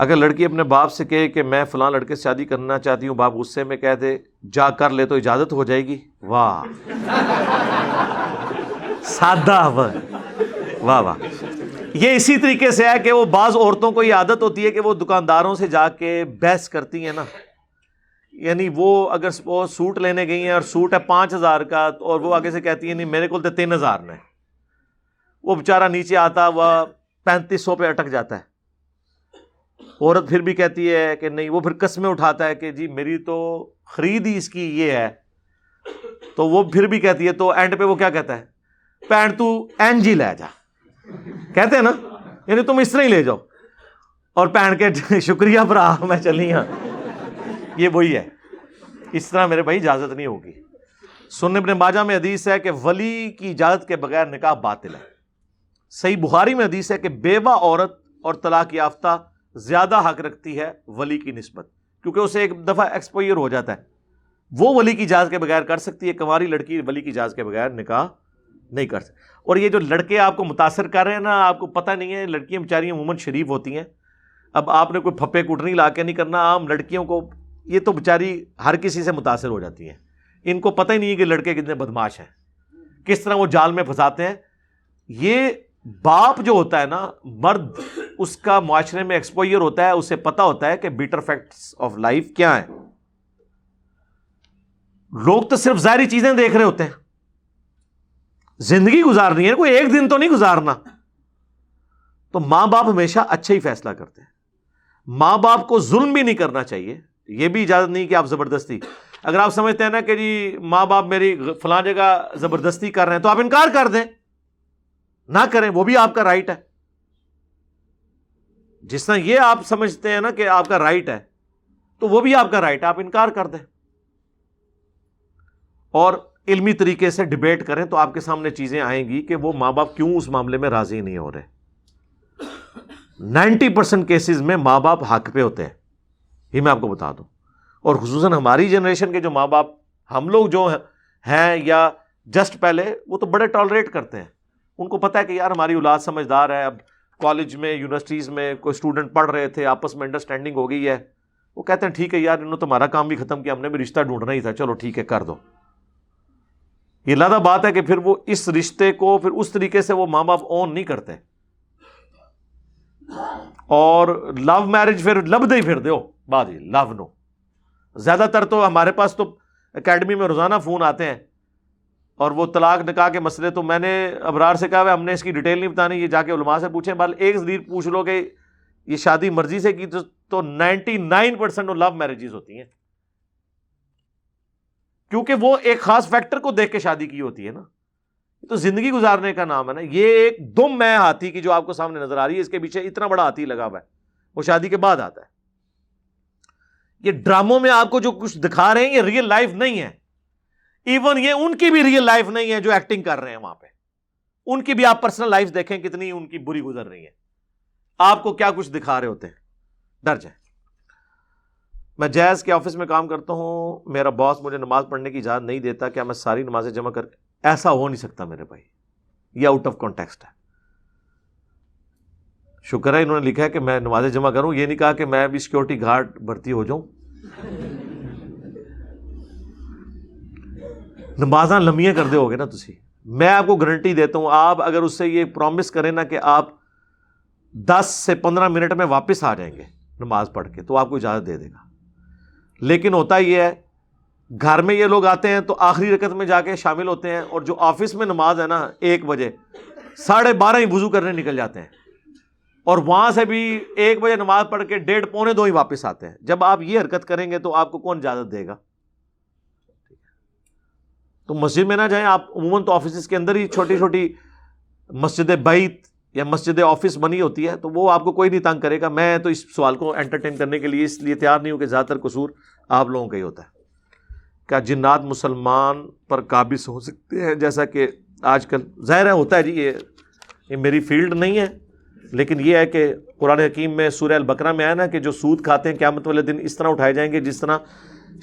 اگر لڑکی اپنے باپ سے کہے کہ میں فلاں لڑکے سے شادی کرنا چاہتی ہوں, باپ غصے میں کہہ دے جا کر لے, تو اجازت ہو جائے گی؟ واہ سادہ, واہ واہ. یہ اسی طریقے سے ہے کہ وہ بعض عورتوں کو یہ عادت ہوتی ہے کہ وہ دکانداروں سے جا کے بحث کرتی ہیں نا, یعنی وہ اگر وہ سوٹ لینے گئی ہیں اور سوٹ ہے پانچ ہزار کا, اور وہ آگے سے کہتی ہے نہیں میرے کو تو تین ہزار میں, وہ بیچارہ نیچے آتا وہ پینتیس سو پہ اٹک جاتا ہے. عورت پھر بھی کہتی ہے کہ نہیں, وہ پھر قسمیں اٹھاتا ہے کہ جی میری تو خرید ہی اس کی یہ ہے, تو وہ پھر بھی کہتی ہے, تو اینڈ پہ وہ کیا کہتا ہے, پینٹ تو این جی لے جا, کہتے ہیں نا, یعنی تم اس طرح ہی لے جاؤ, اور پہن کے شکریہ برا میں چلی ہاں. یہ وہی ہے, اس طرح میرے بھائی اجازت نہیں ہوگی. سنن ابن ماجہ میں حدیث ہے کہ ولی کی اجازت کے بغیر نکاح باطل ہے. صحیح بخاری میں حدیث ہے کہ بیوہ عورت اور طلاق یافتہ زیادہ حق رکھتی ہے ولی کی نسبت, کیونکہ اسے ایک دفعہ ایکسپائر ہو جاتا ہے, وہ ولی کی اجازت کے بغیر کر سکتی ہے. کنواری لڑکی ولی کی اجازت کے بغیر نکاح نہیں کر سکتی. اور یہ جو لڑکے آپ کو متاثر کر رہے ہیں نا, آپ کو پتہ نہیں ہے, لڑکیاں بیچاری عموماً شریف ہوتی ہیں. اب آپ نے کوئی پھپے کوٹنی لا کے نہیں کرنا, عام لڑکیوں کو یہ تو بیچاری ہر کسی سے متاثر ہو جاتی ہیں, ان کو پتہ ہی نہیں ہے کہ لڑکے کتنے بدمعاش ہیں, کس طرح وہ جال میں پھنساتے ہیں. یہ باپ جو ہوتا ہے نا مرد, اس کا معاشرے میں ایکسپوئر ہوتا ہے, اسے پتہ ہوتا ہے کہ بیٹر فیکٹس آف لائف کیا ہیں. لوگ تو صرف ظاہری چیزیں دیکھ رہے ہوتے ہیں, زندگی گزارنی ہے, کوئی ایک دن تو نہیں گزارنا. تو ماں باپ ہمیشہ اچھا ہی فیصلہ کرتے ہیں. ماں باپ کو ظلم بھی نہیں کرنا چاہیے, یہ بھی اجازت نہیں کہ آپ زبردستی, اگر آپ سمجھتے ہیں نا کہ جی ماں باپ میری فلاں جگہ زبردستی کر رہے ہیں, تو آپ انکار کر دیں, نہ کریں, وہ بھی آپ کا رائٹ ہے. جس طرح یہ آپ سمجھتے ہیں نا کہ آپ کا رائٹ ہے, تو وہ بھی آپ کا رائٹ ہے, آپ انکار کر دیں. اور علمی طریقے سے ڈبیٹ کریں, تو آپ کے سامنے چیزیں آئیں گی کہ وہ ماں باپ کیوں اس معاملے میں راضی نہیں ہو رہے. نائنٹی پرسینٹ کیسز میں ماں باپ حق پہ ہوتے ہیں, یہ میں آپ کو بتا دوں. اور خصوصاً ہماری جنریشن کے جو ماں باپ, ہم لوگ جو ہیں یا جسٹ پہلے, وہ تو بڑے ٹالریٹ کرتے ہیں. ان کو پتہ ہے کہ یار ہماری اولاد سمجھدار ہے, اب کالج میں یونیورسٹیز میں کوئی اسٹوڈنٹ پڑھ رہے تھے, آپس میں انڈرسٹینڈنگ ہو گئی ہے, وہ کہتے ہیں ٹھیک ہے یار انہوں نے تمہارا کام بھی ختم کیا, ہم نے بھی رشتہ ڈھونڈنا ہی تھا, چلو ٹھیک ہے کر دو. یہ لادہ بات ہے کہ پھر وہ اس رشتے کو پھر اس طریقے سے وہ ماں باپ اون نہیں کرتے, اور لو میرج پھر لب دے پھر دیو بعد ہی لو نو. زیادہ تر تو ہمارے پاس تو اکیڈمی میں روزانہ فون آتے ہیں, اور وہ طلاق نکاح کے مسئلے, تو میں نے ابرار سے کہا ہم نے اس کی ڈیٹیل نہیں بتانی, یہ جا کے علماء سے پوچھیں, بال ایک ضرور پوچھ لو کہ یہ شادی مرضی سے کی تو ninety nine percent love marriages ہوتی ہیں, کیونکہ وہ ایک خاص فیکٹر کو دیکھ کے شادی کی ہوتی ہے نا, تو زندگی گزارنے کا نام ہے نا. یہ ایک دم ہے ہاتھی کی جو آپ کو سامنے نظر آ رہی ہے, اس کے پیچھے اتنا بڑا ہاتھی لگا ہوا ہے, وہ شادی کے بعد آتا ہے. یہ ڈراموں میں آپ کو جو کچھ دکھا رہے ہیں یہ ریئل لائف نہیں ہے. ایون یہ ان کی بھی ریئل لائف نہیں ہے جو ایکٹنگ کر رہے ہیں وہاں پہ. ان کی بھی آپ پرسنل لائف دیکھیں کتنی ان کی بری گزر رہی ہے. آپ کو کیا کچھ دکھا رہے ہوتے ہیں, ڈر جائیں. میں جیز کے آفس میں کام کرتا ہوں, میرا باس مجھے نماز پڑھنے کی اجازت نہیں دیتا, کیا میں ساری نمازیں جمع کر کے, ایسا ہو نہیں سکتا میرے بھائی, یہ آؤٹ آف کانٹیکسٹ ہے. شکر ہے انہوں نے لکھا ہے کہ میں نمازیں جمع کروں, یہ نہیں کہا کہ میں بھی سیکیورٹی گارڈ بھرتی ہو جاؤں. نمازاں لمبیاں کر دے ہو گے نا تسی, میں آپ کو گارنٹی دیتا ہوں. آپ اگر اس سے یہ پرومس کریں نا کہ آپ دس سے پندرہ منٹ میں واپس آ جائیں گے نماز پڑھ کے, تو آپ کو اجازت دے دے گا. لیکن ہوتا یہ ہے گھر میں یہ لوگ آتے ہیں تو آخری رکعت میں جا کے شامل ہوتے ہیں, اور جو آفس میں نماز ہے نا ایک بجے, ساڑھے بارہ ہی وضو کرنے نکل جاتے ہیں, اور وہاں سے بھی ایک بجے نماز پڑھ کے ڈیڑھ پونے دو ہی واپس آتے ہیں. جب آپ یہ حرکت کریں گے تو آپ کو کون اجازت دے گا؟ تو مسجد میں نہ جائیں آپ. عموماً تو آفیسز کے اندر ہی چھوٹی چھوٹی مسجد بیت یا مسجد آفس بنی ہوتی ہے, تو وہ آپ کو کوئی نہیں تنگ کرے گا. میں تو اس سوال کو انٹرٹین کرنے کے لیے اس لیے تیار نہیں ہوں کہ زیادہ تر قصور آپ لوگوں کا ہی ہوتا ہے. کیا جنات مسلمان پر قابض ہو سکتے ہیں جیسا کہ آج کل ظاہر ہے ہوتا ہے؟ جی یہ, یہ میری فیلڈ نہیں ہے, لیکن یہ ہے کہ قرآن حکیم میں سورہ البقرہ میں آیا نا کہ جو سود کھاتے ہیں قیامت والے دن اس طرح اٹھائے جائیں گے جس طرح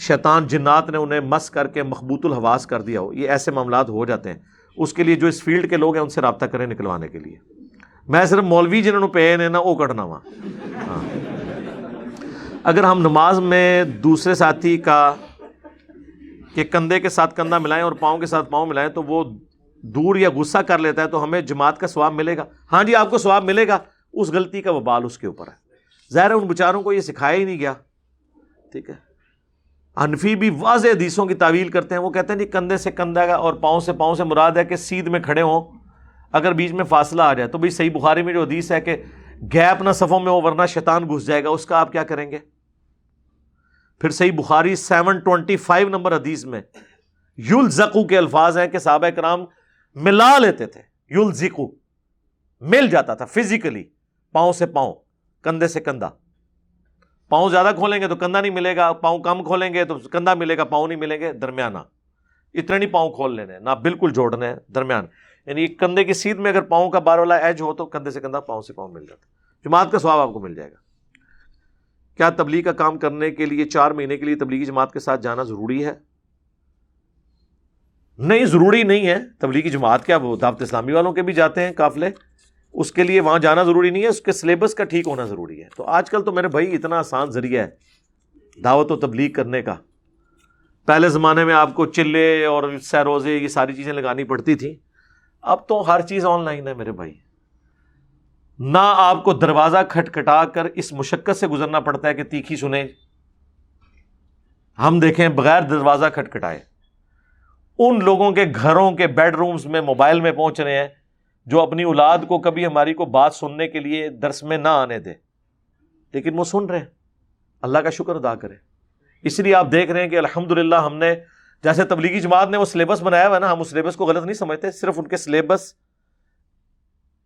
شیطان جنات نے انہیں مس کر کے مخبوط الحواس کر دیا ہو. یہ ایسے معاملات ہو جاتے ہیں, اس کے لیے جو اس فیلڈ کے لوگ ہیں ان سے رابطہ کریں نکلوانے کے لیے. میں صرف مولوی جنہوں نے پے نے نا وہ کٹنا ہوا. اگر ہم نماز میں دوسرے ساتھی کا کہ کندھے کے ساتھ کندھا ملائیں اور پاؤں کے ساتھ پاؤں ملائیں تو وہ دور یا غصہ کر لیتا ہے تو ہمیں جماعت کا ثواب ملے گا؟ ہاں جی آپ کو ثواب ملے گا, اس غلطی کا وبال اس کے اوپر ہے. ظاہر ہے ان بیچاروں کو یہ سکھایا ہی نہیں گیا. ٹھیک ہے, حنفی بھی واضح حدیثوں کی تعویل کرتے ہیں, وہ کہتے ہیں جی کندھے سے کندھا کا اور پاؤں سے پاؤں سے مراد ہے کہ سیدھ میں کھڑے ہوں, اگر بیچ میں فاصلہ آ جائے تو بھائی صحیح بخاری میں جو حدیث ہے کہ گیپ نہ صفوں میں ہو ورنہ شیطان گھس جائے گا, اس کا آپ کیا کریں گے؟ پھر صحیح بخاری seven twenty five number حدیث میں یلزقو کے الفاظ ہیں کہ صحابہ کرام ملا لیتے تھے, یلزقو مل جاتا تھا فزیکلی, پاؤں سے پاؤں کندھے سے کندھا. پاؤں زیادہ کھولیں گے تو کندھا نہیں ملے گا, پاؤں کم کھولیں گے تو کندھا ملے گا پاؤں نہیں ملیں گے, درمیانہ. اتنے نہیں پاؤں کھول لینے نہ بالکل جوڑنے ہیں, درمیان. یعنی کندھے کی سیدھ میں اگر پاؤں کا بار والا ایج ہو تو کندھے سے کندھا پاؤں سے پاؤں مل جاتا ہے, جماعت کا ثواب آپ کو مل جائے گا. کیا تبلیغ کا کام کرنے کے لیے چار مہینے کے لیے تبلیغی جماعت کے ساتھ جانا ضروری ہے؟ نہیں, ضروری نہیں ہے. تبلیغی جماعت کیا وہ دعوت اسلامی والوں کے بھی جاتے ہیں قافلے, اس کے لیے وہاں جانا ضروری نہیں ہے, اس کے سلیبس کا ٹھیک ہونا ضروری ہے. تو آج کل تو میرے بھائی اتنا آسان ذریعہ ہے دعوت و تبلیغ کرنے کا. پہلے زمانے میں آپ کو چلے اور سیروزے یہ ساری چیزیں لگانی پڑتی تھیں, اب تو ہر چیز آن لائن ہے میرے بھائی. نہ آپ کو دروازہ کھٹکھٹا کر اس مشقت سے گزرنا پڑتا ہے کہ تیکھی سنیں, ہم دیکھیں بغیر دروازہ کھٹکھٹائے. ان لوگوں کے گھروں کے بیڈ رومز میں موبائل میں پہنچ رہے ہیں جو اپنی اولاد کو کبھی ہماری کو بات سننے کے لیے درس میں نہ آنے دے, لیکن وہ سن رہے ہیں. اللہ کا شکر ادا کریں. اس لیے آپ دیکھ رہے ہیں کہ الحمدللہ ہم نے جیسے تبلیغی جماعت نے وہ سلیبس بنایا ہوا ہے نا, ہم اس سلیبس کو غلط نہیں سمجھتے, صرف ان کے سلیبس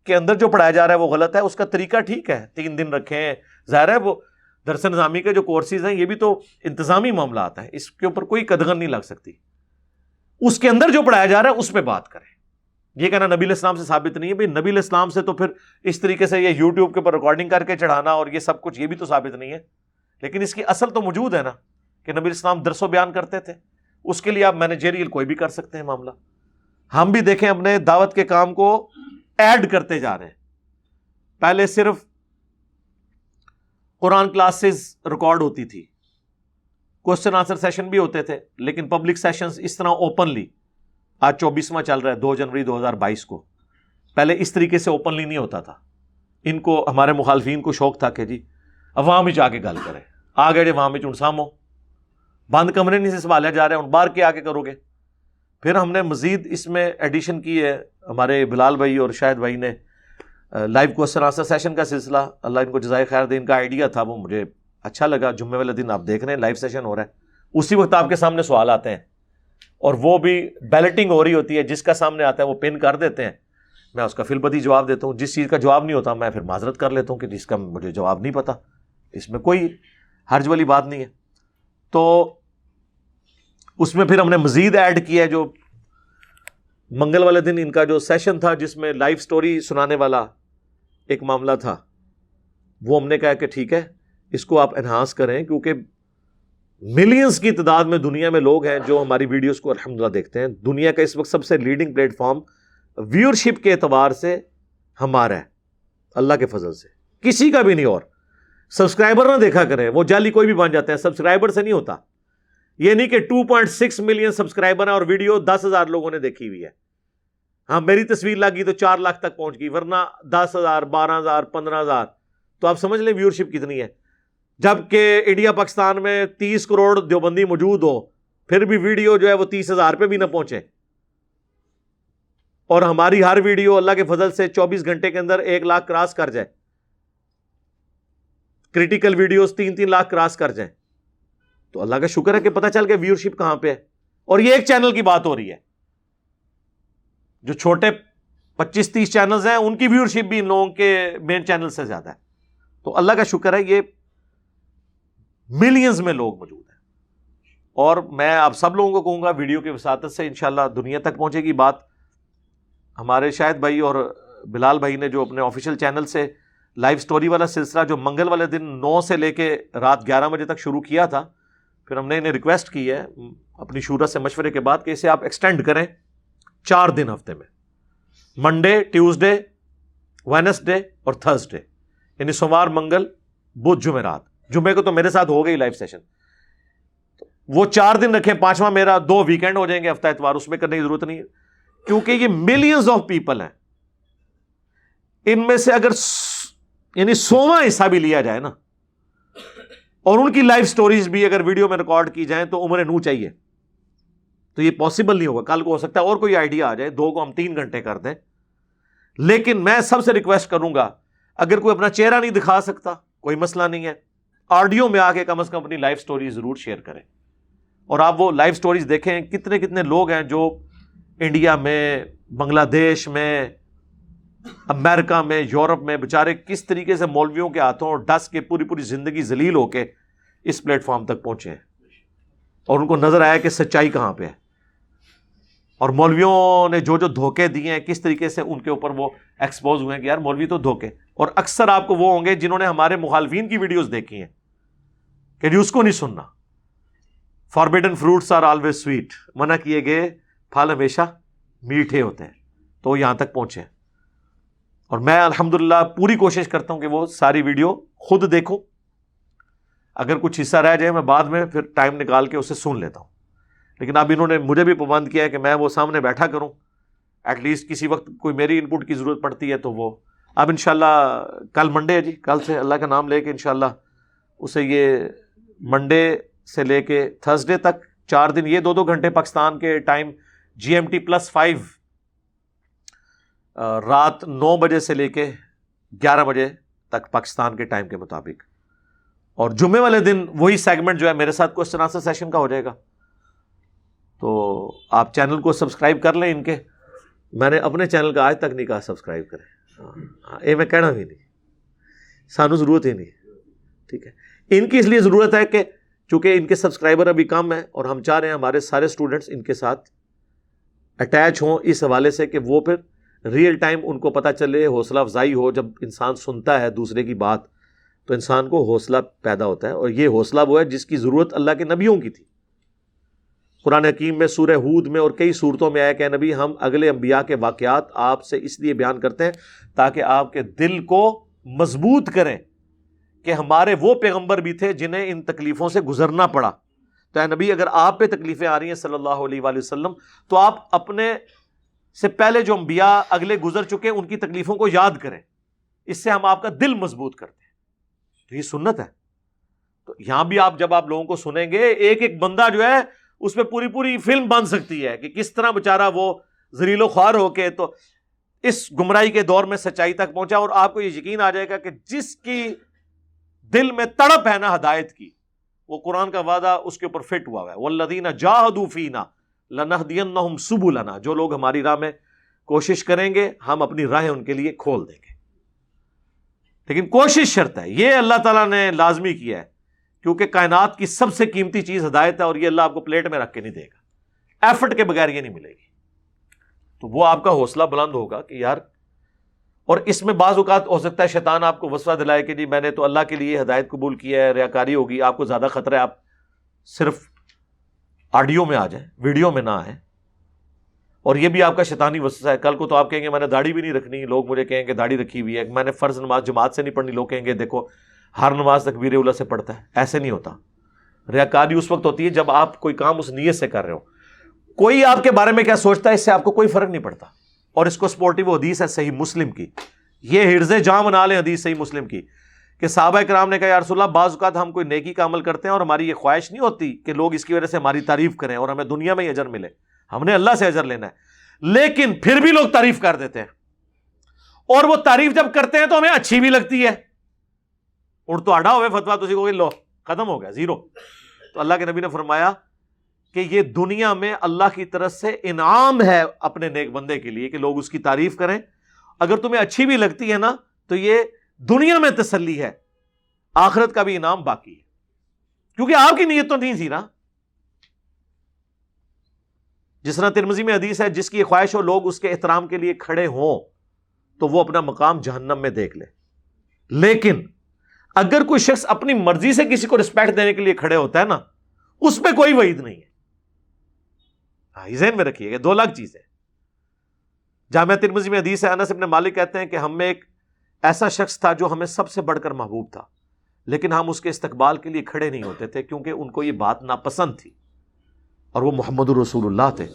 کے اندر جو پڑھایا جا رہا ہے وہ غلط ہے, اس کا طریقہ ٹھیک ہے. تین دن رکھیں, ظاہر ہے وہ درس نظامی کے جو کورسز ہیں یہ بھی تو انتظامی معاملات ہیں, اس کے اوپر کوئی قدغن نہیں لگ سکتی. اس کے اندر جو پڑھایا جا رہا ہے اس پہ بات کریں. یہ کہنا نبی علیہ السلام سے ثابت نہیں ہے, بھائی نبی علیہ السلام سے تو پھر اس طریقے سے یہ یوٹیوب کے اوپر ریکارڈنگ کر کے چڑھانا اور یہ سب کچھ یہ بھی تو ثابت نہیں ہے, لیکن اس کی اصل تو موجود ہے نا کہ نبی علیہ السلام درس و بیان کرتے تھے. اس کے لیے آپ مینیجریل کوئی بھی کر سکتے ہیں معاملہ. ہم بھی دیکھیں اپنے دعوت کے کام کو ایڈ کرتے جا رہے ہیں. پہلے صرف قرآن کلاسز ریکارڈ ہوتی تھی, کوشچن آنسر سیشن بھی ہوتے تھے, لیکن پبلک سیشنز اس طرح اوپنلی, آج چوبیسواں چل رہا ہے دو جنوری دو ہزار بائیس کو, پہلے اس طریقے سے اوپنلی نہیں ہوتا تھا. ان کو ہمارے مخالفین کو شوق تھا کہ جی عوام ہی جا کے گل کریں, آ گئے وہاں میں چنسام ہو, بند کمرے نہیں سے سنبھالا جا رہا ہے, ان باہر کے آ کے کرو گے. پھر ہم نے مزید اس میں ایڈیشن کی ہے, ہمارے بلال بھائی اور شاہد بھائی نے لائیو کوشچن آنسر سیشن کا سلسلہ, اللہ ان کو جزائے خیر دے, ان کا آئیڈیا تھا, وہ مجھے اچھا لگا. جمعے والے دن آپ دیکھ رہے ہیں لائیو سیشن ہو رہا ہے, اسی وقت آپ کے سامنے سوال آتے ہیں اور وہ بھی بیلٹنگ ہو رہی ہوتی ہے, جس کا سامنے آتا ہے وہ پن کر دیتے ہیں, میں اس کا فی البدیہہ جواب دیتا ہوں, جس چیز کا جواب نہیں ہوتا میں پھر معذرت کر لیتا ہوں کہ جس کا مجھے جواب نہیں پتا, اس میں کوئی حرج والی بات نہیں ہے. تو اس میں پھر ہم نے مزید ایڈ کیا ہے, جو منگل والے دن ان کا جو سیشن تھا جس میں لائف سٹوری سنانے والا ایک معاملہ تھا, وہ ہم نے کہا کہ ٹھیک ہے اس کو آپ انہانس کریں, کیونکہ ملینز کی تعداد میں دنیا میں لوگ ہیں جو ہماری ویڈیوز کو الحمدللہ دیکھتے ہیں. دنیا کا اس وقت سب سے لیڈنگ پلیٹ فارم ویورشپ کے اعتبار سے ہمارا ہے, اللہ کے فضل سے, کسی کا بھی نہیں. اور سبسکرائبر نہ دیکھا کریں, وہ جعلی کوئی بھی بن جاتے ہیں, سبسکرائبر سے نہیں ہوتا. یہ نہیں کہ دو اعشاریہ چھ ملین سبسکرائبر ہیں اور ویڈیو دس ہزار لوگوں نے دیکھی ہوئی ہے. ہاں میری تصویر لگی تو چار لاکھ تک پہنچ گئی, ورنہ دس ہزار بارہ ہزار پندرہ ہزار تو آپ سمجھ لیں ویورشپ کتنی ہے. جبکہ انڈیا پاکستان میں تیس کروڑ دیوبندی موجود ہو پھر بھی ویڈیو جو ہے وہ تیس ہزار پہ بھی نہ پہنچے, اور ہماری ہر ویڈیو اللہ کے فضل سے چوبیس گھنٹے کے اندر ایک لاکھ کراس کر جائے, کریٹیکل ویڈیوز تین تین لاکھ کراس کر جائیں, تو اللہ کا شکر ہے کہ پتہ چل کہ ویورشپ کہاں پہ ہے. اور یہ ایک چینل کی بات ہو رہی ہے, جو چھوٹے پچیس تیس چینلز ہیں ان کی ویورشپ بھی ان لوگوں کے مین چینل سے زیادہ ہے. تو اللہ کا شکر ہے یہ ملینز میں لوگ موجود ہیں. اور میں آپ سب لوگوں کو کہوں گا ویڈیو کی وساطت سے انشاءاللہ دنیا تک پہنچے گی بات. ہمارے شاہد بھائی اور بلال بھائی نے جو اپنے آفیشیل چینل سے لائیو سٹوری والا سلسلہ جو منگل والے دن نو سے لے کے رات گیارہ بجے تک شروع کیا تھا, پھر ہم نے انہیں ریکویسٹ کی ہے اپنی شورا سے مشورے کے بعد کہ اسے آپ ایکسٹینڈ کریں چار دن ہفتے میں, منڈے ٹیوزڈے وینسڈے اور تھرسڈے, یعنی سوموار منگل بدھ جمعرات. جمعے کو تو میرے ساتھ ہو گئی لائیو سیشن, وہ چار دن رکھیں, پانچواں میرا دو ویکینڈ ہو جائیں گے ہفتہ اتوار, اس میں کرنے کی ضرورت نہیں ہے کیونکہ یہ ملینز آف پیپل ہیں. ان میں سے اگر یعنی سوواں حصہ بھی لیا جائے نا, اور ان کی لائیو سٹوریز بھی اگر ویڈیو میں ریکارڈ کی جائیں تو عمر نو چاہیے, تو یہ پاسبل نہیں ہوگا. کل کو ہو سکتا ہے اور کوئی آئیڈیا آ جائے, دو کو ہم تین گھنٹے کر دیں. لیکن میں سب سے ریکویسٹ کروں گا اگر کوئی اپنا چہرہ نہیں دکھا سکتا کوئی مسئلہ نہیں ہے, آڈیو میں آ کے کم از کم اپنی لائف سٹوری ضرور شیئر کریں. اور آپ وہ لائف سٹوریز دیکھیں, کتنے کتنے لوگ ہیں جو انڈیا میں, بنگلہ دیش میں, امریکہ میں, یورپ میں بےچارے کس طریقے سے مولویوں کے ہاتھوں اور ڈس کے پوری پوری زندگی ذلیل ہو کے اس پلیٹ فارم تک پہنچے ہیں, اور ان کو نظر آیا کہ سچائی کہاں پہ ہے, اور مولویوں نے جو جو دھوکے دیے ہیں کس طریقے سے ان کے اوپر وہ ایکسپوز ہوئے ہیں کہ یار مولوی تو دھوکے. اور اکثر آپ کو وہ ہوں گے جنہوں نے ہمارے مخالفین کی ویڈیوز دیکھی ہیں کہ جی اس کو نہیں سننا, forbidden fruits are always sweet, منع کیے گئے پھل ہمیشہ میٹھے ہوتے ہیں, تو یہاں تک پہنچے. اور میں الحمدللہ پوری کوشش کرتا ہوں کہ وہ ساری ویڈیو خود دیکھوں, اگر کچھ حصہ رہ جائے میں بعد میں پھر ٹائم نکال کے اسے سن لیتا ہوں. لیکن اب انہوں نے مجھے بھی پابند کیا ہے کہ میں وہ سامنے بیٹھا کروں, ایٹ لیسٹ کسی وقت کوئی میری ان پٹ کی ضرورت پڑتی ہے تو وہ. اب انشاءاللہ کل منڈے ہے جی, کل سے اللہ کا نام لے کے انشاءاللہ اسے یہ منڈے سے لے کے تھرسڈے تک چار دن, یہ دو دو گھنٹے پاکستان کے time G M T plus five, رات نو بجے سے لے کے گیارہ بجے تک پاکستان کے ٹائم کے مطابق. اور جمعے والے دن وہی سیگمنٹ جو ہے میرے ساتھ کوشچن آنسر سیشن کا ہو جائے گا. تو آپ چینل کو سبسکرائب کر لیں ان کے, میں نے اپنے چینل کا آج تک نہیں کہا سبسکرائب کریں, اے میں کہنا بھی نہیں, سانو ضرورت ہی نہیں. ٹھیک ہے, ان کی اس لیے ضرورت ہے کہ چونکہ ان کے سبسکرائبر ابھی کم ہیں اور ہم چاہ رہے ہیں ہمارے سارے اسٹوڈنٹس ان کے ساتھ اٹیچ ہوں, اس حوالے سے کہ وہ پھر ریئل ٹائم ان کو پتہ چلے, حوصلہ افزائی ہو. جب انسان سنتا ہے دوسرے کی بات تو انسان کو حوصلہ پیدا ہوتا ہے, اور یہ حوصلہ وہ ہے جس کی ضرورت اللہ کے نبیوں کی تھی. قرآن حکیم میں سورہ ہود میں اور کئی صورتوں میں آیا کہ نبی ہم اگلے انبیاء کے واقعات آپ سے اس لیے بیان کرتے ہیں تاکہ آپ کے دل کو مضبوط کریں کہ ہمارے وہ پیغمبر بھی تھے جنہیں ان تکلیفوں سے گزرنا پڑا. تو اے نبی اگر آپ پہ تکلیفیں آ رہی ہیں صلی اللہ علیہ وآلہ وسلم, تو آپ اپنے سے پہلے جو انبیاء اگلے گزر چکے ان کی تکلیفوں کو یاد کریں, اس سے ہم آپ کا دل مضبوط کرتے ہیں. تو یہ سنت ہے. تو یہاں بھی آپ جب آپ لوگوں کو سنیں گے ایک ایک بندہ جو ہے اس پہ پوری پوری فلم بن سکتی ہے کہ کس طرح بےچارہ وہ ذلیل و خوار ہو کے تو اس گمراہی کے دور میں سچائی تک پہنچا. اور آپ کو یہ یقین آ جائے گا کہ جس کی دل میں تڑپ ہے نا ہدایت کی, وہ قرآن کا وعدہ اس کے اوپر فٹ ہوا ہوا ہے. والذین جاہدوا فینا لنہدینہم سبلنا, جو لوگ ہماری راہ میں کوشش کریں گے ہم اپنی راہیں ان کے لیے کھول دیں گے. لیکن کوشش شرط ہے, یہ اللہ تعالیٰ نے لازمی کیا ہے کیونکہ کائنات کی سب سے قیمتی چیز ہدایت ہے, اور یہ اللہ آپ کو پلیٹ میں رکھ کے نہیں دے گا, ایفرٹ کے بغیر یہ نہیں ملے گی. تو وہ آپ کا حوصلہ بلند ہوگا کہ یار, اور اس میں بعض اوقات ہو سکتا ہے شیطان آپ کو وسوسہ دلائے کہ جی میں نے تو اللہ کے لیے ہدایت قبول کیا ہے, ریاکاری ہوگی, آپ کو زیادہ خطرہ ہے آپ صرف آڈیو میں آ جائیں, ویڈیو میں نہ آئیں. اور یہ بھی آپ کا شیطانی وسوسہ ہے, کل کو تو آپ کہیں گے میں نے داڑھی بھی نہیں رکھنی, لوگ مجھے کہیں گے داڑھی رکھی ہوئی ہے, میں نے فرض نماز جماعت سے نہیں پڑھنی, لوگ کہیں گے دیکھو ہر نماز تکبیر اولیٰ سے پڑھتا ہے. ایسے نہیں ہوتا, ریاکاری اس وقت ہوتی ہے جب آپ کوئی کام اس نیت سے کر رہے ہو. کوئی آپ کے بارے میں کیا سوچتا ہے اس سے آپ کو کوئی فرق نہیں پڑتا, اور اس کو سپورٹیو حدیث ہے صحیح مسلم کی. یہ حرز جاں بنا لیں حدیث صحیح مسلم کی کہ صحابہ کرام نے کہا یا رسول اللہ, بعض اوقات ہم کوئی نیکی کا عمل کرتے ہیں اور ہماری یہ خواہش نہیں ہوتی کہ لوگ اس کی وجہ سے ہماری تعریف کریں اور ہمیں دنیا میں ہی اجر ملے, ہم نے اللہ سے اجر لینا ہے, لیکن پھر بھی لوگ تعریف کر دیتے ہیں, اور وہ تعریف جب کرتے ہیں تو ہمیں اچھی بھی لگتی ہے. اور تو اڑا ہوئے فتویٰ تسی کو لو ختم ہو گیا زیرو. تو اللہ کے نبی نے فرمایا کہ یہ دنیا میں اللہ کی طرف سے انعام ہے اپنے نیک بندے کے لیے کہ لوگ اس کی تعریف کریں, اگر تمہیں اچھی بھی لگتی ہے نا تو یہ دنیا میں تسلی ہے, آخرت کا بھی انعام باقی ہے, کیونکہ آپ کی نیت تو نہیں تھی نا. جس طرح ترمذی میں حدیث ہے جس کی خواہش ہو لوگ اس کے احترام کے لیے کھڑے ہوں تو وہ اپنا مقام جہنم میں دیکھ لے, لیکن اگر کوئی شخص اپنی مرضی سے کسی کو رسپیکٹ دینے کے لیے کھڑے ہوتا ہے نا, اس پہ کوئی وعید نہیں ہے. ذہن میں رکھیے گا, دو الگ چیز ہے. جامع ترمذی میں حدیث ہے انس ابن مالک کہتے ہیں کہ ہم میں ایک ایسا شخص تھا جو ہمیں سب سے بڑھ کر محبوب تھا, لیکن ہم اس کے استقبال کے لیے کھڑے نہیں ہوتے تھے کیونکہ ان کو یہ بات ناپسند تھی, اور وہ محمد رسول اللہ تھے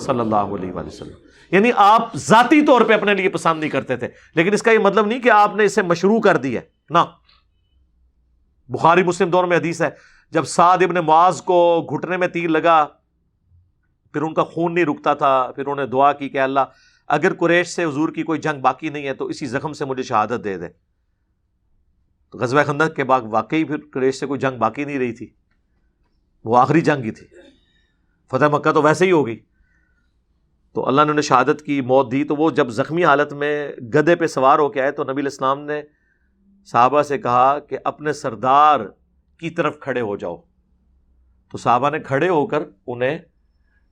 صلی اللہ علیہ وآلہ وسلم. یعنی آپ ذاتی طور پہ اپنے لیے پسند نہیں کرتے تھے, لیکن اس کا یہ مطلب نہیں کہ آپ نے اسے مشروع کر دیا نا. بخاری مسلم دونوں میں حدیث ہے جب سعید ابن معاذ کو گھٹنے میں تیر لگا پھر ان کا خون نہیں رکتا تھا, پھر انہوں نے دعا کی کہ اللہ اگر قریش سے حضور کی کوئی جنگ باقی نہیں ہے تو اسی زخم سے مجھے شہادت دے دے. تو غزوہ خندق کے بعد واقعی پھر قریش سے کوئی جنگ باقی نہیں رہی تھی, وہ آخری جنگ ہی تھی, فتح مکہ تو ویسے ہی ہو گئی. تو اللہ نے انہیں شہادت کی موت دی, تو وہ جب زخمی حالت میں گدھے پہ سوار ہو کے آئے تو نبی علیہ السلام نے صحابہ سے کہا کہ اپنے سردار کی طرف کھڑے ہو جاؤ. تو صحابہ نے کھڑے ہو کر انہیں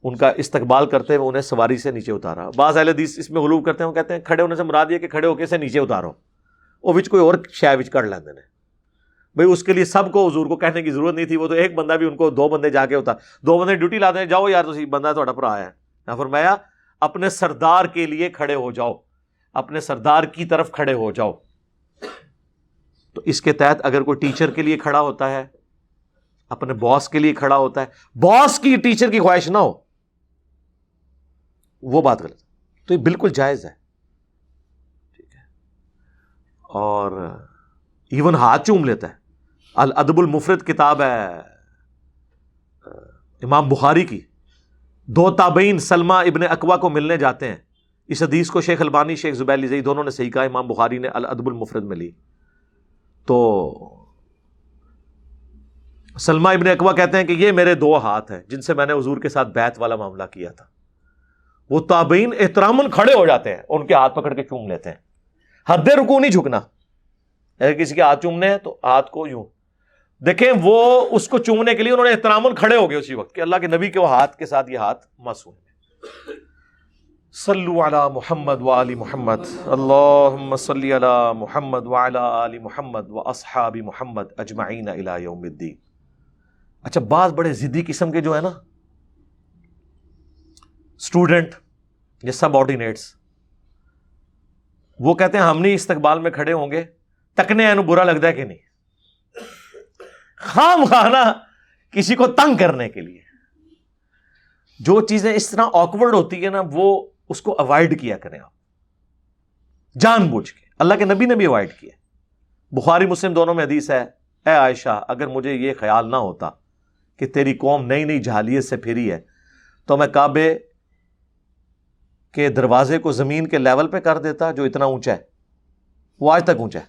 ان کا استقبال کرتے ہوئے انہیں سواری سے نیچے اتارا. بعض اہل حدیث اس میں غلو کرتے ہیں, وہ کہتے ہیں کھڑے ہونے سے مراد یہ کہ کھڑے ہو کے اسے نیچے اتارو, وہ وچ کوئی اور شے وچ کر لیندے نے. بھئی اس کے لیے سب کو حضور کو کہنے کی ضرورت نہیں تھی, وہ تو ایک بندہ بھی ان کو دو بندے جا کے ہوتا, دو بندے ڈیوٹی لاتے ہیں جاؤ یار تسی بندہ تہاڈا بھرا ہے نا. فرمایا اپنے سردار کے لیے کھڑے ہو جاؤ, اپنے سردار کی طرف کھڑے ہو جاؤ. تو اس کے تحت اگر کوئی ٹیچر کے لیے کھڑا ہوتا ہے, اپنے باس کے لیے کھڑا ہوتا ہے, باس کی ٹیچر کی خواہش نہ ہو, وہ بات غلط ہے. تو یہ بالکل جائز ہے, ٹھیک ہے. اور ایون ہاتھ چوم لیتا ہے. الادب المفرد کتاب ہے امام بخاری کی, دو تابعین سلمہ ابن اقوا کو ملنے جاتے ہیں. اس حدیث کو شیخ البانی شیخ زید ابن زید دونوں نے صحیح کہا, امام بخاری نے الادب المفرد میں لی. تو سلمہ ابن اقوا کہتے ہیں کہ یہ میرے دو ہاتھ ہیں جن سے میں نے حضور کے ساتھ بیعت والا معاملہ کیا تھا. وہ تابعین احتراماً کھڑے ہو جاتے ہیں, ان کے ہاتھ پکڑ کے چوم لیتے ہیں, حد رکوع نہیں جھکنا. اگر کسی کے ہاتھ چومنے ہیں تو ہاتھ کو یوں دیکھیں, وہ اس کو چومنے کے لیے انہوں نے احتراماً کھڑے ہو گئے اسی وقت کہ اللہ کے نبی کے وہ ہاتھ کے ساتھ یہ ہاتھ معصوم ہے. صلو علی محمد وعلی محمد, اللہم صلی علی محمد وعلی آل محمد واصحاب محمد اجمعین الی یوم الدین. اچھا بعض بڑے ضدی قسم کے جو ہے نا اسٹوڈنٹ یا سب آرڈینیٹس, وہ کہتے ہیں ہم نہیں استقبال میں کھڑے ہوں گے, تکنے اینو برا لگتا ہے کہ نہیں, خام خانہ کسی کو تنگ کرنے کے لیے. جو چیزیں اس طرح آکورڈ ہوتی ہے نا وہ اس کو اوائڈ کیا کریں آپ جان بوجھ کے. اللہ کے نبی نے بھی اوائڈ کیا, بخاری مسلم دونوں میں حدیث ہے, اے عائشہ اگر مجھے یہ خیال نہ ہوتا کہ تیری قوم نئی نئی جہالیت سے پھری ہے تو میں کعبے کے دروازے کو زمین کے لیول پہ کر دیتا جو اتنا اونچا ہے, وہ آج تک اونچا ہے,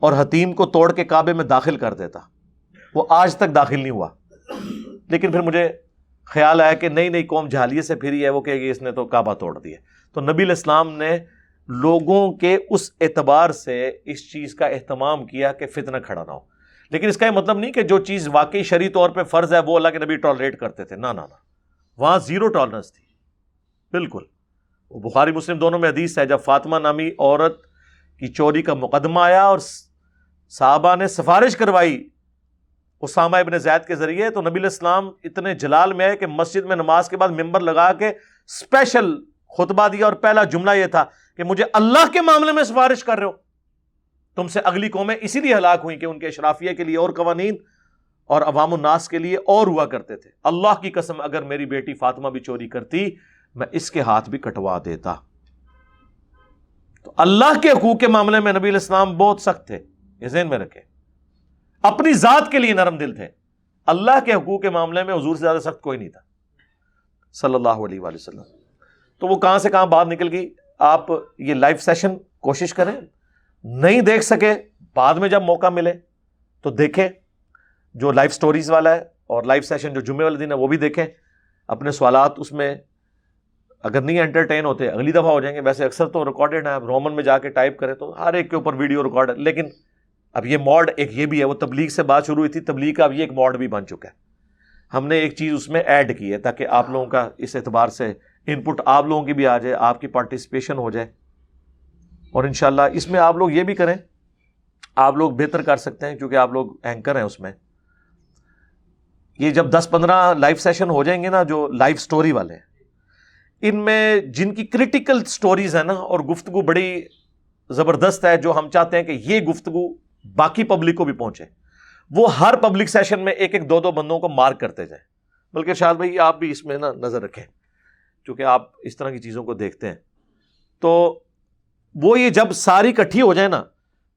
اور حتیم کو توڑ کے کعبے میں داخل کر دیتا, وہ آج تک داخل نہیں ہوا. لیکن پھر مجھے خیال آیا کہ نئی نئی قوم جہالیت سے پھری ہے, وہ کہے گی اس نے تو کعبہ توڑ دیا. تو نبی علیہ السلام نے لوگوں کے اس اعتبار سے اس چیز کا اہتمام کیا کہ فتنہ کھڑا نہ ہو. لیکن اس کا یہ مطلب نہیں کہ جو چیز واقعی شرعی طور پہ فرض ہے وہ اللہ کے نبی ٹالریٹ کرتے تھے. نہ نہ نہ وہاں زیرو ٹالرنس تھی بالکل. وہ بخاری مسلم دونوں میں حدیث ہے, جب فاطمہ نامی عورت کی چوری کا مقدمہ آیا اور صحابہ نے سفارش کروائی اسامہ ابن زید کے ذریعے, تو نبی علیہ السلام اتنے جلال میں ہے کہ مسجد میں نماز کے بعد ممبر لگا کے اسپیشل خطبہ دیا, اور پہلا جملہ یہ تھا کہ مجھے اللہ کے معاملے میں سفارش کر رہے ہو, تم سے اگلی قومیں اسی لیے ہلاک ہوئیں کہ ان کے اشرافیہ کے لیے اور قوانین اور عوام الناس کے لیے اور ہوا کرتے تھے. اللہ کی قسم اگر میری بیٹی فاطمہ بھی چوری کرتی میں اس کے ہاتھ بھی کٹوا دیتا. تو اللہ کے حقوق کے معاملے میں نبی علیہ السلام بہت سخت تھے, یہ ذہن میں رکھیں. اپنی ذات کے لیے نرم دل تھے, اللہ کے حقوق کے معاملے میں حضور سے زیادہ سخت کوئی نہیں تھا صلی اللہ علیہ وآلہ وسلم. تو وہ کہاں سے کہاں بات نکل گئی. آپ یہ لائیو سیشن کوشش کریں, نہیں دیکھ سکے بعد میں جب موقع ملے تو دیکھیں, جو لائیو سٹوریز والا ہے اور لائیو سیشن جو جمعے والے دن ہے وہ بھی دیکھیں. اپنے سوالات اس میں اگر نہیں انٹرٹین ہوتے اگلی دفعہ ہو جائیں گے, ویسے اکثر تو ریکارڈڈ ہے, آپ رومن میں جا کے ٹائپ کریں تو ہر ایک کے اوپر ویڈیو ریکارڈ ہے. لیکن اب یہ موڈ ایک یہ بھی ہے, وہ تبلیغ سے بات شروع ہوئی تھی, تبلیغ کا اب یہ ایک موڈ بھی بن چکا ہے. ہم نے ایک چیز اس میں ایڈ کی ہے تاکہ آپ لوگوں کا اس اعتبار سے ان پٹ آپ لوگوں کی بھی آ جائے, آپ کی پارٹیسپیشن ہو جائے, اور انشاءاللہ اس میں آپ لوگ یہ بھی کریں, آپ لوگ بہتر کر سکتے ہیں کیونکہ آپ لوگ اینکر ہیں اس میں. یہ جب دس پندرہ لائیو سیشن ہو جائیں گے نا, جو لائیو سٹوری والے ہیں, ان میں جن کی کریٹیکل سٹوریز ہیں نا اور گفتگو بڑی زبردست ہے, جو ہم چاہتے ہیں کہ یہ گفتگو باقی پبلک کو بھی پہنچے, وہ ہر پبلک سیشن میں ایک ایک دو دو بندوں کو مارک کرتے جائیں. بلکہ شاید بھائی آپ بھی اس میں نا نظر رکھیں کیونکہ آپ اس طرح کی چیزوں کو دیکھتے ہیں. تو وہ یہ جب ساری کٹھی ہو جائیں نا,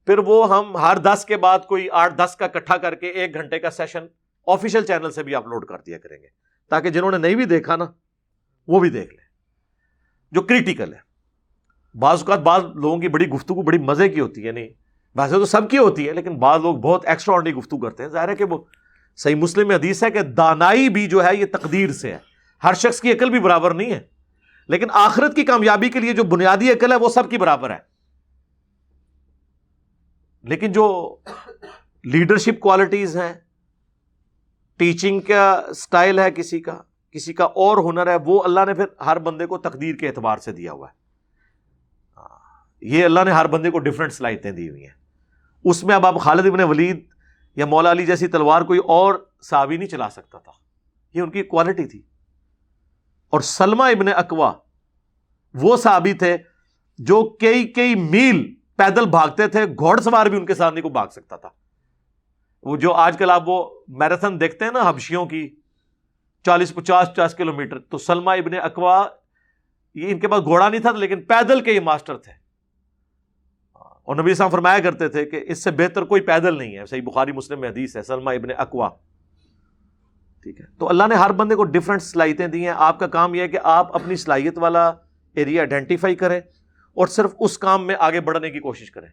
پھر وہ ہم ہر دس کے بعد کوئی آٹھ دس کا کٹھا کر کے ایک گھنٹے کا سیشن آفیشیل چینل سے بھی اپلوڈ کر دیا کریں گے, تاکہ جنہوں نے نہیں بھی دیکھا نا وہ بھی دیکھ لیں جو کریٹیکل ہے. بعض اوقات بعض لوگوں کی بڑی گفتگو بڑی مزے کی ہوتی ہے, نہیں ویسے تو سب کی ہوتی ہے, لیکن بعض لوگ بہت ایکسٹرا آرڈنری گفتگو کرتے ہیں. ظاہر ہے کہ وہ صحیح مسلم میں حدیث ہے کہ دانائی بھی جو ہے یہ تقدیر سے ہے, ہر شخص کی عقل بھی برابر نہیں ہے, لیکن آخرت کی کامیابی کے لیے جو بنیادی عقل ہے وہ سب کی برابر ہے. لیکن جو لیڈرشپ کوالٹیز ہیں, ٹیچنگ کا سٹائل ہے کسی کا, کسی کا اور ہنر ہے, وہ اللہ نے پھر ہر بندے کو تقدیر کے اعتبار سے دیا ہوا ہے. یہ اللہ نے ہر بندے کو ڈفرینٹ صلاحیتیں دی ہوئی ہیں. اس میں اب آپ خالد ابن ولید یا مولا علی جیسی تلوار کوئی اور صحابی نہیں چلا سکتا تھا, یہ ان کی کوالٹی تھی. اور سلمہ ابن اکوا وہ صحابی تھے جو کئی کئی میل پیدل بھاگتے تھے, گھوڑ سوار بھی ان کے سامنے کو بھاگ سکتا تھا. وہ جو آج کل آپ وہ میراتھن دیکھتے ہیں نا حبشیوں کی, چالیس پچاس پچاس کلومیٹر, تو سلمہ ابن اکوا یہ ان کے پاس گھوڑا نہیں تھا لیکن پیدل کے یہ ماسٹر تھے. اور نبی صاحب فرمایا کرتے تھے کہ اس سے بہتر کوئی پیدل نہیں ہے, صحیح بخاری مسلم میں حدیث ہے, سلمہ ابن اکوا. ٹھیک ہے, تو اللہ نے ہر بندے کو ڈفرینٹ صلاحیتیں دی ہیں. آپ کا کام یہ ہے کہ آپ اپنی صلاحیت والا ایریا آئیڈینٹیفائی کریں اور صرف اس کام میں آگے بڑھنے کی کوشش کریں.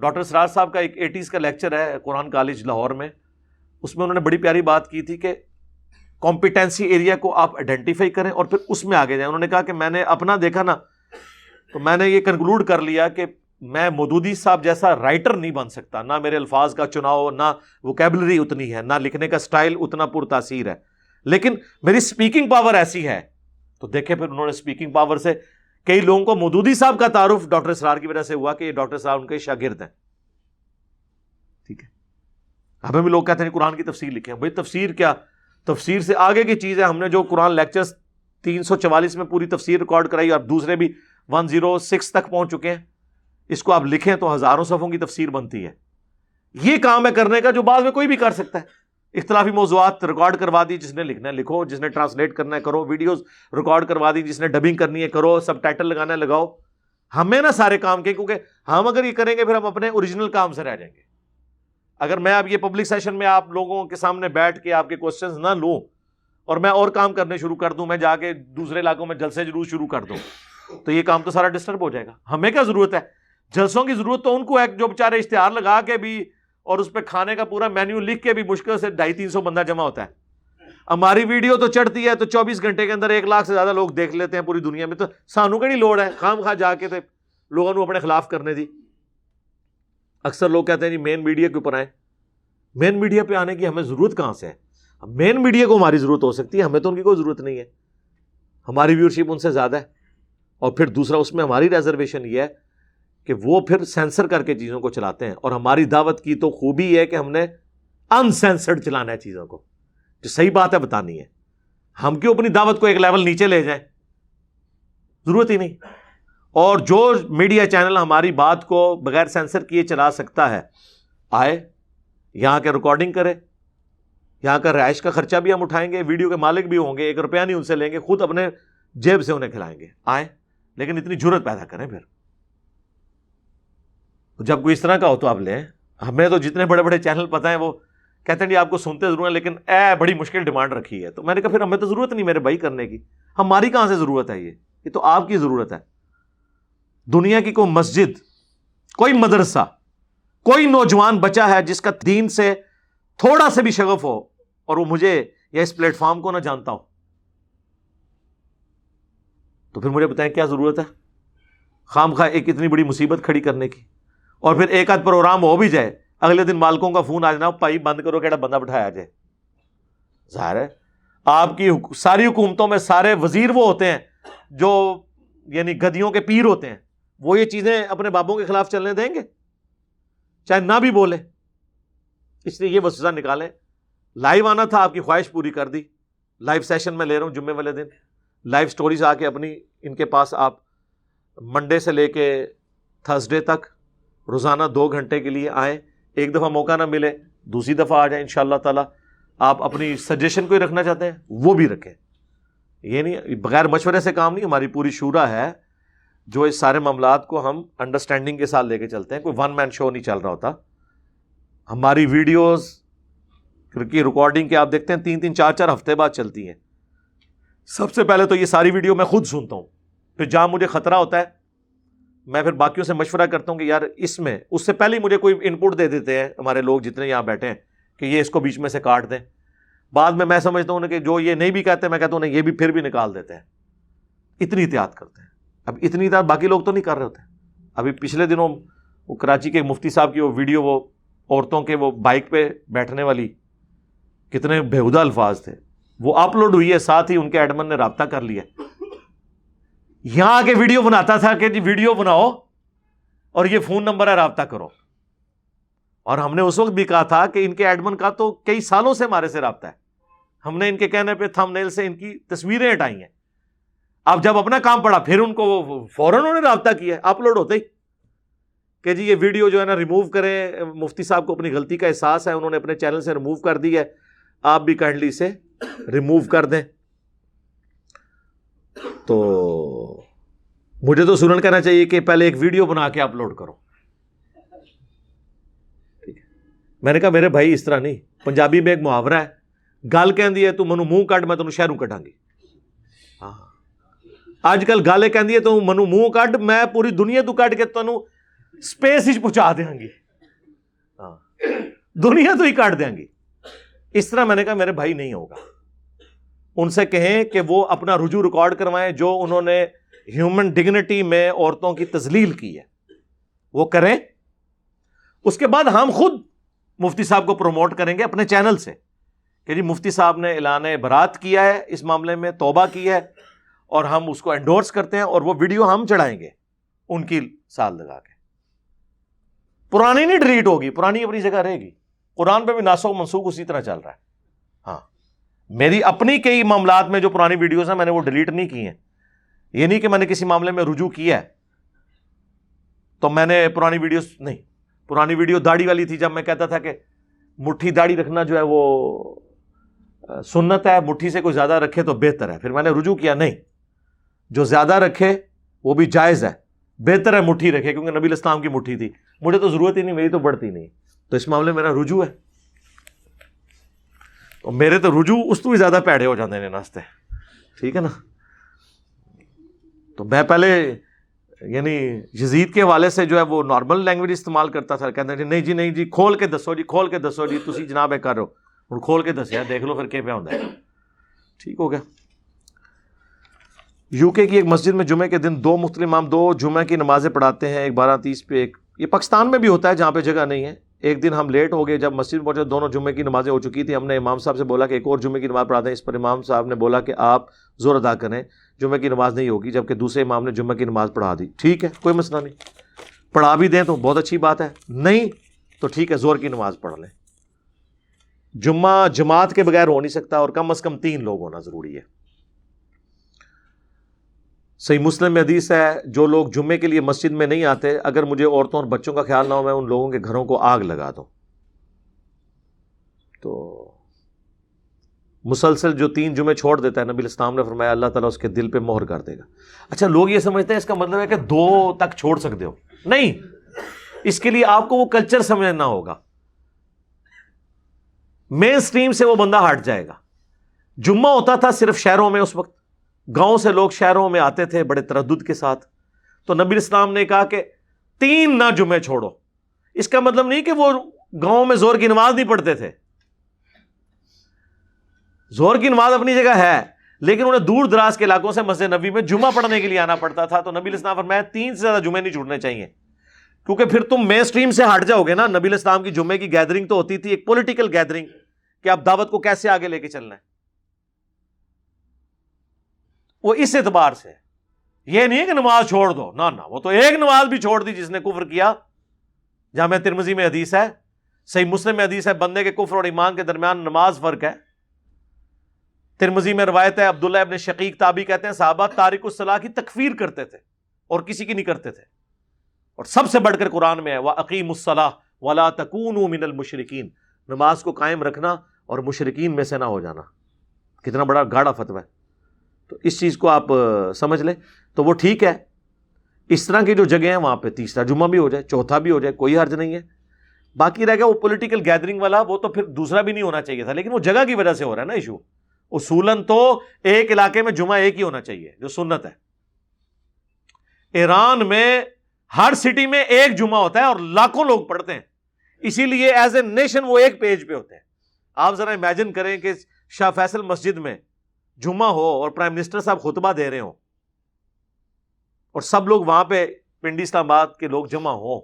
ڈاکٹر سرار صاحب کا ایک ایٹیز کا لیکچر ہے قرآن کالج لاہور میں, اس میں انہوں نے بڑی پیاری بات کی تھی کہ کمپیٹنسی ایریا کو آپ آئیڈینٹیفائی کریں اور پھر اس میں آگے جائیں. انہوں نے کہا کہ میں نے اپنا دیکھا نا تو میں نے یہ کنکلوڈ کر لیا کہ میں مودودی صاحب جیسا رائٹر نہیں بن سکتا, نہ میرے الفاظ کا چناؤ, نہ ووکیبلری اتنی ہے, نہ لکھنے کا سٹائل اتنا پر تاثیر ہے, لیکن میری سپیکنگ پاور ایسی ہے. تو دیکھیں پھر انہوں نے سپیکنگ پاور سے کئی لوگوں کو مودودی صاحب کا تعارف ڈاکٹر اسرار کی وجہ سے ہوا کہ یہ ڈاکٹر صاحب ان کے شاگرد ہیں. ٹھیک ہے, ہمیں بھی لوگ کہتے ہیں قرآن کی تفسیر لکھیں. بھائی تفسیر کیا, تفسیر سے آگے کی چیز ہے. ہم نے جو قرآن لیکچرز تین سو چوالیس میں پوری تفسیر ریکارڈ کرائی اور دوسرے بھی ون زیرو سکس تک پہنچ چکے ہیں. اس کو آپ لکھیں تو ہزاروں صفوں کی تفسیر بنتی ہے. یہ کام ہے کرنے کا جو بعد میں کوئی بھی کر سکتا ہے. اختلافی موضوعات ریکارڈ کروا دی, جس نے لکھنا ہے لکھو, جس نے ٹرانسلیٹ کرنا ہے کرو, ویڈیوز ریکارڈ کروا دی, جس نے ڈبنگ کرنی ہے کرو, سب ٹائٹل لگانا ہے لگاؤ. ہمیں نا سارے کام کے, کیونکہ ہم اگر یہ کریں گے پھر ہم اپنے اوریجنل کام سے رہ جائیں گے. اگر میں اب یہ پبلک سیشن میں آپ لوگوں کے سامنے بیٹھ کے آپ کے کوسچنز نہ لوں اور میں اور کام کرنے شروع کر دوں, میں جا کے دوسرے علاقوں میں جلسے جلوس شروع کر دوں, تو یہ کام تو سارا ڈسٹرب ہو جائے گا. ہمیں کیا ضرورت ہے جلسوں کی, ضرورت تو ان کو ہے جو بےچارے اشتہار لگا کے بھی اور اس پہ کھانے کا پورا مینیو لکھ کے بھی مشکل سے ڈھائی تین سو بندہ جمع ہوتا ہے. ہماری ویڈیو تو چڑھتی ہے تو چوبیس گھنٹے کے اندر ایک لاکھ سے زیادہ لوگ دیکھ لیتے ہیں پوری دنیا میں, تو سانو کا نہیں لوڑ ہے خام خواہ جا کے تو لوگوں نے اپنے خلاف کرنے دی. اکثر لوگ کہتے ہیں جی مین میڈیا کے اوپر آئیں. مین میڈیا پہ آنے کی ہمیں ضرورت کہاں سے ہے؟ مین میڈیا کو ہماری ضرورت ہو سکتی ہے، ہمیں تو ان کی کوئی ضرورت نہیں ہے، ہماری ویورشپ ان سے زیادہ ہے. اور پھر دوسرا اس میں ہماری ریزرویشن یہ ہے کہ وہ پھر سینسر کر کے چیزوں کو چلاتے ہیں، اور ہماری دعوت کی تو خوبی ہے کہ ہم نے انسینسرڈ چلانا ہے چیزوں کو، جو صحیح بات ہے بتانی ہے. ہم کیوں اپنی دعوت کو ایک لیول نیچے لے جائیں، ضرورت ہی نہیں. اور جو میڈیا چینل ہماری بات کو بغیر سینسر کیے چلا سکتا ہے آئے، یہاں کے ریکارڈنگ کرے، یہاں کا رہائش کا خرچہ بھی ہم اٹھائیں گے، ویڈیو کے مالک بھی ہوں گے، ایک روپیہ نہیں ان سے لیں گے، خود اپنے جیب سے انہیں کھلائیں گے، آئیں، لیکن اتنی جرات پیدا کریں. پھر جب کوئی اس طرح کا ہو تو آپ لیں. ہمیں تو جتنے بڑے بڑے چینل پتہ ہیں وہ کہتے ہیں جی آپ کو سنتے ضرور ہیں لیکن اے بڑی مشکل ڈیمانڈ رکھی ہے. تو میں نے کہا پھر ہمیں تو ضرورت نہیں میرے بھائی کرنے کی، ہماری کہاں سے ضرورت ہے؟ یہ یہ تو آپ کی ضرورت ہے. دنیا کی کوئی مسجد، کوئی مدرسہ، کوئی نوجوان بچہ ہے جس کا دین سے تھوڑا سا بھی شغف ہو اور وہ مجھے یا اس پلیٹ فارم کو نہ جانتا ہو، تو پھر مجھے بتائیں کیا ضرورت ہے خام خواہ ایک اتنی بڑی مصیبت کھڑی کرنے کی. اور پھر ایک آدھ پروگرام ہو بھی جائے، اگلے دن مالکوں کا فون آ جانا، پائی بند کرو، کیڑا بندہ بٹھایا جائے. ظاہر ہے آپ کی ساری حکومتوں میں سارے وزیر وہ ہوتے ہیں جو یعنی گدیوں کے پیر ہوتے ہیں، وہ یہ چیزیں اپنے بابوں کے خلاف چلنے دیں گے چاہے نہ بھی بولیں. اس لیے یہ وسوسہ نکالیں. لائیو آنا تھا، آپ کی خواہش پوری کر دی، لائیو سیشن میں لے رہا ہوں جمعے والے دن، لائیو سٹوریز آ کے اپنی ان کے پاس آپ منڈے سے لے کے تھرسڈے تک روزانہ دو گھنٹے کے لیے آئیں. ایک دفعہ موقع نہ ملے، دوسری دفعہ آ جائیں انشاءاللہ تعالیٰ. آپ اپنی سجیشن کوئی رکھنا چاہتے ہیں وہ بھی رکھیں، یہ نہیں بغیر مشورے سے کام نہیں. ہماری پوری شورا ہے جو اس سارے معاملات کو ہم انڈرسٹینڈنگ کے ساتھ لے کے چلتے ہیں، کوئی ون مین شو نہیں چل رہا ہوتا. ہماری ویڈیوز کی ریکارڈنگ کے آپ دیکھتے ہیں تین تین چار چار ہفتے بعد چلتی ہیں. سب سے پہلے تو یہ ساری ویڈیو میں خود سنتا ہوں، پھر جہاں مجھے خطرہ ہوتا ہے میں پھر باقیوں سے مشورہ کرتا ہوں کہ یار اس میں اس سے پہلے ہی مجھے کوئی ان پٹ دے دیتے ہیں ہمارے لوگ جتنے یہاں بیٹھے ہیں کہ یہ اس کو بیچ میں سے کاٹ دیں. بعد میں میں سمجھتا ہوں کہ جو یہ نہیں بھی کہتے، میں کہتا ہوں یہ بھی پھر بھی نکال دیتے ہیں. اتنی احتیاط کرتے ہیں. اب اتنی احتیاط باقی لوگ تو نہیں کر رہے ہوتے. ابھی پچھلے دنوں وہ کراچی کے مفتی صاحب کی وہ ویڈیو، وہ عورتوں کے وہ بائک پہ بیٹھنے والی، کتنے بےہودہ الفاظ تھے. وہ اپلوڈ ہوئی ہے، ساتھ ہی ان کے ایڈمن نے رابطہ کر لیا. یہاں آ کے ویڈیو بناتا تھا کہ جی ویڈیو بناؤ اور یہ فون نمبر ہے رابطہ کرو. اور ہم نے اس وقت بھی کہا تھا کہ ان کے ایڈمن کا تو کئی سالوں سے ہمارے سے رابطہ ہے، ہم نے ان کے کہنے پہ تھم نیل سے ان کی تصویریں ہٹائی ہیں. اب جب اپنا کام پڑا پھر ان کو وہ فوراً انہوں نے رابطہ کیا ہے اپلوڈ ہوتے ہی کہ جی یہ ویڈیو جو ہے نا ریموو کریں، مفتی صاحب کو اپنی غلطی کا احساس ہے، انہوں نے اپنے چینل سے ریموو کر دی ہے، آپ بھی کائنڈلی اسے ریموو کر دیں. تو مجھے تو سنن کہنا چاہیے کہ پہلے ایک ویڈیو بنا کے اپلوڈ کرو. ٹھیک ہے، میں نے کہا میرے بھائی اس طرح نہیں. پنجابی میں ایک محاورہ ہے، گال کہندی ہے تو منو منہ کٹ، میں تینوں شہروں کٹاں گی. ہاں اج کل گالے کہندی ہے تو منو منہ کٹ، میں پوری دنیا تو کٹ کے تینوں سپیس ہی پہنچا دیاں گی. ہاں دنیا تو ہی کٹ دیاں گی. اس طرح میں نے کہا میرے بھائی نہیں ہوگا. ان سے کہیں کہ وہ اپنا رجوع ریکارڈ کروائیں جو انہوں نے ہیومن ڈگنیٹی میں عورتوں کی تذلیل کی ہے، وہ کریں. اس کے بعد ہم خود مفتی صاحب کو پروموٹ کریں گے اپنے چینل سے کہ جی مفتی صاحب نے اعلان برات کیا ہے اس معاملے میں، توبہ کی ہے اور ہم اس کو انڈورس کرتے ہیں، اور وہ ویڈیو ہم چڑھائیں گے ان کی سال لگا کے. پرانی نہیں ڈیلیٹ ہوگی، پرانی اپنی جگہ رہے گی. قرآن پہ بھی ناسخ منسوخ اسی طرح چل رہا ہے. ہاں میری اپنی کئی معاملات میں جو پرانی ویڈیوز ہیں میں نے وہ ڈیلیٹ نہیں کی ہیں. یہ نہیں کہ میں نے کسی معاملے میں رجوع کیا ہے تو میں نے پرانی ویڈیوز نہیں. پرانی ویڈیو داڑھی والی تھی، جب میں کہتا تھا کہ مٹھی داڑھی رکھنا جو ہے وہ سنت ہے، مٹھی سے کوئی زیادہ رکھے تو بہتر ہے، پھر میں نے رجوع کیا نہیں، جو زیادہ رکھے وہ بھی جائز ہے، بہتر ہے مٹھی رکھے کیونکہ نبی علیہ السلام کی مٹھی تھی. مجھے تو ضرورت ہی نہیں، میری تو بڑھتی نہیں، تو اس معاملے میں میرا رجوع ہے. تو میرے تو رجوع اس تو بھی زیادہ پیڑے ہو جاتے ہیں ناستے. ٹھیک ہے نا، تو میں پہلے یعنی یزید کے حوالے سے جو ہے وہ نارمل لینگویج استعمال کرتا تھا، کہتے ہیں جی نہیں جی نہیں جی کھول کے دسو جی کھول کے دسو جی تسی جناب کر رہے ہو، ہن کھول کے دسیا دیکھ لو پھر کیا پیا ہوندا ہے. ٹھیک ہو گیا. یو کے کی ایک مسجد میں جمعے کے دن دو مختلف امام دو جمعہ کی نمازیں پڑھاتے ہیں، ایک بارہ تیس پہ ایک، یہ پاکستان میں بھی ہوتا ہے جہاں پہ جگہ نہیں ہے. ایک دن ہم لیٹ ہو گئے، جب مسجد میں پہنچے دونوں جمعے کی نمازیں ہو چکی تھیں. ہم نے امام صاحب سے بولا کہ ایک اور جمعے کی نماز پڑھا دیں. اس پر امام صاحب نے بولا کہ آپ زور ادا کریں، جمعے کی نماز نہیں ہوگی، جبکہ دوسرے امام نے جمعے کی نماز پڑھا دی. ٹھیک ہے، کوئی مسئلہ نہیں، پڑھا بھی دیں تو بہت اچھی بات ہے، نہیں تو ٹھیک ہے زور کی نماز پڑھ لیں. جمعہ جماعت کے بغیر ہو نہیں سکتا اور کم از کم تین لوگ ہونا ضروری ہے. صحیح مسلم میں حدیث ہے، جو لوگ جمعے کے لیے مسجد میں نہیں آتے، اگر مجھے عورتوں اور بچوں کا خیال نہ ہو میں ان لوگوں کے گھروں کو آگ لگا دوں. تو مسلسل جو تین جمعے چھوڑ دیتا ہے، نبی الاسلام نے فرمایا اللہ تعالیٰ اس کے دل پہ مہر کر دے گا. اچھا، لوگ یہ سمجھتے ہیں اس کا مطلب ہے کہ دو تک چھوڑ سکتے ہو، نہیں، اس کے لیے آپ کو وہ کلچر سمجھنا ہوگا. مین اسٹریم سے وہ بندہ ہٹ جائے گا. جمعہ ہوتا تھا صرف شہروں میں، اس وقت گاؤں سے لوگ شہروں میں آتے تھے بڑے تردد کے ساتھ. تو نبی اسلام نے کہا کہ تین نہ جمعے چھوڑو. اس کا مطلب نہیں کہ وہ گاؤں میں زور کی نماز نہیں پڑھتے تھے، زور کی نماز اپنی جگہ ہے، لیکن انہیں دور دراز کے علاقوں سے مسجد نبوی میں جمعہ پڑھنے کے لیے آنا پڑتا تھا. تو نبی اسلام فرمایا تین سے زیادہ جمعے نہیں چھوڑنے چاہیے، کیونکہ پھر تم مین اسٹریم سے ہٹ جاؤ گے نا. نبی اسلام کی جمعے کی گیدرنگ تو ہوتی تھی ایک پولیٹیکل گیدرنگ کہ آپ دعوت کو کیسے آگے لے کے چلنا ہے، وہ اس اعتبار سے. یہ نہیں ہے کہ نماز چھوڑ دو، نہ نہ، وہ تو ایک نماز بھی چھوڑ دی جس نے کفر کیا. جامع ترمذی میں حدیث ہے، صحیح مسلم میں حدیث ہے، بندے کے کفر اور ایمان کے درمیان نماز فرق ہے. ترمذی میں روایت ہے، عبداللہ ابن شقیق تابعی کہتے ہیں صحابہ تارک الصلاۃ کی تکفیر کرتے تھے اور کسی کی نہیں کرتے تھے. اور سب سے بڑھ کر قرآن میں ہے وَأَقِيمُ الصَّلَاةَ وَلَا تَكُونُوا مِنَ الْمُشْرِكِينَ، نماز کو قائم رکھنا اور مشرکین میں سے نہ ہو جانا. کتنا بڑا گاڑا فتویٰ ہے. تو اس چیز کو آپ سمجھ لیں تو وہ ٹھیک ہے. اس طرح کی جو جگہیں ہیں وہاں پہ تیسرا جمعہ بھی ہو جائے، چوتھا بھی ہو جائے، کوئی حرج نہیں ہے. باقی رہ گیا وہ پولیٹیکل گیدرنگ والا، وہ تو پھر دوسرا بھی نہیں ہونا چاہیے تھا، لیکن وہ جگہ کی وجہ سے ہو رہا ہے نا ایشو. اصولاً تو ایک علاقے میں جمعہ ایک ہی ہونا چاہیے جو سنت ہے. ایران میں ہر سٹی میں ایک جمعہ ہوتا ہے اور لاکھوں لوگ پڑھتے ہیں، اسی لیے ایز اے نیشن وہ ایک پیج پہ ہوتے ہیں. آپ ذرا امیجن کریں کہ شاہ فیصل مسجد میں جمعہ ہو اور پرائم منسٹر صاحب خطبہ دے رہے ہوں اور سب لوگ وہاں پہ پنڈی اسلام آباد کے لوگ جمع ہوں،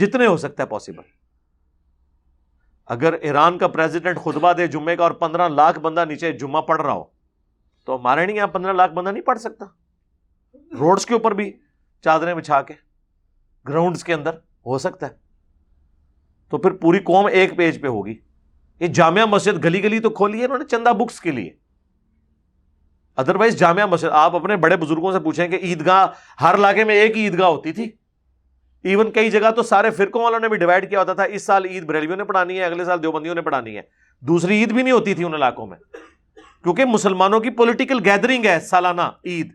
جتنے ہو سکتا ہے پاسبل. اگر ایران کا پریزیڈنٹ خطبہ دے جمعے کا اور پندرہ لاکھ بندہ نیچے جمعہ پڑھ رہا ہو تو ہمارے نہیں، یہاں پندرہ لاکھ بندہ نہیں پڑھ سکتا. روڈز کے اوپر بھی چادریں بچھا کے گراؤنڈز کے اندر ہو سکتا ہے. تو پھر پوری قوم ایک پیج پہ ہوگی. یہ جامعہ مسجد گلی گلی تو کھولی ہے انہوں نے چندہ بکس کے لیے، ادروائز جامعہ مسجد. آپ اپنے بڑے بزرگوں سے پوچھیں کہ عیدگاہ ہر علاقے میں ایک ہی عیدگاہ ہوتی تھی. ایون کئی جگہ تو سارے فرقوں والوں نے بھی ڈیوائڈ کیا ہوتا تھا، اس سال عید بریلویوں نے پڑھانی ہے، اگلے سال دیوبندیوں نے پڑھانی ہے. دوسری عید بھی نہیں ہوتی تھی ان علاقوں میں، کیونکہ مسلمانوں کی پولیٹیکل گیدرنگ ہے سالانہ عید،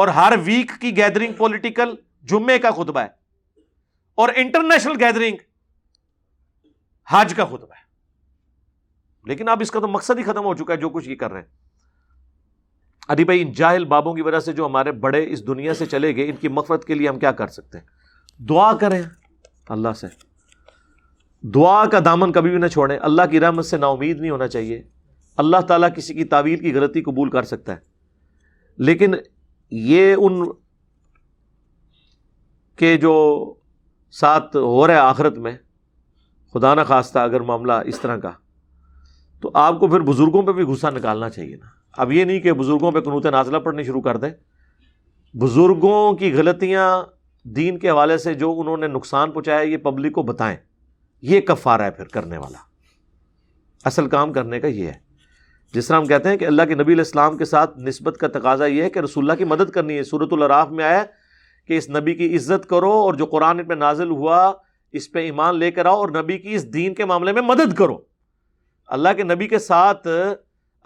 اور ہر ویک کی گیدرنگ پولیٹیکل جمعے کا خطبہ ہے، اور انٹرنیشنل گیدرنگ حج کا خطبہ ہے. لیکن اب اس کا تو مقصد ہی ختم ہو چکا ہے جو کچھ یہ کر رہے ہیں. علی بھائی، ان جاہل بابوں کی وجہ سے جو ہمارے بڑے اس دنیا سے چلے گئے، ان کی مغفرت کے لیے ہم کیا کر سکتے ہیں؟ دعا کریں اللہ سے، دعا کا دامن کبھی بھی نہ چھوڑیں. اللہ کی رحمت سے نا امید نہیں ہونا چاہیے. اللہ تعالیٰ کسی کی تعویل کی غلطی قبول کر سکتا ہے، لیکن یہ ان کے جو ساتھ ہو رہا ہے آخرت میں، خدا نہ خواستہ اگر معاملہ اس طرح کا، تو آپ کو پھر بزرگوں پہ بھی غصہ نکالنا چاہیے نا. اب یہ نہیں کہ بزرگوں پہ قنوت نازلہ پڑھنی شروع کر دیں. بزرگوں کی غلطیاں دین کے حوالے سے جو انہوں نے نقصان پہنچایا یہ پبلک کو بتائیں، یہ کفارہ ہے پھر کرنے والا. اصل کام کرنے کا یہ ہے. جس طرح ہم کہتے ہیں کہ اللہ کے نبی علیہ السلام کے ساتھ نسبت کا تقاضا یہ ہے کہ رسول اللہ کی مدد کرنی ہے. سورۃ الاعراف میں آیا کہ اس نبی کی عزت کرو اور جو قرآن پہ نازل ہوا اس پہ ایمان لے کر آؤ اور نبی کی اس دین کے معاملے میں مدد کرو. اللہ کے نبی کے ساتھ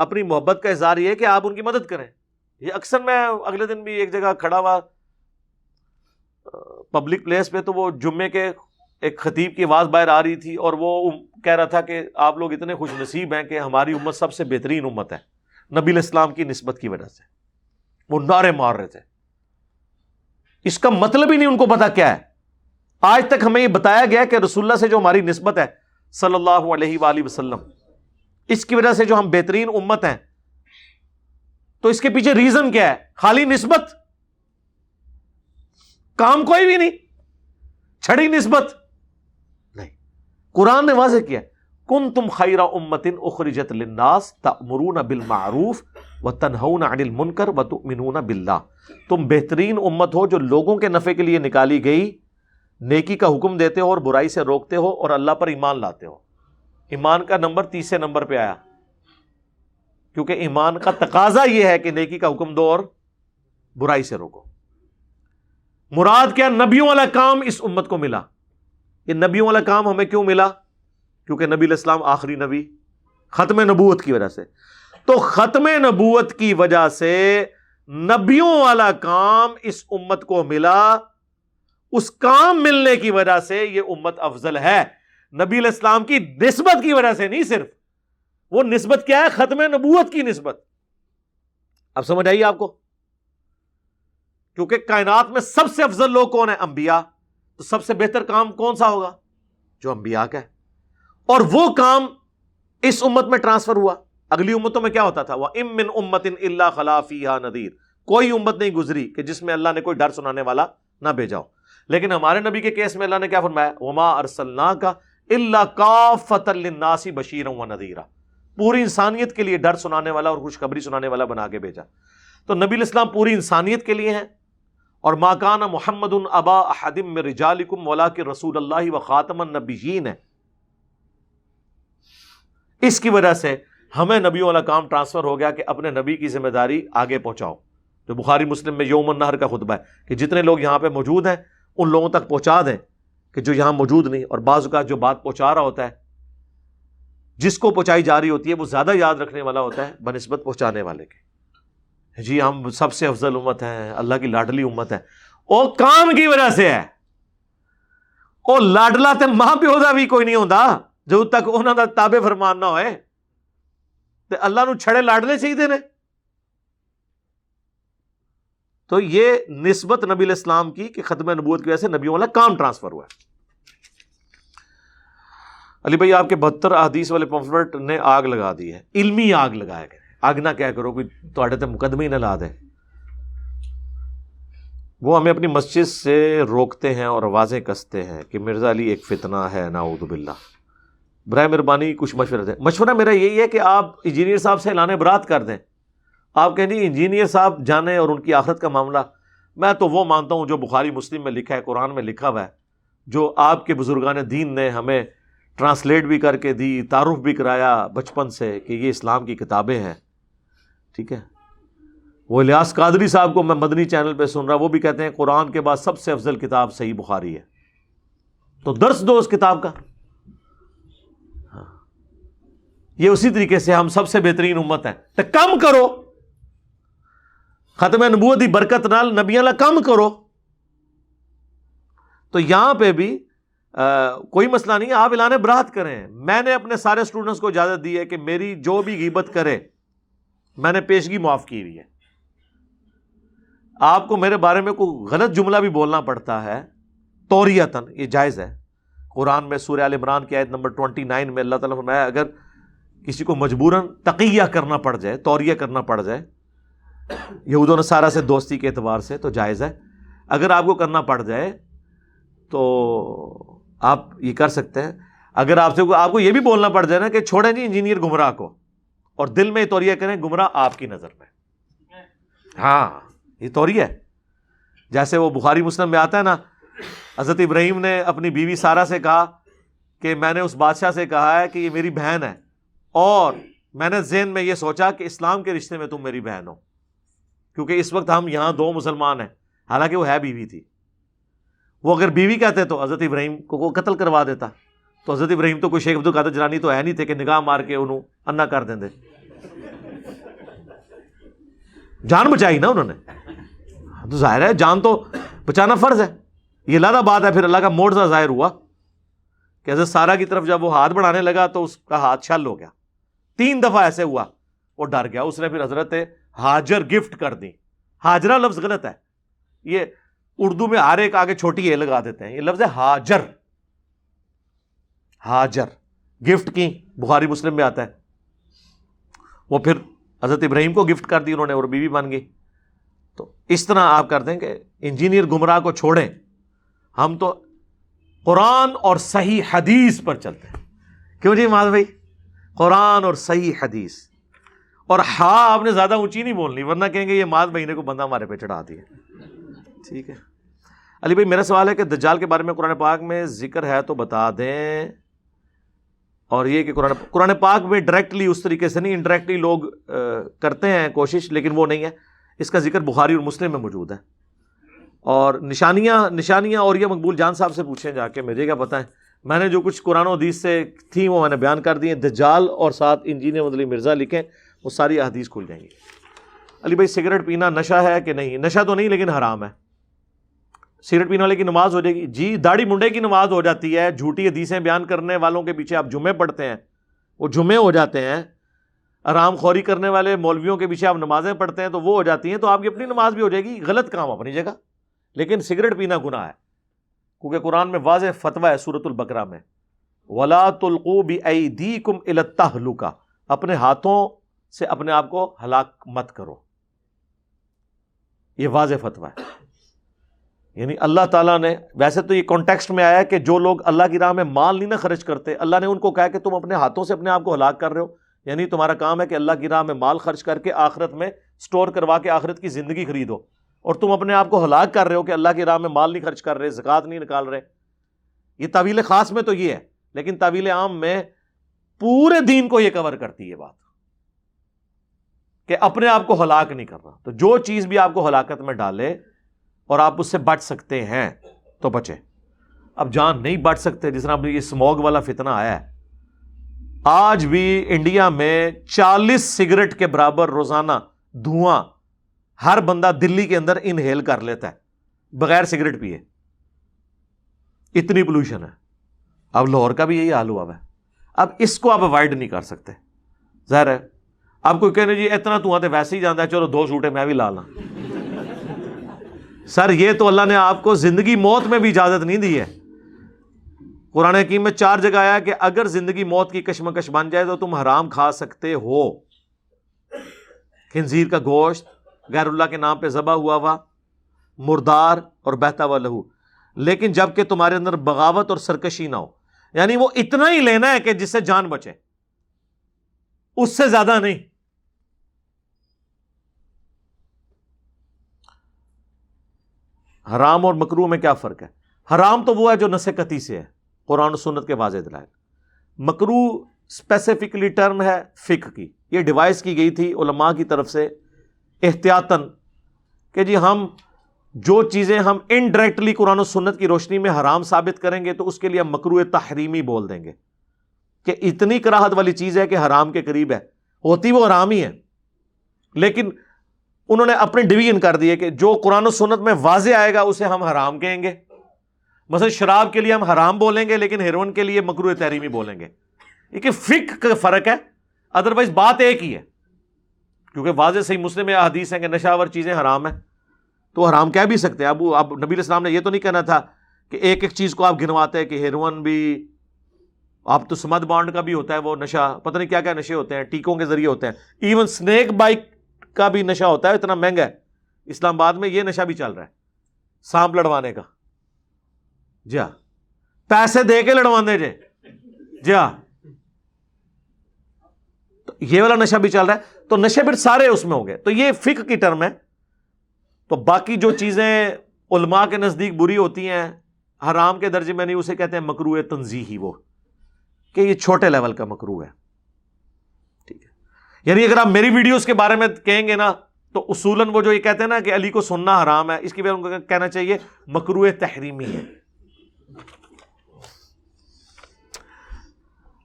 اپنی محبت کا اظہار یہ ہے کہ آپ ان کی مدد کریں. یہ اکثر میں اگلے دن بھی ایک جگہ کھڑا ہوا پبلک پلیس پہ، تو وہ جمعے کے ایک خطیب کی آواز باہر آ رہی تھی اور وہ کہہ رہا تھا کہ آپ لوگ اتنے خوش نصیب ہیں کہ ہماری امت سب سے بہترین امت ہے نبی علیہ السلام کی نسبت کی وجہ سے. وہ نعرے مار رہے تھے. اس کا مطلب ہی نہیں ان کو پتا کیا ہے. آج تک ہمیں یہ بتایا گیا کہ رسول اللہ سے جو ہماری نسبت ہے صلی اللہ علیہ وآلہ وسلم، اس کی وجہ سے جو ہم بہترین امت ہیں، تو اس کے پیچھے ریزن کیا ہے؟ خالی نسبت، کام کوئی بھی نہیں، چھڑی نسبت نہیں. قرآن نے واضح کیا کنتم خیر امۃ اخرجت للناس تأمرون بالمعروف وتنہون عن المنکر وتؤمنون باللہ، تم بہترین امت ہو جو لوگوں کے نفع کے لیے نکالی گئی، نیکی کا حکم دیتے ہو اور برائی سے روکتے ہو اور اللہ پر ایمان لاتے ہو. ایمان کا نمبر تیسرے نمبر پہ آیا، کیونکہ ایمان کا تقاضا یہ ہے کہ نیکی کا حکم دو اور برائی سے روکو. مراد کیا؟ نبیوں والا کام اس امت کو ملا. یہ نبیوں والا کام ہمیں کیوں ملا؟ کیونکہ نبی علیہ السلام آخری نبی، ختم نبوت کی وجہ سے. تو ختم نبوت کی وجہ سے نبیوں والا کام اس امت کو ملا، اس کام ملنے کی وجہ سے یہ امت افضل ہے. نبی علیہ السلام کی نسبت کی وجہ سے نہیں، صرف وہ نسبت کیا ہے؟ ختم نبوت کی نسبت. اب سمجھ آئیے آپ کو، کیونکہ کائنات میں سب سے افضل لوگ کون ہیں؟ انبیاء. تو سب سے بہتر کام کون سا ہوگا؟ جو انبیاء کا ہے. اور وہ کام اس امت میں ٹرانسفر ہوا. اگلی امتوں میں کیا ہوتا تھا؟ وَإِمْ مِنْ أُمَّةٍ إِلَّا خَلَا فِيهَا نَذِيرٌ، کوئی امت نہیں گزری کہ جس میں اللہ نے کوئی ڈر سنانے والا نہ بھیجا ہو. لیکن ہمارے نبی کے کیس میں اللہ نے کیا فرمایا؟ وَمَا أَرْسَلْنَاكَ إِلَّا كَافَّةً لِلنَّاسِ بَشِيرًا وَنَذِيرًا، پوری انسانیت کے لیے ڈر سنانے والا اور خوشخبری سنانے والا بنا کے بھیجا. تو نبی علیہ السلام پوری انسانیت کے لیے ہیں. اور مَا كَانَ مُحَمَّدٌ أَبَا أَحَدٍ مِّن رِّجَالِكُمْ وَلَٰكِنَّ رَسُولَ اللَّهِ وَخَاتَمَ النَّبِيِّينَ ہے. اس کی وجہ سے ہمیں نبیوں والا کام ٹرانسفر ہو گیا کہ اپنے نبی کی ذمہ داری آگے پہنچاؤ. جو بخاری مسلم میں یوم النہر کا خطبہ ہے کہ جتنے لوگ یہاں پہ موجود ہیں ان لوگوں تک پہنچا دیں کہ جو یہاں موجود نہیں. اور بعض اوقات جو بات پہنچا رہا ہوتا ہے، جس کو پہنچائی جا رہی ہوتی ہے، وہ زیادہ یاد رکھنے والا ہوتا ہے بنسبت پہنچانے والے کے. جی ہم سب سے افضل امت ہیں، اللہ کی لاڈلی امت ہے. وہ کام کی وجہ سے ہے. وہ لاڈلا تے ماں پیو دا بھی کوئی نہیں ہوندا جدوں تک انہوں کا تابع فرمان نہ ہوئے. تو اللہ نو چھڑے لاڈنے چاہیے نے. تو یہ نسبت نبی علیہ السلام کی کہ ختم نبوت کی وجہ سے نبیوں والا کام ٹرانسفر ہوا ہے. علی بھائی آپ کے بہتر احادیث والے پمفلٹ نے آگ لگا دی ہے. علمی آگ لگایا گیا. آگ نہ کیا کرو، کوئی تھوڑے تے مقدمے ہی نہ لا دے. وہ ہمیں اپنی مسجد سے روکتے ہیں اور آوازیں کستے ہیں کہ مرزا علی ایک فتنہ ہے، نعوذ باللہ. برائے مہربانی کچھ مشورہ دیں. مشورہ میرا یہی ہے کہ آپ انجینئر صاحب سے اعلان برات کر دیں. آپ کہیں جی انجینئر صاحب جانیں اور ان کی آخرت کا معاملہ. میں تو وہ مانتا ہوں جو بخاری مسلم میں لکھا ہے، قرآن میں لکھا ہوا ہے، جو آپ کے بزرگان دین نے ہمیں ٹرانسلیٹ بھی کر کے دی، تعارف بھی کرایا بچپن سے کہ یہ اسلام کی کتابیں ہیں. ٹھیک ہے. وہ الیاس قادری صاحب کو میں مدنی چینل پہ سن رہا، وہ بھی کہتے ہیں قرآن کے بعد سب سے افضل کتاب صحیح بخاری ہے. تو درس دو اس کتاب کا. یہ اسی طریقے سے ہم سب سے بہترین امت ہے تو کم کرو. ختم نبوت دی برکت نال نبیاں لا کم کرو. تو یہاں پہ بھی کوئی مسئلہ نہیں، آپ اعلان برات کریں. میں نے اپنے سارے اسٹوڈنٹس کو اجازت دی ہے کہ میری جو بھی غیبت کرے، میں نے پیشگی معاف کی ہوئی ہے. آپ کو میرے بارے میں کوئی غلط جملہ بھی بولنا پڑتا ہے توریتاً، یہ جائز ہے. قرآن میں سورہ آل عمران کی آیت نمبر انیس میں اللہ تعالیٰ نے فرمایا اگر کسی کو مجبوراً تقیہ کرنا پڑ جائے، توریہ کرنا پڑ جائے، یہود و نصارہ سے دوستی کے اعتبار سے، تو جائز ہے. اگر آپ کو کرنا پڑ جائے تو آپ یہ کر سکتے ہیں. اگر آپ سے آپ کو یہ بھی بولنا پڑ جائے نا کہ چھوڑیں جی انجینئر گمراہ کو اور دل میں یہ توریہ کریں گمراہ آپ کی نظر میں، ہاں یہ توریہ ہے. جیسے وہ بخاری مسلم میں آتا ہے نا، حضرت ابراہیم نے اپنی بیوی سارہ سے کہا کہ میں نے اس بادشاہ سے کہا ہے کہ یہ میری بہن ہے اور میں نے ذہن میں یہ سوچا کہ اسلام کے رشتے میں تم میری بہن ہو، کیونکہ اس وقت ہم یہاں دو مسلمان ہیں. حالانکہ وہ ہے بیوی تھی. وہ اگر بیوی کہتے تو حضرت ابراہیم کو کو قتل کروا دیتا. تو حضرت ابراہیم تو کوئی شیخ عبد القادر جیلانی تو ہے نہیں تھے کہ نگاہ مار کے انہوں انا کر دیں دے. جان بچائی نا انہوں نے، تو ظاہر ہے جان تو بچانا فرض ہے. یہ علیحدہ بات ہے پھر اللہ کا موڑ سا ظاہر ہوا کہ حضرت سارہ کی طرف جب وہ ہاتھ بڑھانے لگا تو اس کا ہاتھ چھل ہو گیا. تین دفعہ ایسے ہوا، وہ ڈر گیا. اس نے پھر حضرت ہاجر گفٹ کر دی. ہاجرہ لفظ غلط ہے، یہ اردو میں ہر ایک آگے چھوٹی اے لگا دیتے ہیں. یہ لفظ ہے ہاجر. ہاجر گفٹ کی، بخاری مسلم میں آتا ہے. وہ پھر حضرت ابراہیم کو گفٹ کر دی انہوں نے اور بیوی بن گئی. تو اس طرح آپ کر دیں کہ انجینئر گمراہ کو چھوڑیں, ہم تو قرآن اور صحیح حدیث پر چلتے ہیں. کیوں جی معاذ بھائی؟ قرآن اور صحیح حدیث. اور ہاں آپ نے زیادہ اونچی نہیں بولنی, ورنہ کہیں گے یہ معاذ بھائی نے کو بندہ ہمارے پہ چڑھا دیا. ٹھیک ہے علی بھائی, میرا سوال ہے کہ دجال کے بارے میں قرآن پاک میں ذکر ہے تو بتا دیں, اور یہ کہ قرآن قرآن پاک میں ڈائریکٹلی اس طریقے سے نہیں, انڈائریکٹلی لوگ کرتے ہیں کوشش, لیکن وہ نہیں ہے. اس کا ذکر بخاری اور مسلم میں موجود ہے. اور نشانیاں نشانیاں اور یہ مقبول جان صاحب سے پوچھیں جا کے, مجھے کیا پتہ ہے. میں نے جو کچھ قرآن و حدیث سے تھیں وہ میں نے بیان کر دی ہیں. دجال اور ساتھ انجینئر مدلی مرزا لکھیں, وہ ساری احادیث کھل جائیں گی. علی بھائی سگریٹ پینا نشہ ہے کہ نہیں؟ نشہ تو نہیں لیکن حرام ہے. سگریٹ پینے والے کی نماز ہو جائے گی؟ جی داڑھی منڈے کی نماز ہو جاتی ہے. جھوٹی حدیثیں بیان کرنے والوں کے پیچھے آپ جمعے پڑھتے ہیں, وہ جمعے ہو جاتے ہیں. آرام خوری کرنے والے مولویوں کے پیچھے آپ نمازیں پڑھتے ہیں تو وہ ہو جاتی ہیں, تو آپ کی اپنی نماز بھی ہو جائے گی. غلط کام اپنی جگہ, لیکن سگریٹ پینا گناہ ہے, کیونکہ قرآن میں واضح فتویٰ ہے سورۃ البقرہ میں, ولا تلقوا بایدیکم الی التہلکہ, اپنے ہاتھوں سے اپنے آپ کو ہلاک مت کرو. یہ واضح فتویٰ ہے. یعنی اللہ تعالیٰ نے, ویسے تو یہ کانٹیکسٹ میں آیا ہے کہ جو لوگ اللہ کی راہ میں مال نہیں نہ خرچ کرتے, اللہ نے ان کو کہا کہ تم اپنے ہاتھوں سے اپنے آپ کو ہلاک کر رہے ہو, یعنی تمہارا کام ہے کہ اللہ کی راہ میں مال خرچ کر کے آخرت میں سٹور کروا کے آخرت کی زندگی خریدو, اور تم اپنے آپ کو ہلاک کر رہے ہو کہ اللہ کی راہ میں مال نہیں خرچ کر رہے, زکوٰۃ نہیں نکال رہے. یہ تعویل خاص میں تو یہ ہے, لیکن تعویل عام میں پورے دین کو یہ کور کرتی ہے یہ بات کہ اپنے آپ کو ہلاک نہیں کرنا. تو جو چیز بھی آپ کو ہلاکت میں ڈالے اور آپ اس سے بچ سکتے ہیں تو بچے. اب جان نہیں بچ سکتے, جس طرح اب یہ سموگ والا فتنہ آیا ہے, آج بھی انڈیا میں چالیس سگریٹ کے برابر روزانہ دھواں ہر بندہ دلی کے اندر انہیل کر لیتا ہے بغیر سگریٹ پیے. اتنی پولوشن ہے. اب لاہور کا بھی یہی حال ہوا ہے. اب اس کو آپ اوائڈ نہیں کر سکتے, ظاہر ہے. آپ کو کہنے جی اتنا دھواں تو ویسے ہی جانا ہے, چلو دو سوٹے میں بھی لا لاں. سر یہ تو اللہ نے آپ کو زندگی موت میں بھی اجازت نہیں دی ہے. قرآن حکیم میں چار جگہ آیا کہ اگر زندگی موت کی کشمکش بن جائے تو تم حرام کھا سکتے ہو. خنزیر کا گوشت, غیر اللہ کے نام پہ ذبح ہوا ہوا, مردار اور بہتا ہوا لہو, لیکن جب کہ تمہارے اندر بغاوت اور سرکشی نہ ہو. یعنی وہ اتنا ہی لینا ہے کہ جس سے جان بچے, اس سے زیادہ نہیں. حرام اور مکروہ میں کیا فرق ہے؟ حرام تو وہ ہے جو نسختی سے ہے, قرآن و سنت کے واضح دلائل. مکروہ اسپیسیفکلی ٹرم ہے فقہ کی, یہ ڈیوائس کی گئی تھی علماء کی طرف سے احتیاطاً کہ جی ہم جو چیزیں ہم انڈائریکٹلی قرآن و سنت کی روشنی میں حرام ثابت کریں گے تو اس کے لیے ہم مکروہ تحریمی بول دیں گے, کہ اتنی کراہت والی چیز ہے کہ حرام کے قریب ہے. ہوتی وہ حرام ہی ہے, لیکن انہوں نے اپنے ڈویژن کر دیے کہ جو قرآن و سنت میں واضح آئے گا اسے ہم حرام کہیں گے. مثلا شراب کے لیے ہم حرام بولیں گے, لیکن ہیروئن کے لیے مکروہ تحریمی بولیں گے. یہ کہ فقہ کا فرق ہے, ادروائز بات ایک ہی ہے, کیونکہ واضح صحیح مسلم میں احادیث ہیں کہ نشہ آور چیزیں حرام ہیں, تو حرام کہہ بھی سکتے ہیں. اب اب نبی علیہ السلام نے یہ تو نہیں کہنا تھا کہ ایک ایک چیز کو آپ گنواتے ہیں, کہ ہیروئن بھی, آپ تو سمد بانڈ کا بھی ہوتا ہے وہ نشہ, پتہ نہیں کیا کیا نشے ہوتے ہیں, ٹیکوں کے ذریعے ہوتے ہیں, ایون سنیک بائٹ کا بھی نشہ ہوتا ہے, اتنا مہنگا ہے. اسلام آباد میں یہ نشہ بھی چل رہا ہے, سانپ لڑوانے کا. جی ہاں, پیسے دے کے لڑوانے جے. جی ہاں, یہ والا نشہ بھی چل رہا ہے. تو نشے پھر سارے اس میں ہوں گے, تو یہ فقہ کی ٹرم ہے. تو باقی جو چیزیں علماء کے نزدیک بری ہوتی ہیں, حرام کے درجے میں نہیں, اسے کہتے ہیں مکروہ تنزیہی, وہ کہ یہ چھوٹے لیول کا مکروہ ہے. ٹھیک ہے, یعنی اگر آپ میری ویڈیوز کے بارے میں کہیں گے نا تو اصولاً وہ جو یہ کہتے ہیں نا کہ علی کو سننا حرام ہے, اس کی وجہ ان کو کہنا چاہیے مکروہ تحریمی ہے.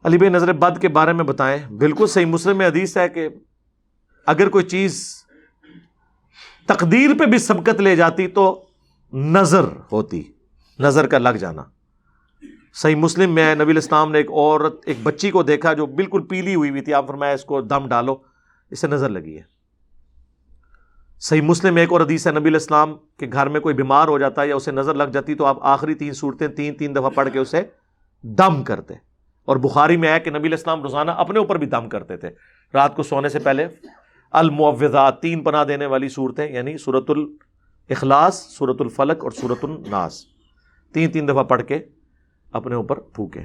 علی بھائی نظر بد کے بارے میں بتائیں. بالکل صحیح مسلم میں حدیث ہے کہ اگر کوئی چیز تقدیر پہ بھی سبقت لے جاتی تو نظر ہوتی, نظر کا لگ جانا. صحیح مسلم میں نبی علیہ السلام نے ایک عورت, ایک بچی کو دیکھا جو بالکل پیلی ہوئی ہوئی تھی, آپ فرمایا اس کو دم ڈالو, اسے نظر لگی ہے. صحیح مسلم میں ایک اور حدیث ہے, نبی علیہ السلام کے گھر میں کوئی بیمار ہو جاتا یا اسے نظر لگ جاتی تو آپ آخری تین صورتیں تین تین دفعہ پڑھ کے اسے دم کرتے. اور بخاری میں ہے کہ نبی علیہ السلام روزانہ اپنے اوپر بھی دم کرتے تھے, رات کو سونے سے پہلے المعوذات، تین پناہ دینے والی صورتیں، یعنی سورۃ الاخلاص، سورۃ الفلق اور سورۃ الناس، تین تین دفعہ پڑھ کے اپنے اوپر پھونکیں.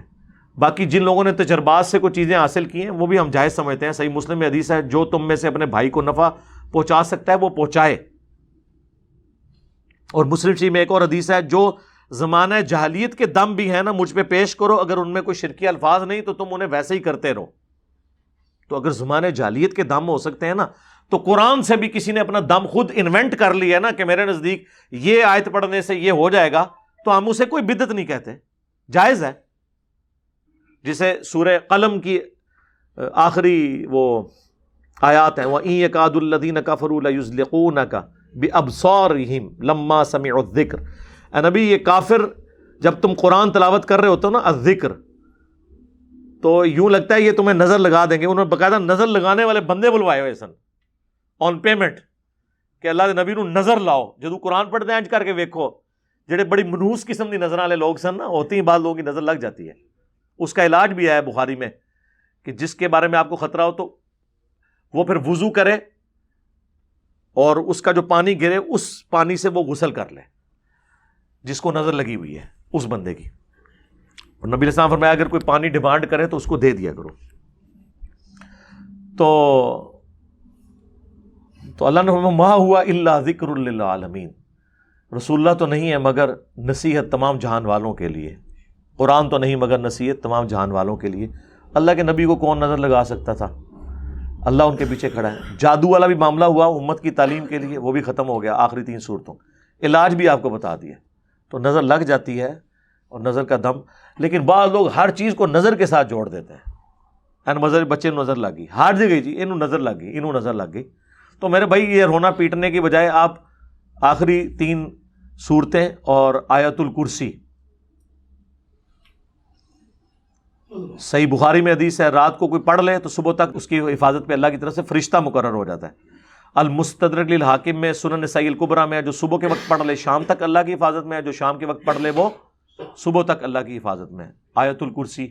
باقی جن لوگوں نے تجربات سے کوئی چیزیں حاصل کی ہیں وہ بھی ہم جائز سمجھتے ہیں. صحیح مسلم میں حدیث ہے، جو تم میں سے اپنے بھائی کو نفع پہنچا سکتا ہے وہ پہنچائے. اور مسلم شریف میں ایک اور حدیث ہے، جو زمانہ جاہلیت کے دم بھی ہیں نا مجھ پہ پیش کرو، اگر ان میں کوئی شرکی الفاظ نہیں تو تم انہیں ویسے ہی کرتے رہو. تو اگر زمانہ جاہلیت کے دم ہو سکتے ہیں نا، تو قرآن سے بھی کسی نے اپنا دم خود انوینٹ کر لیا ہے نا کہ میرے نزدیک یہ آیت پڑھنے سے یہ ہو جائے گا، تو ہم اسے کوئی بدعت نہیں کہتے، جائز ہے. جسے سورہ قلم کی آخری وہ آیات ہیں، وَإِن يَكَادُ الَّذِينَ كَفَرُوا لَيُزْلِقُونَكَ بِأَبْصَارِهِمْ لَمَّا سَمِعُوا الذِّكْرَ. اے نبی، یہ کافر جب تم قرآن تلاوت کر رہے ہوتے ہو نا الذکر، تو یوں لگتا ہے یہ تمہیں نظر لگا دیں گے. انہوں نے باقاعدہ نظر لگانے والے بندے بلوائے ہوئے سن آن پیمنٹ کہ اللہ دے نبی نو نظر لاؤ جدو قرآن پڑھتے ہیں، انج کر کے ویکھو. جڑے بڑی منحوس قسم کی نظر والے لوگ سن نا، ہوتی ہیں بعض لوگوں کی نظر لگ جاتی ہے، اس کا علاج بھی ہے بخاری میں کہ جس کے بارے میں آپ کو خطرہ ہو تو وہ پھر وضو کرے اور اس کا جو پانی گرے اس پانی سے وہ غسل کر لے جس کو نظر لگی ہوئی ہے اس بندے کی. اور نبی علیہ السلام فرمایا اگر کوئی پانی ڈیمانڈ کرے تو اس کو دے دیا کرو. تو تو اللہ نے فرمایا ما ہوا الا ذکر للعالمین، رسول اللہ تو نہیں ہے مگر نصیحت تمام جہان والوں کے لیے، قرآن تو نہیں مگر نصیحت تمام جہان والوں کے لیے. اللہ کے نبی کو کون نظر لگا سکتا تھا، اللہ ان کے پیچھے کھڑا ہے. جادو والا بھی معاملہ ہوا امت کی تعلیم کے لیے، وہ بھی ختم ہو گیا آخری تین صورتوں، علاج بھی آپ کو بتا دیا. تو نظر لگ جاتی ہے اور نظر کا دم، لیکن بعض لوگ ہر چیز کو نظر کے ساتھ جوڑ دیتے ہیں. این مظر بچے نظر لگ گئی، ہار جی گئی جی، انہوں نظر لگ گئی، انہوں نظر لگ گئی. تو میرے بھائی یہ رونا پیٹنے کی بجائے آپ آخری تین صورتیں اور آیت الکرسی. صحیح بخاری میں حدیث ہے رات کو کوئی پڑھ لے تو صبح تک اس کی حفاظت پہ اللہ کی طرف سے فرشتہ مقرر ہو جاتا ہے. المستدرک للحاکم میں، سنن نسائی الکبریٰ میں، جو صبح کے وقت پڑھ لے شام تک اللہ کی حفاظت میں ہے، جو شام کے وقت پڑھ لے وہ صبح تک اللہ کی حفاظت میں ہے. آیت الکرسی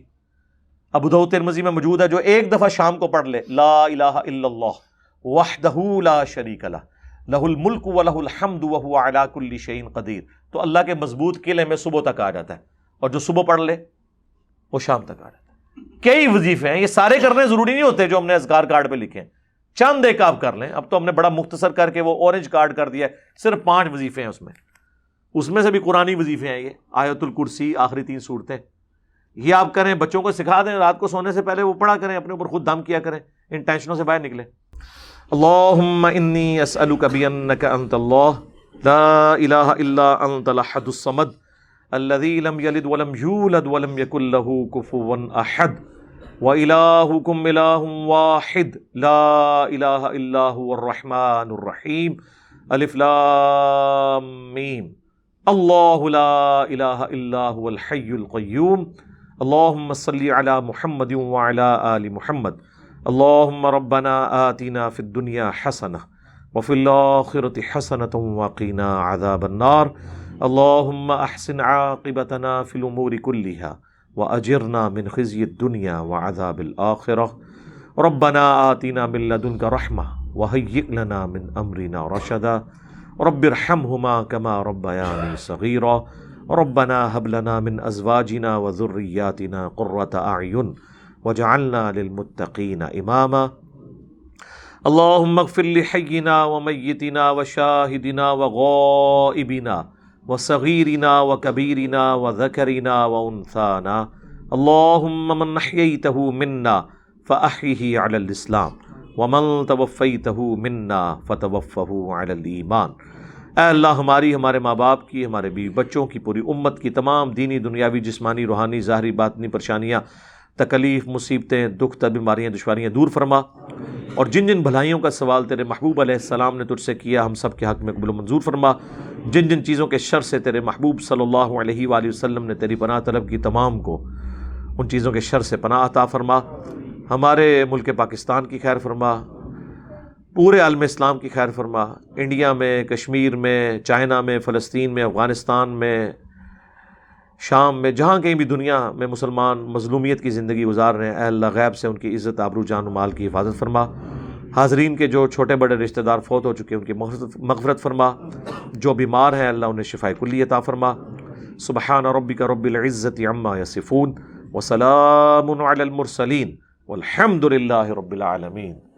ابو داؤد ترمذی میں موجود ہے، جو ایک دفعہ شام کو پڑھ لے لا الہ الا اللہ وحدہ لا شریک لہ لہ الملک ولہ الحمد وہو علی کل شیء قدیر، تو اللہ کے مضبوط قلعے میں صبح تک آ جاتا ہے. اور جو صبح پڑھ لے وہ شام تک آ جاتا ہے. کئی وظیفے ہیں، یہ سارے کرنے ضروری نہیں ہوتے جو ہم نے اذکار کارڈ پہ لکھے ہیں، چند ایک آپ کر لیں. اب تو ہم نے بڑا مختصر کر کے وہ اورنج کارڈ کر دیا ہے، صرف پانچ وظیفے ہیں اس میں، اس میں سے بھی قرآنی وظیفے ہیں یہ آیت الکرسی، آخری تین صورتیں. یہ آپ کریں، بچوں کو سکھا دیں، رات کو سونے سے پہلے وہ پڑھا کریں، اپنے اوپر خود دم کیا کریں، ان ٹینشنوں سے باہر نکلیں. اللہم انی اسألک بانک انت اللہ لا الہ الا انت الاحد الصمد الذی لم یلد ولم یولد ولم یکن لہ کفوا احد وَإِلَٰهُكُمْ إِلَٰهٌ وَاحِدٌ لَا إِلَٰهَ إِلَّا هُوَ الرَّحْمَٰنُ الرَّحِيمُ أَلِفْ لَامْ مِيمْ اللَّهُ لَا إِلَٰهَ إِلَّا هُوَ الْحَيُّ الْقَيُّومُ اللهم صل على محمد وعلى آل محمد اللهم ربنا آتنا في الدنيا حسنة وفي الآخرة حسنة وقنا عذاب النار اللهم أحسن عاقبتنا في الأمور كلها وَأَجِرْنَا مِنْ خِزْيِ الدُّنْيَا وَعَذَابِ الْآخِرَةِ رَبَّنَا آتِنَا مِنْ لَدُنْكَ رَحْمَةً وَهَيِّئْ لَنَا مِنْ أَمْرِنَا رَشَدًا رَبِّ ارْحَمْهُمَا كَمَا رَبَّيَانِي صَغِيرًا رَبَّنَا هَبْ لَنَا مِنْ أَزْوَاجِنَا وَذُرِّيَّاتِنَا قُرَّةَ أَعْيُنٍ وَاجْعَلْنَا لِلْمُتَّقِينَ إِمَامًا اللَّهُمَّ اغْفِرْ لِحَيِّنَا وَمَيِّتِنَا وَشَاهِدِنَا وَغَائِبِنَا وصغيرنا وكبيرنا وذكرنا وأنثانا اللهم من أحييته منا فأحيه على الإسلام ومن توفيته منا فتوفه على الإيمان. اے اللہ ہماری، ہمارے ماں باپ کی، ہمارے بیوی بچوں کی، پوری امت کی تمام دینی دنیاوی جسمانی روحانی ظاہری باطنی پریشانیاں تکلیف مصیبتیں دکھ تب بیماریاں دشواریاں دور فرما. اور جن جن بھلائیوں کا سوال تیرے محبوب علیہ السلام نے تجھ سے کیا ہم سب کے حق میں قبول و منظور فرما. جن جن چیزوں کے شر سے تیرے محبوب صلی اللہ علیہ وآلہ وسلم نے تیری پناہ طلب کی تمام کو ان چیزوں کے شر سے پناہ عطا فرما. ہمارے ملک پاکستان کی خیر فرما، پورے عالم اسلام کی خیر فرما. انڈیا میں، کشمیر میں، چائنا میں، فلسطین میں، افغانستان میں، شام میں، جہاں کہیں بھی دنیا میں مسلمان مظلومیت کی زندگی گزار رہے ہیں، اے اللہ غیب سے ان کی عزت آبرو جان و مال کی حفاظت فرما. حاضرین کے جو چھوٹے بڑے رشتہ دار فوت ہو چکے ان کی مغفرت فرما، جو بیمار ہیں اللہ انہیں شفاء کلی عطا فرما. سبحان ربک رب العزت عما یصفون وسلام علی المرسلین والحمد للہ رب العالمین.